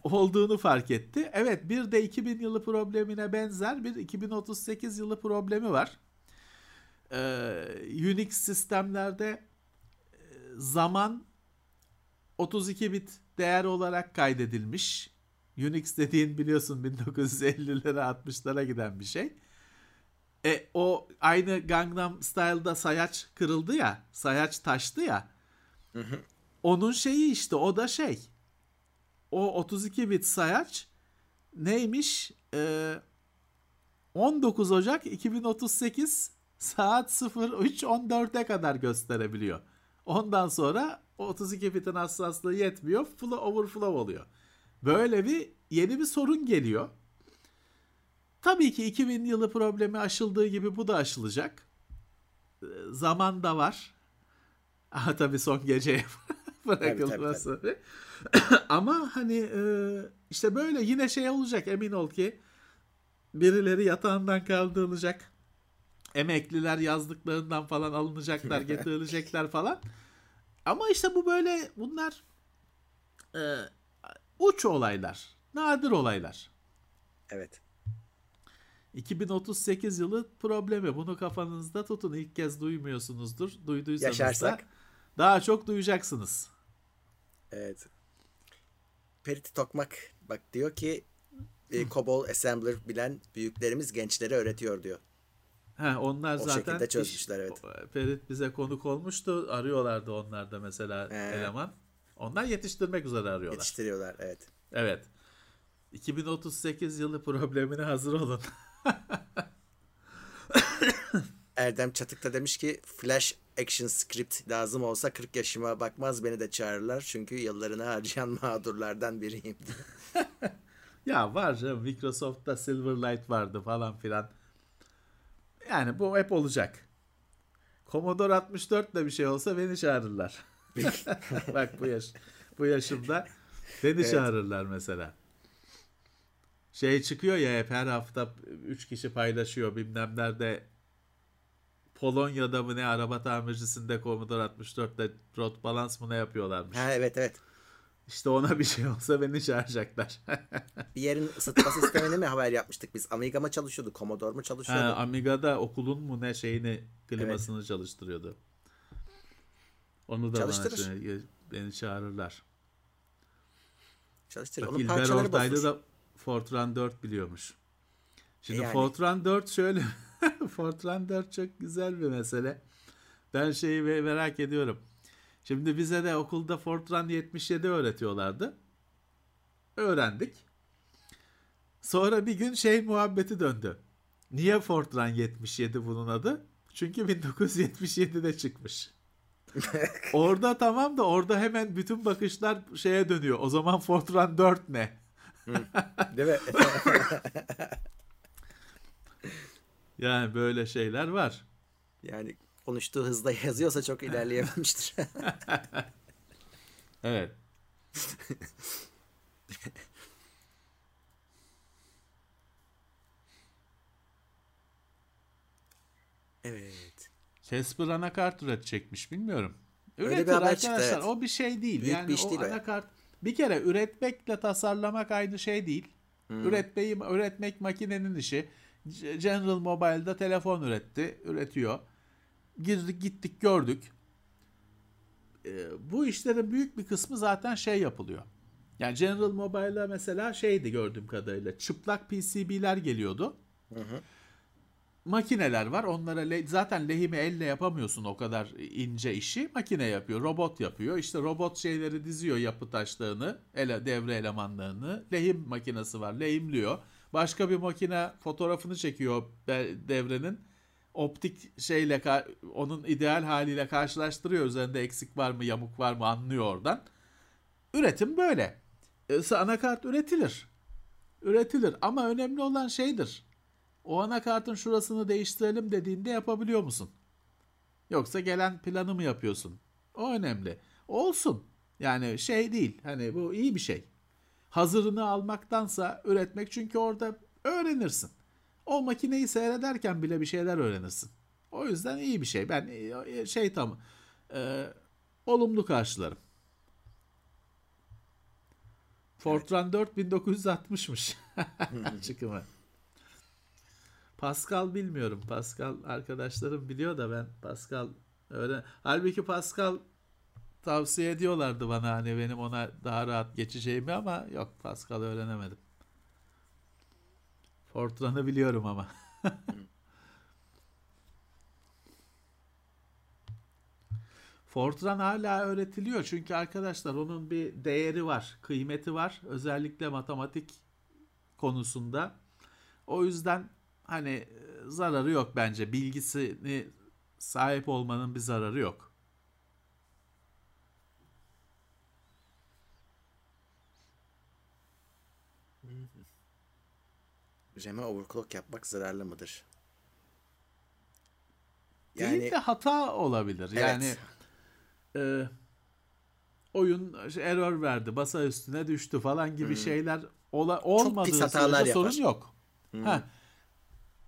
Olduğunu fark etti. Evet, bir de 2000 yılı problemine benzer bir 2038 yılı problemi var. Unix sistemlerde zaman 32 bit değer olarak kaydedilmiş. Unix dediğin biliyorsun 1950'lere 60'lara giden bir şey. O aynı Gangnam Style'da sayaç kırıldı ya, sayaç taştı ya. Onun şeyi işte, o da şey. O 32 bit sayaç neymiş? 19 Ocak 2038 saat 03.14'e kadar gösterebiliyor. Ondan sonra O 32 bitin hassaslığı yetmiyor. Full overflow oluyor. Böyle bir yeni bir sorun geliyor. Tabii ki 2000 yılı problemi aşıldığı gibi bu da aşılacak. Zaman da var. Aha, tabii son geceye bırakılması. Tabii. Ama hani işte böyle yine şey olacak, emin ol ki birileri yatağından kaldırılacak. Emekliler yazdıklarından falan alınacaklar, getirilecekler falan. Ama işte bu böyle, bunlar uç olaylar, nadir olaylar. Evet. 2038 yılı problemi. Bunu kafanızda tutun. İlk kez duymuyorsunuzdur. Duyduysanız yaşarsak da daha çok duyacaksınız. Evet. Periti Tokmak bak diyor ki COBOL Assembler bilen büyüklerimiz gençlere öğretiyor diyor. Ha, onlar o zaten şekilde çözmüşler, evet. Ferit bize konuk olmuştu. Arıyorlardı onlar da mesela eleman. Onlar yetiştirmek üzere arıyorlar. Yetiştiriyorlar, evet. Evet. 2038 yılı problemine hazır olun. Erdem Çatık da demiş ki Flash Action Script lazım olsa 40 yaşıma bakmaz beni de çağırırlar. Çünkü yıllarını harcayan mağdurlardan biriyim. Ya var canım, Microsoft'ta Silverlight vardı falan filan. Yani bu hep olacak. Commodore 64 ile bir şey olsa beni çağırırlar. Bak bu yaşımda beni evet çağırırlar mesela. Şey çıkıyor ya hep, her hafta 3 kişi paylaşıyor bilmem nerede, Polonya'da mı ne araba tamircisinde Commodore 64'te rot balance mı ne yapıyorlarmış. Ha, evet evet. İşte ona bir şey olsa beni çağıracaklar. Bir yerin ısıtma sistemini mi haber yapmıştık biz? Amiga mı çalışıyordu? Commodore mu çalışıyordu? Ha, Amiga'da okulun mu ne şeyini, klimasını evet çalıştırıyordu. Onu da çalıştırır. Beni çağırırlar. Çalıştırır. Bak, onun İlber Ortaylı da Fortran 4 biliyormuş. Şimdi yani. Fortran 4 şöyle. Fortran 4 çok güzel bir mesele. Ben şeyi merak ediyorum. Şimdi bize de okulda Fortran 77 öğretiyorlardı. Öğrendik. Sonra bir gün şey muhabbeti döndü. Niye Fortran 77 bunun adı? Çünkü 1977'de çıkmış. Orada tamam da orada hemen bütün bakışlar şeye dönüyor. O zaman Fortran 4 ne? Değil mi? Yani böyle şeyler var. Yani konuştuğu hızda yazıyorsa çok ilerleyememiştir. Evet. Evet. Casper anakart üretecekmiş, bilmiyorum. Üretir arkadaşlar. Evet. O bir şey değil. Büyük yani bir iş o değil anakart. Bir kere üretmekle tasarlamak aynı şey değil. Hmm. Üretmek makinenin işi. General Mobile'da telefon üretiyor. Girdik gittik gördük. Bu işlerin büyük bir kısmı zaten şey yapılıyor. Yani General Mobile'a mesela şeydi gördüğüm kadarıyla. Çıplak PCB'ler geliyordu. Hı hı. Makineler var. Onlara zaten lehimi elle yapamıyorsun, o kadar ince işi. Makine yapıyor. Robot yapıyor. İşte robot şeyleri diziyor, yapı taşlarını, devre elemanlarını. Lehim makinesi var. Lehimliyor. Başka bir makine fotoğrafını çekiyor devrenin. Optik şeyle onun ideal haliyle karşılaştırıyor. Üzerinde eksik var mı, yamuk var mı anlıyor oradan. Üretim böyle. Anakart üretilir. Üretilir ama önemli olan şeydir. O anakartın şurasını değiştirelim dediğinde yapabiliyor musun? Yoksa gelen planı mı yapıyorsun? O önemli. Olsun. Yani şey değil. Hani bu iyi bir şey. Hazırını almaktansa üretmek, çünkü orada öğrenirsin. O makineyi seyrederken bile bir şeyler öğrenirsin. O yüzden iyi bir şey. Ben şey tam olumlu karşılarım. Fortran 4 1960'mış çıkımı. Pascal bilmiyorum. Pascal arkadaşlarım biliyor da ben Pascal öyle. Halbuki Pascal tavsiye ediyorlardı bana, hani benim ona daha rahat geçeceğimi, ama yok, Pascal öğrenemedim. Fortran'ı biliyorum ama. Fortran hala öğretiliyor çünkü arkadaşlar onun bir değeri var, kıymeti var. Özellikle matematik konusunda. O yüzden hani zararı yok bence. Bilgisini sahip olmanın bir zararı yok. RAM'e overclock yapmak zararlı mıdır? Yani değil de hata olabilir. Evet. Yani oyun error verdi, masa üstüne düştü falan gibi şeyler olmadığı sürece sorun yok. Ha.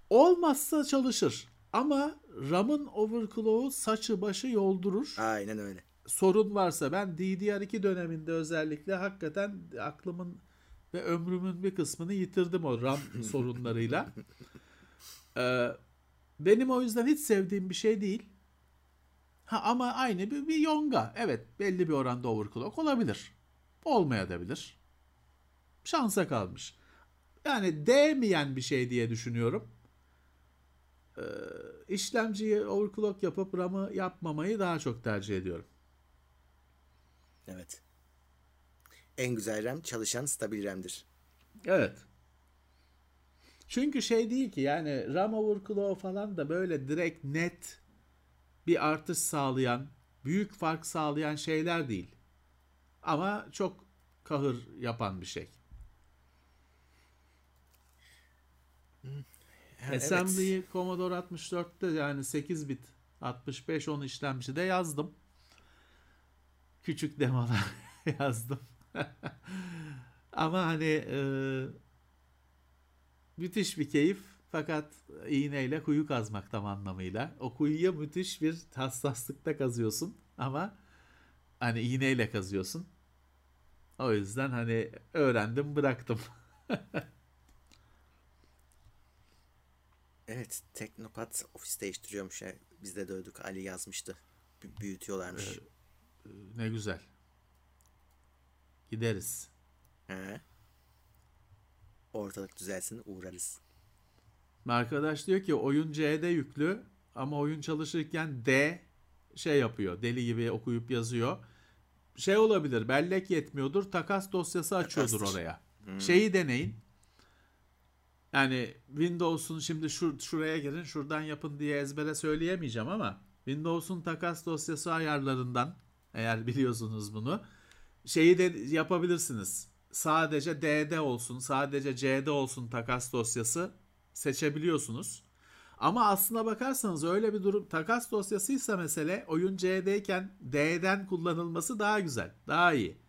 Olmazsa çalışır. Ama RAM'ın overclock'u saçı başı yoldurur. Aynen öyle. Sorun varsa ben DDR2 döneminde özellikle hakikaten aklımın ve ömrümün bir kısmını yitirdim o RAM sorunlarıyla. Benim o yüzden hiç sevdiğim bir şey değil. Ha, ama aynı bir yonga. Evet, belli bir oranda overclock olabilir. Olmayabilir. Şansa kalmış. Yani değmeyen bir şey diye düşünüyorum. İşlemciyi overclock yapıp RAM'ı yapmamayı daha çok tercih ediyorum. Evet. En güzel RAM çalışan stabil RAM'dir. Evet. Çünkü şey değil ki yani RAM overclock falan da böyle direkt net bir artış sağlayan, büyük fark sağlayan şeyler değil. Ama çok kahır yapan bir şey. Evet. Assembly'yi Commodore 64'te yani 8 bit 6510 işlemcide yazdım. Küçük demolar yazdım. Ama hani müthiş bir keyif fakat iğneyle kuyu kazmak tam anlamıyla. O kuyuya müthiş bir hassaslıkta kazıyorsun ama hani iğneyle kazıyorsun. O yüzden hani öğrendim, bıraktım. Evet, Teknopat ofis değiştiriyormuş. Biz de dövdük. Ali yazmıştı. Büyütüyorlarmış. Ne güzel. Gideriz. He. Ortalık düzelsin, uğrarız. Arkadaş diyor ki oyun C'de yüklü ama oyun çalışırken D şey yapıyor. Deli gibi okuyup yazıyor. Şey olabilir, bellek yetmiyordur. Takas dosyası açıyordur oraya. Şeyi deneyin. Yani Windows'un şimdi şuraya girin, şuradan yapın diye ezbere söyleyemeyeceğim ama Windows'un takas dosyası ayarlarından eğer biliyorsunuz bunu şeyi de yapabilirsiniz. Sadece D'de olsun, sadece C'de olsun takas dosyası seçebiliyorsunuz. Ama aslına bakarsanız öyle bir durum takas dosyasıysa mesele oyun C'deyken D'den kullanılması daha güzel, daha iyi.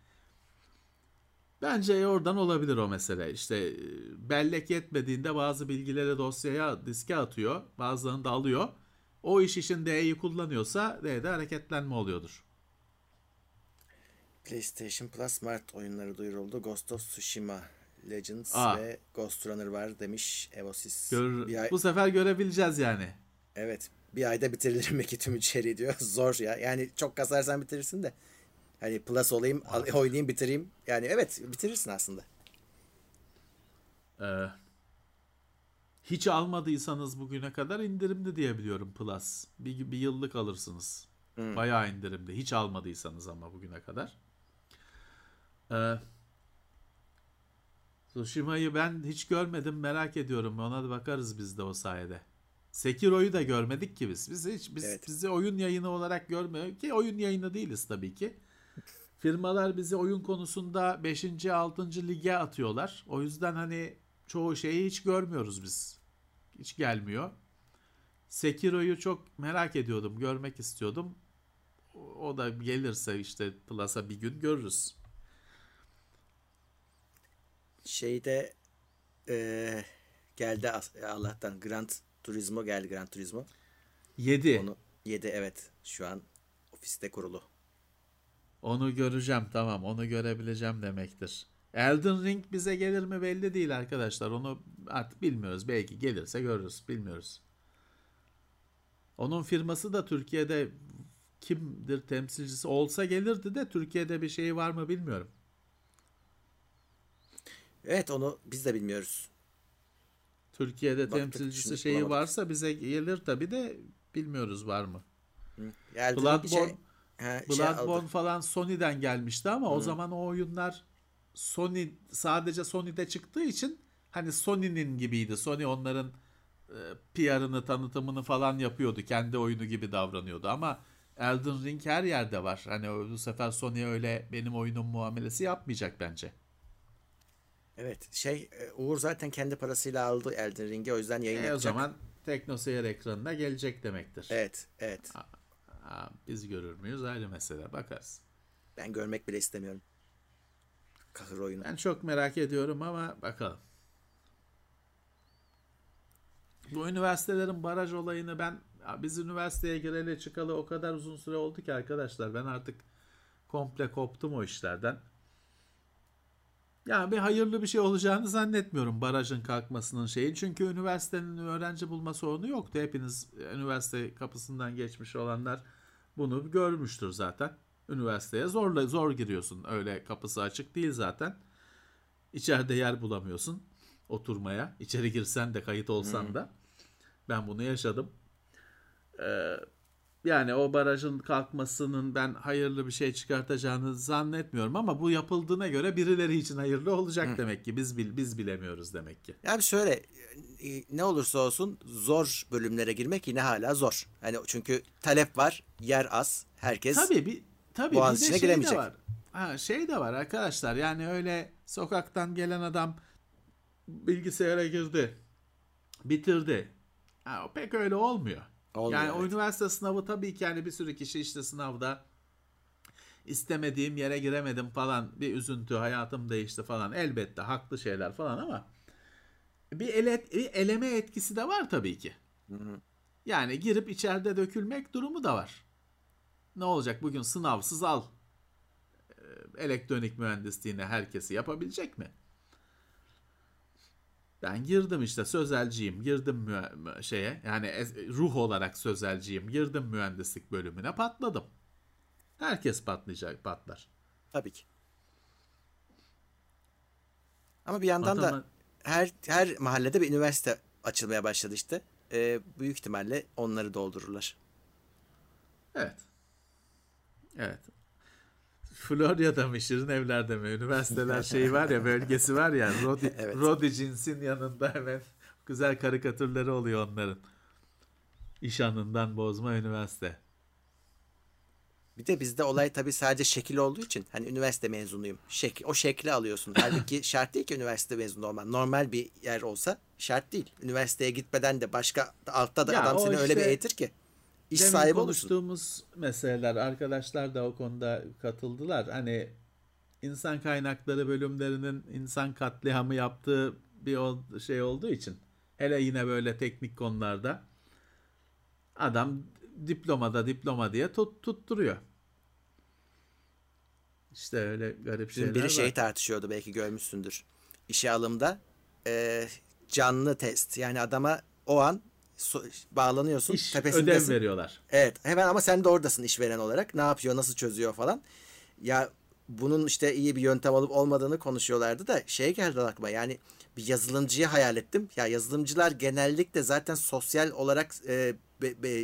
Bence oradan olabilir o mesele. İşte bellek yetmediğinde bazı bilgileri dosyaya, diske atıyor. Bazılarını da alıyor. O işin D'yi kullanıyorsa D'de hareketlenme oluyordur. PlayStation Plus Mart oyunları duyuruldu. Ghost of Tsushima Legends ve Ghost Runner var demiş Evosis. Bu sefer görebileceğiz yani. Evet. Bir ayda bitirilir mi ki tüm içeriği diyor. Zor ya. Yani çok kasarsan bitirirsin de. Hani Plus olayım, oynayayım, bitireyim. Yani evet, bitirirsin aslında. Hiç almadıysanız bugüne kadar indirimli diye biliyorum Plus. Bir yıllık alırsınız. Bayağı indirimli. Hiç almadıysanız ama bugüne kadar. Tsushima'yı ben hiç görmedim. Merak ediyorum. Ona da bakarız biz de o sayede. Sekiro'yu da görmedik ki biz. Evet. Bizi oyun yayını olarak görmüyor ki oyun yayını değiliz tabii ki. Firmalar bizi oyun konusunda 5. 6. lige atıyorlar. O yüzden hani çoğu şeyi hiç görmüyoruz biz. Hiç gelmiyor. Sekiro'yu çok merak ediyordum. Görmek istiyordum. O da gelirse işte Plus'a bir gün görürüz. Şeyde geldi Allah'tan Grand Turismo geldi. Grand Turismo 7. Onu, 7 evet. Şu an ofiste kurulu. Onu göreceğim, tamam, onu görebileceğim demektir. Elden Ring bize gelir mi belli değil arkadaşlar. Onu artık bilmiyoruz. Belki gelirse görürüz. Bilmiyoruz. Onun firması da Türkiye'de kimdir temsilcisi olsa gelirdi de Türkiye'de bir şey var mı bilmiyorum. Evet, onu biz de bilmiyoruz. Türkiye'de baktık, temsilcisi şeyi bulamadık. Varsa bize gelir tabii de bilmiyoruz var mı. Bloodborne falan Sony'den gelmişti ama o zaman o oyunlar Sony, sadece Sony'de çıktığı için hani Sony'nin gibiydi. Sony onların PR'ını, tanıtımını falan yapıyordu. Kendi oyunu gibi davranıyordu ama Elden Ring her yerde var. Hani bu sefer Sony öyle benim oyunum muamelesi yapmayacak bence. Evet, şey, Uğur zaten kendi parasıyla aldı Elden Ring'i, o yüzden yayın yapacak. O zaman TeknoSeyir ekranına gelecek demektir. Evet, evet. Biz görür müyüz? Ayrı mesele, bakarız. Ben görmek bile istemiyorum. Kahır oyunu. Ben çok merak ediyorum ama bakalım. Bu üniversitelerin baraj olayını ben, biz üniversiteye gireli çıkalı o kadar uzun süre oldu ki arkadaşlar, ben artık komple koptum o işlerden. Yani bir hayırlı bir şey olacağını zannetmiyorum barajın kalkmasının şeyi. Çünkü üniversitenin öğrenci bulma sorunu yoktu. Hepiniz üniversite kapısından geçmiş olanlar bunu görmüştür zaten. Üniversiteye zorla zor giriyorsun. Öyle kapısı açık değil zaten. İçeride yer bulamıyorsun oturmaya. İçeri girsen de kayıt olsan da. Ben bunu yaşadım. Yani o barajın kalkmasının ben hayırlı bir şey çıkartacağını zannetmiyorum ama bu yapıldığına göre birileri için hayırlı olacak demek ki. Biz bilemiyoruz demek ki. Yani şöyle, ne olursa olsun zor bölümlere girmek yine hala zor. Hani çünkü talep var, yer az, herkes tabii boğaz içine giremeyecek. Var. Şey de var arkadaşlar, yani öyle sokaktan gelen adam bilgisayara girdi, bitirdi. Pek öyle olmuyor. Olmuyor, yani evet. O üniversite sınavı tabii ki, yani bir sürü kişi işte sınavda istemediğim yere giremedim falan, bir üzüntü, hayatım değişti falan, elbette haklı şeyler falan ama bir eleme etkisi de var tabii ki. Yani girip içeride dökülmek durumu da var. Ne olacak, bugün sınavsız al elektronik mühendisliğine herkesi yapabilecek mi? Ben girdim işte, sözelciyim, girdim şeye, yani ruh olarak sözelciyim, girdim mühendislik bölümüne, patladım. Herkes patlar. Tabii ki. Ama bir yandan da her mahallede bir üniversite açılmaya başladı işte. Büyük ihtimalle onları doldururlar. Evet. Evet. Florya'da mı, Şirin Evler'de mi? Üniversiteler şeyi var ya, bölgesi var ya. Evet. Rodigins'in yanında hemen güzel karikatürleri oluyor onların. İş anından bozma üniversite. Bir de bizde olay tabii sadece şekil olduğu için, hani üniversite mezunuyum, o şekli alıyorsun. Halbuki şart değil ki üniversite mezunu olman. Normal bir yer olsa şart değil. Üniversiteye gitmeden de başka altta da ya adam seni işte öyle bir eğitir ki. İş sahibi konuştuğumuz meseleler, arkadaşlar da o konuda katıldılar. Hani insan kaynakları bölümlerinin insan katliamı yaptığı bir şey olduğu için, hele yine böyle teknik konularda adam diploma diye tutturuyor. İşte öyle garip şeyler var. Biri şey tartışıyordu, belki görmüşsündür. İşe alımda canlı test, yani adama o an bağlanıyorsun. İş ödev veriyorlar. Evet. Hemen ama sen de oradasın işveren olarak. Ne yapıyor, nasıl çözüyor falan. Ya bunun işte iyi bir yöntem olup olmadığını konuşuyorlardı da şey geldi aklıma. Yani bir yazılımcıyı hayal ettim. Ya yazılımcılar genellikle zaten sosyal olarak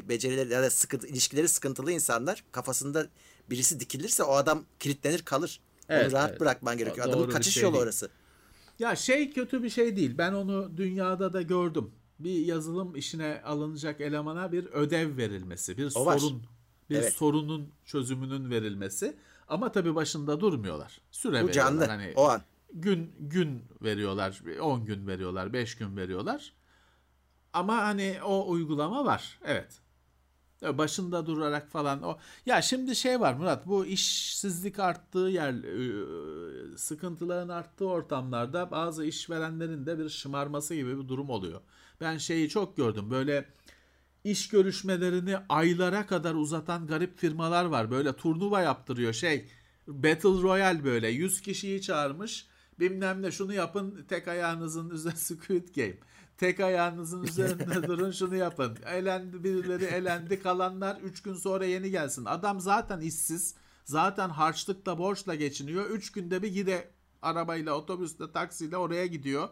becerileri ya da ilişkileri sıkıntılı insanlar. Kafasında birisi dikilirse o adam kilitlenir kalır. Evet, onu rahat bırakman gerekiyor. Adamın kaçış yolu orası. Ya şey kötü bir şey değil. Ben onu dünyada da gördüm. Bir yazılım işine alınacak elemana bir ödev verilmesi, bir sorunun çözümünün verilmesi. Ama tabii başında durmuyorlar. Süre bu canlı. Hani o an. Gün veriyorlar, 10 gün veriyorlar, 5 gün veriyorlar. Ama hani o uygulama var. Evet. Başında durarak falan o. Ya şimdi şey var Murat, bu işsizlik arttığı yer, sıkıntıların arttığı ortamlarda bazı işverenlerin de bir şımarması gibi bir durum oluyor. Ben şeyi çok gördüm, böyle iş görüşmelerini aylara kadar uzatan garip firmalar var. Böyle turnuva yaptırıyor, şey Battle Royale, böyle 100 kişiyi çağırmış, bilmem ne, şunu yapın, tek ayağınızın üzerine Squid Game. Tek ayağınızın üzerinde durun, şunu yapın. Birileri elendi, kalanlar 3 gün sonra yeni gelsin. Adam zaten işsiz, zaten harçlıkla borçla geçiniyor. 3 günde bir gide arabayla, otobüsle, taksiyle oraya gidiyor.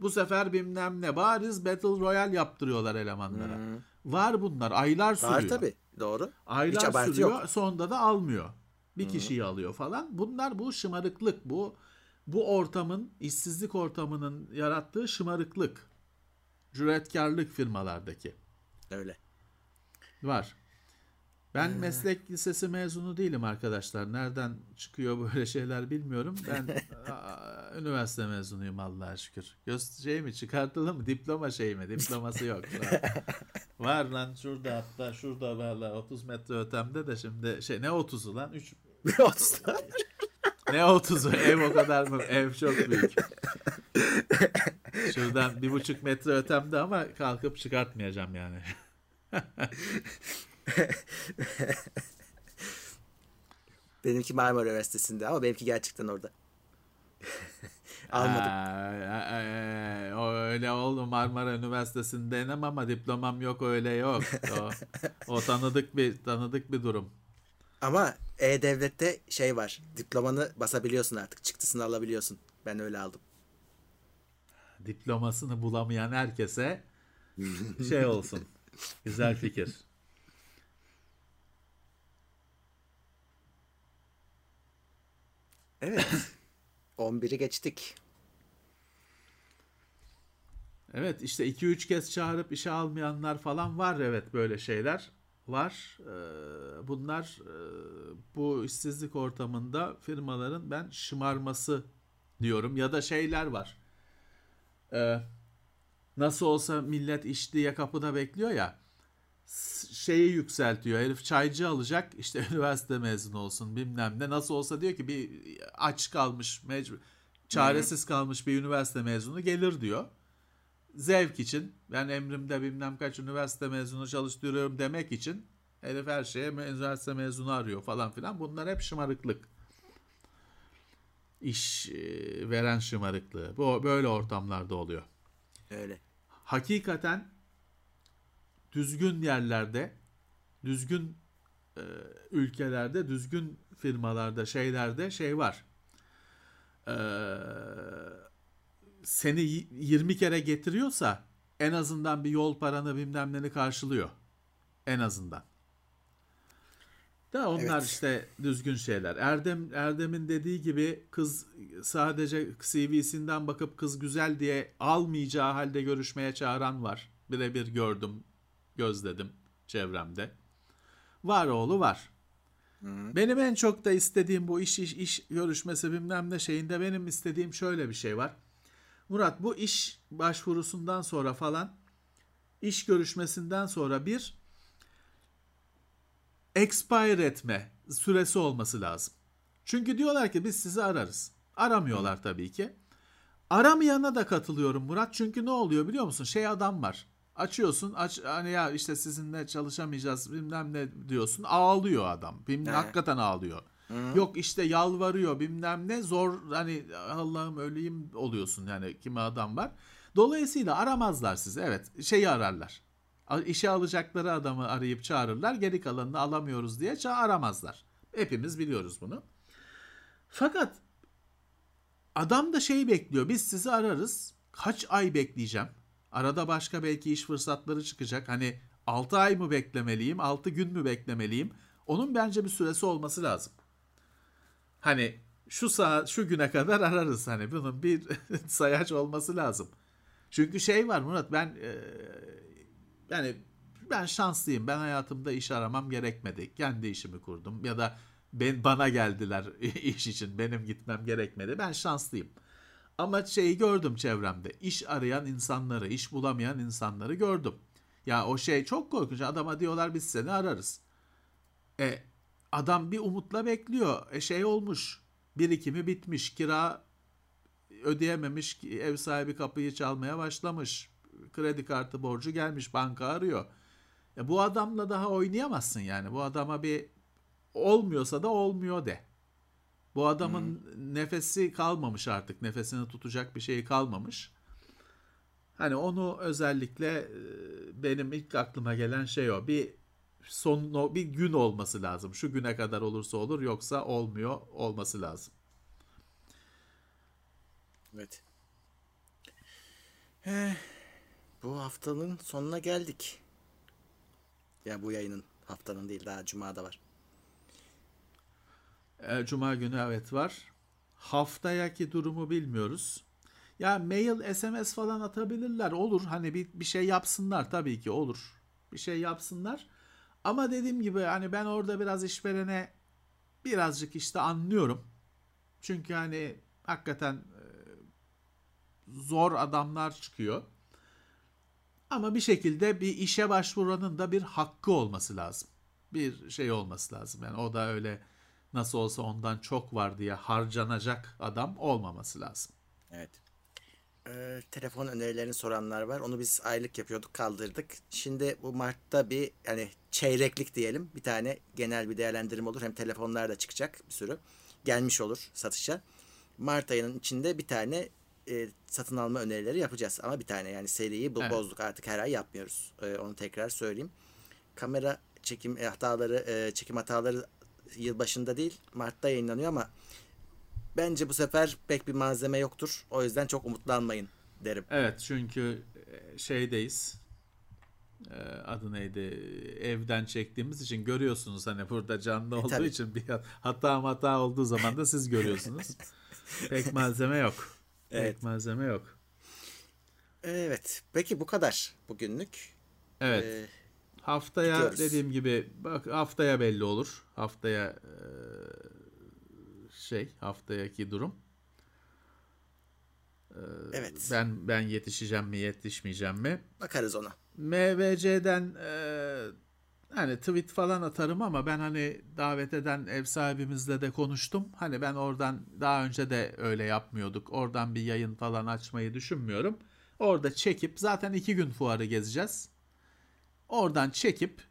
Bu sefer bilmem ne, bariz Battle Royale yaptırıyorlar elemanlara. Var bunlar, aylar sürüyor. Var tabii, doğru. Aylar sürüyor, sonunda da almıyor. Bir kişiyi alıyor falan. Bunlar, bu şımarıklık, bu ortamın, işsizlik ortamının yarattığı şımarıklık. Cüretkarlık firmalardaki. Öyle. Var. Ben meslek lisesi mezunu değilim arkadaşlar. Nereden çıkıyor böyle şeyler bilmiyorum. Ben üniversite mezunuyum Allah'a şükür. Şey mi çıkartılı mı? Diploma şey mi? Diploması yok. Var lan şurada, hatta şurada valla 30 metre ötemde de şimdi şey, ne 30'u lan? 3 ne 30'u? Ev o kadar mı? Ev çok büyük. Şuradan 1,5 metre ötemde ama kalkıp çıkartmayacağım yani. Benimki Marmara Üniversitesi'nde ama benimki gerçekten orada. Almadım. Öyle oldu, Marmara Üniversitesi'ndeyim ama diplomam yok, öyle yok. O tanıdık bir durum. Ama E-Devlet'te şey var, diplomanı basabiliyorsun artık, çıktısını alabiliyorsun. Ben öyle aldım. Diplomasını bulamayan herkese şey olsun. Güzel fikir. Evet. 11'i geçtik. Evet işte 2-3 kez çağırıp işe almayanlar falan var. Evet, böyle şeyler var. Bunlar bu işsizlik ortamında firmaların ben şımarması diyorum. Ya da şeyler var. Nasıl olsa millet iş diye kapıda bekliyor ya. Şeyi yükseltiyor. Herif çaycı alacak, işte üniversite mezunu olsun bilmem ne. Nasıl olsa diyor ki bir aç kalmış, çaresiz kalmış bir üniversite mezunu gelir diyor. Zevk için, ben emrimde bilmem kaç üniversite mezunu çalıştırıyorum demek için herif her şeye üniversite mezunu arıyor falan filan. Bunlar hep şımarıklık. İş veren şımarıklığı. Bu böyle ortamlarda oluyor. Öyle. Hakikaten düzgün yerlerde, düzgün ülkelerde, düzgün firmalarda, şeylerde şey var. Seni 20 kere getiriyorsa en azından bir yol paranı bilmem neni karşılıyor. En azından. Da onlar, evet, işte düzgün şeyler. Erdem'in dediği gibi kız sadece CV'sinden bakıp kız güzel diye almayacağı halde görüşmeye çağıran var. Birebir gördüm, gözledim çevremde. Var oğlu var. Hı. Benim en çok da istediğim bu iş görüşmesi bilmem ne şeyinde benim istediğim şöyle bir şey var. Murat, bu iş başvurusundan sonra falan, iş görüşmesinden sonra bir expire etme süresi olması lazım. Çünkü diyorlar ki biz sizi ararız. Aramıyorlar tabii ki. Aramayana da katılıyorum Murat. Çünkü ne oluyor biliyor musun? Şey adam var. Açıyorsun, hani ya işte sizinle çalışamayacağız bilmem ne diyorsun. Ağlıyor adam. Bilmem, hakikaten ağlıyor. Hı. Yok işte yalvarıyor bilmem ne, zor, hani Allah'ım öleyim oluyorsun yani, kime adam var. Dolayısıyla aramazlar sizi. Evet, şeyi ararlar. İşe alacakları adamı arayıp çağırırlar. Geri kalanını alamıyoruz diye aramazlar. Hepimiz biliyoruz bunu. Fakat adam da şeyi bekliyor. Biz sizi ararız. Kaç ay bekleyeceğim? Arada başka belki iş fırsatları çıkacak. Hani 6 ay mı beklemeliyim? 6 gün mü beklemeliyim? Onun bence bir süresi olması lazım. Hani şu güne kadar ararız. Hani bunun bir sayaç olması lazım. Çünkü şey var Murat, ben... Yani ben şanslıyım. Ben hayatımda iş aramam gerekmedi. Kendi işimi kurdum. Ya da bana geldiler iş için. Benim gitmem gerekmedi. Ben şanslıyım. Ama şeyi gördüm çevremde. İş arayan insanları, iş bulamayan insanları gördüm. Ya o şey çok korkunç. Adama diyorlar biz seni ararız. Adam bir umutla bekliyor. Şey olmuş. Birikimi bitmiş. Kira ödeyememiş. Ev sahibi kapıyı çalmaya başlamış. Kredi kartı borcu gelmiş, banka arıyor. Bu adamla daha oynayamazsın yani. Bu adama bir olmuyorsa da olmuyor de. Bu adamın nefesi kalmamış artık. Nefesini tutacak bir şey kalmamış. Hani onu özellikle benim ilk aklıma gelen şey o. Bir gün olması lazım. Şu güne kadar olursa olur, yoksa olmuyor olması lazım. Evet. Bu haftanın sonuna geldik. Ya bu yayının, haftanın değil, daha Cuma'da var. Cuma günü evet var. Haftayaki durumu bilmiyoruz. Ya mail, SMS falan atabilirler, olur. Hani bir şey yapsınlar tabii ki, olur. Bir şey yapsınlar. Ama dediğim gibi hani ben orada biraz işverene birazcık işte anlıyorum. Çünkü hani hakikaten zor adamlar çıkıyor. Ama bir şekilde bir işe başvuranın da bir hakkı olması lazım. Bir şey olması lazım. Yani o da öyle nasıl olsa ondan çok var diye harcanacak adam olmaması lazım. Evet. Telefon önerilerini soranlar var. Onu biz aylık yapıyorduk, kaldırdık. Şimdi bu Mart'ta bir yani çeyreklik diyelim. Bir tane genel bir değerlendirme olur. Hem telefonlar da çıkacak bir sürü. Gelmiş olur satışa. Mart ayının içinde bir tane satın alma önerileri yapacağız. Ama bir tane yani seriyi bozduk artık, her ay yapmıyoruz. Onu tekrar söyleyeyim. Kamera çekim hataları, yılbaşında değil Mart'ta yayınlanıyor ama bence bu sefer pek bir malzeme yoktur. O yüzden çok umutlanmayın derim. Evet, çünkü şeydeyiz. Adı neydi? Evden çektiğimiz için görüyorsunuz, hani burada canlı olduğu tabii için bir hata olduğu zaman da siz görüyorsunuz. Pek malzeme yok. Evet. Pek malzeme yok. Evet. Peki bu kadar bugünlük. Evet. Haftaya gidiyoruz. Dediğim gibi bak, haftaya belli olur. Haftaya haftayaki durum. Evet. Ben yetişeceğim mi, yetişmeyeceğim mi? Bakarız ona. MVC'den hani tweet falan atarım ama ben hani davet eden ev sahibimizle de konuştum. Hani ben oradan daha önce de öyle yapmıyorduk. Oradan bir yayın falan açmayı düşünmüyorum. Orada çekip zaten 2 gün fuarı gezeceğiz. Oradan çekip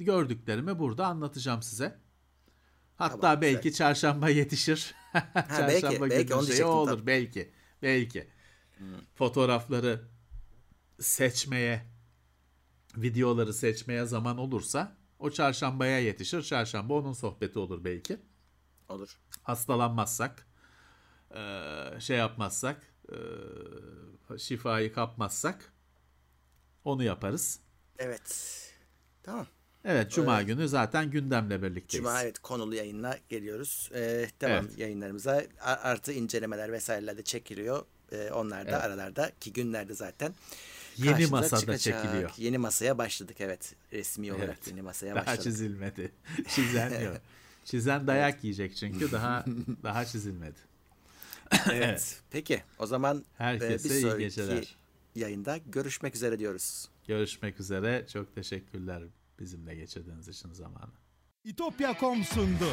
gördüklerimi burada anlatacağım size. Hatta tamam, belki güzel. Çarşamba yetişir. Çarşamba belki onun şeyi olur tabii. Belki. Fotoğrafları seçmeye, videoları seçmeye zaman olursa o çarşambaya yetişir. Çarşamba onun sohbeti olur belki. Olur. Hastalanmazsak, yapmazsak, şifayı kapmazsak onu yaparız. Evet. Tamam. Evet, Cuma günü zaten gündemle birlikteyiz. Cuma konulu yayınla geliyoruz. Devam yayınlarımıza artı incelemeler vesaireler de çekiliyor. Onlar da aralardaki günlerde zaten yeni masada çekiliyor. Yeni masaya başladık resmi olarak yeni masaya daha başladık. Daha çizilmedi. Çizilmiyor. Çizen dayak yiyecek çünkü daha çizilmedi. Evet. Peki o zaman herkese bir sonraki yayında görüşmek üzere diyoruz. Görüşmek üzere. Çok teşekkürler bizimle geçirdiğiniz için zamanı. Topya.com sundu.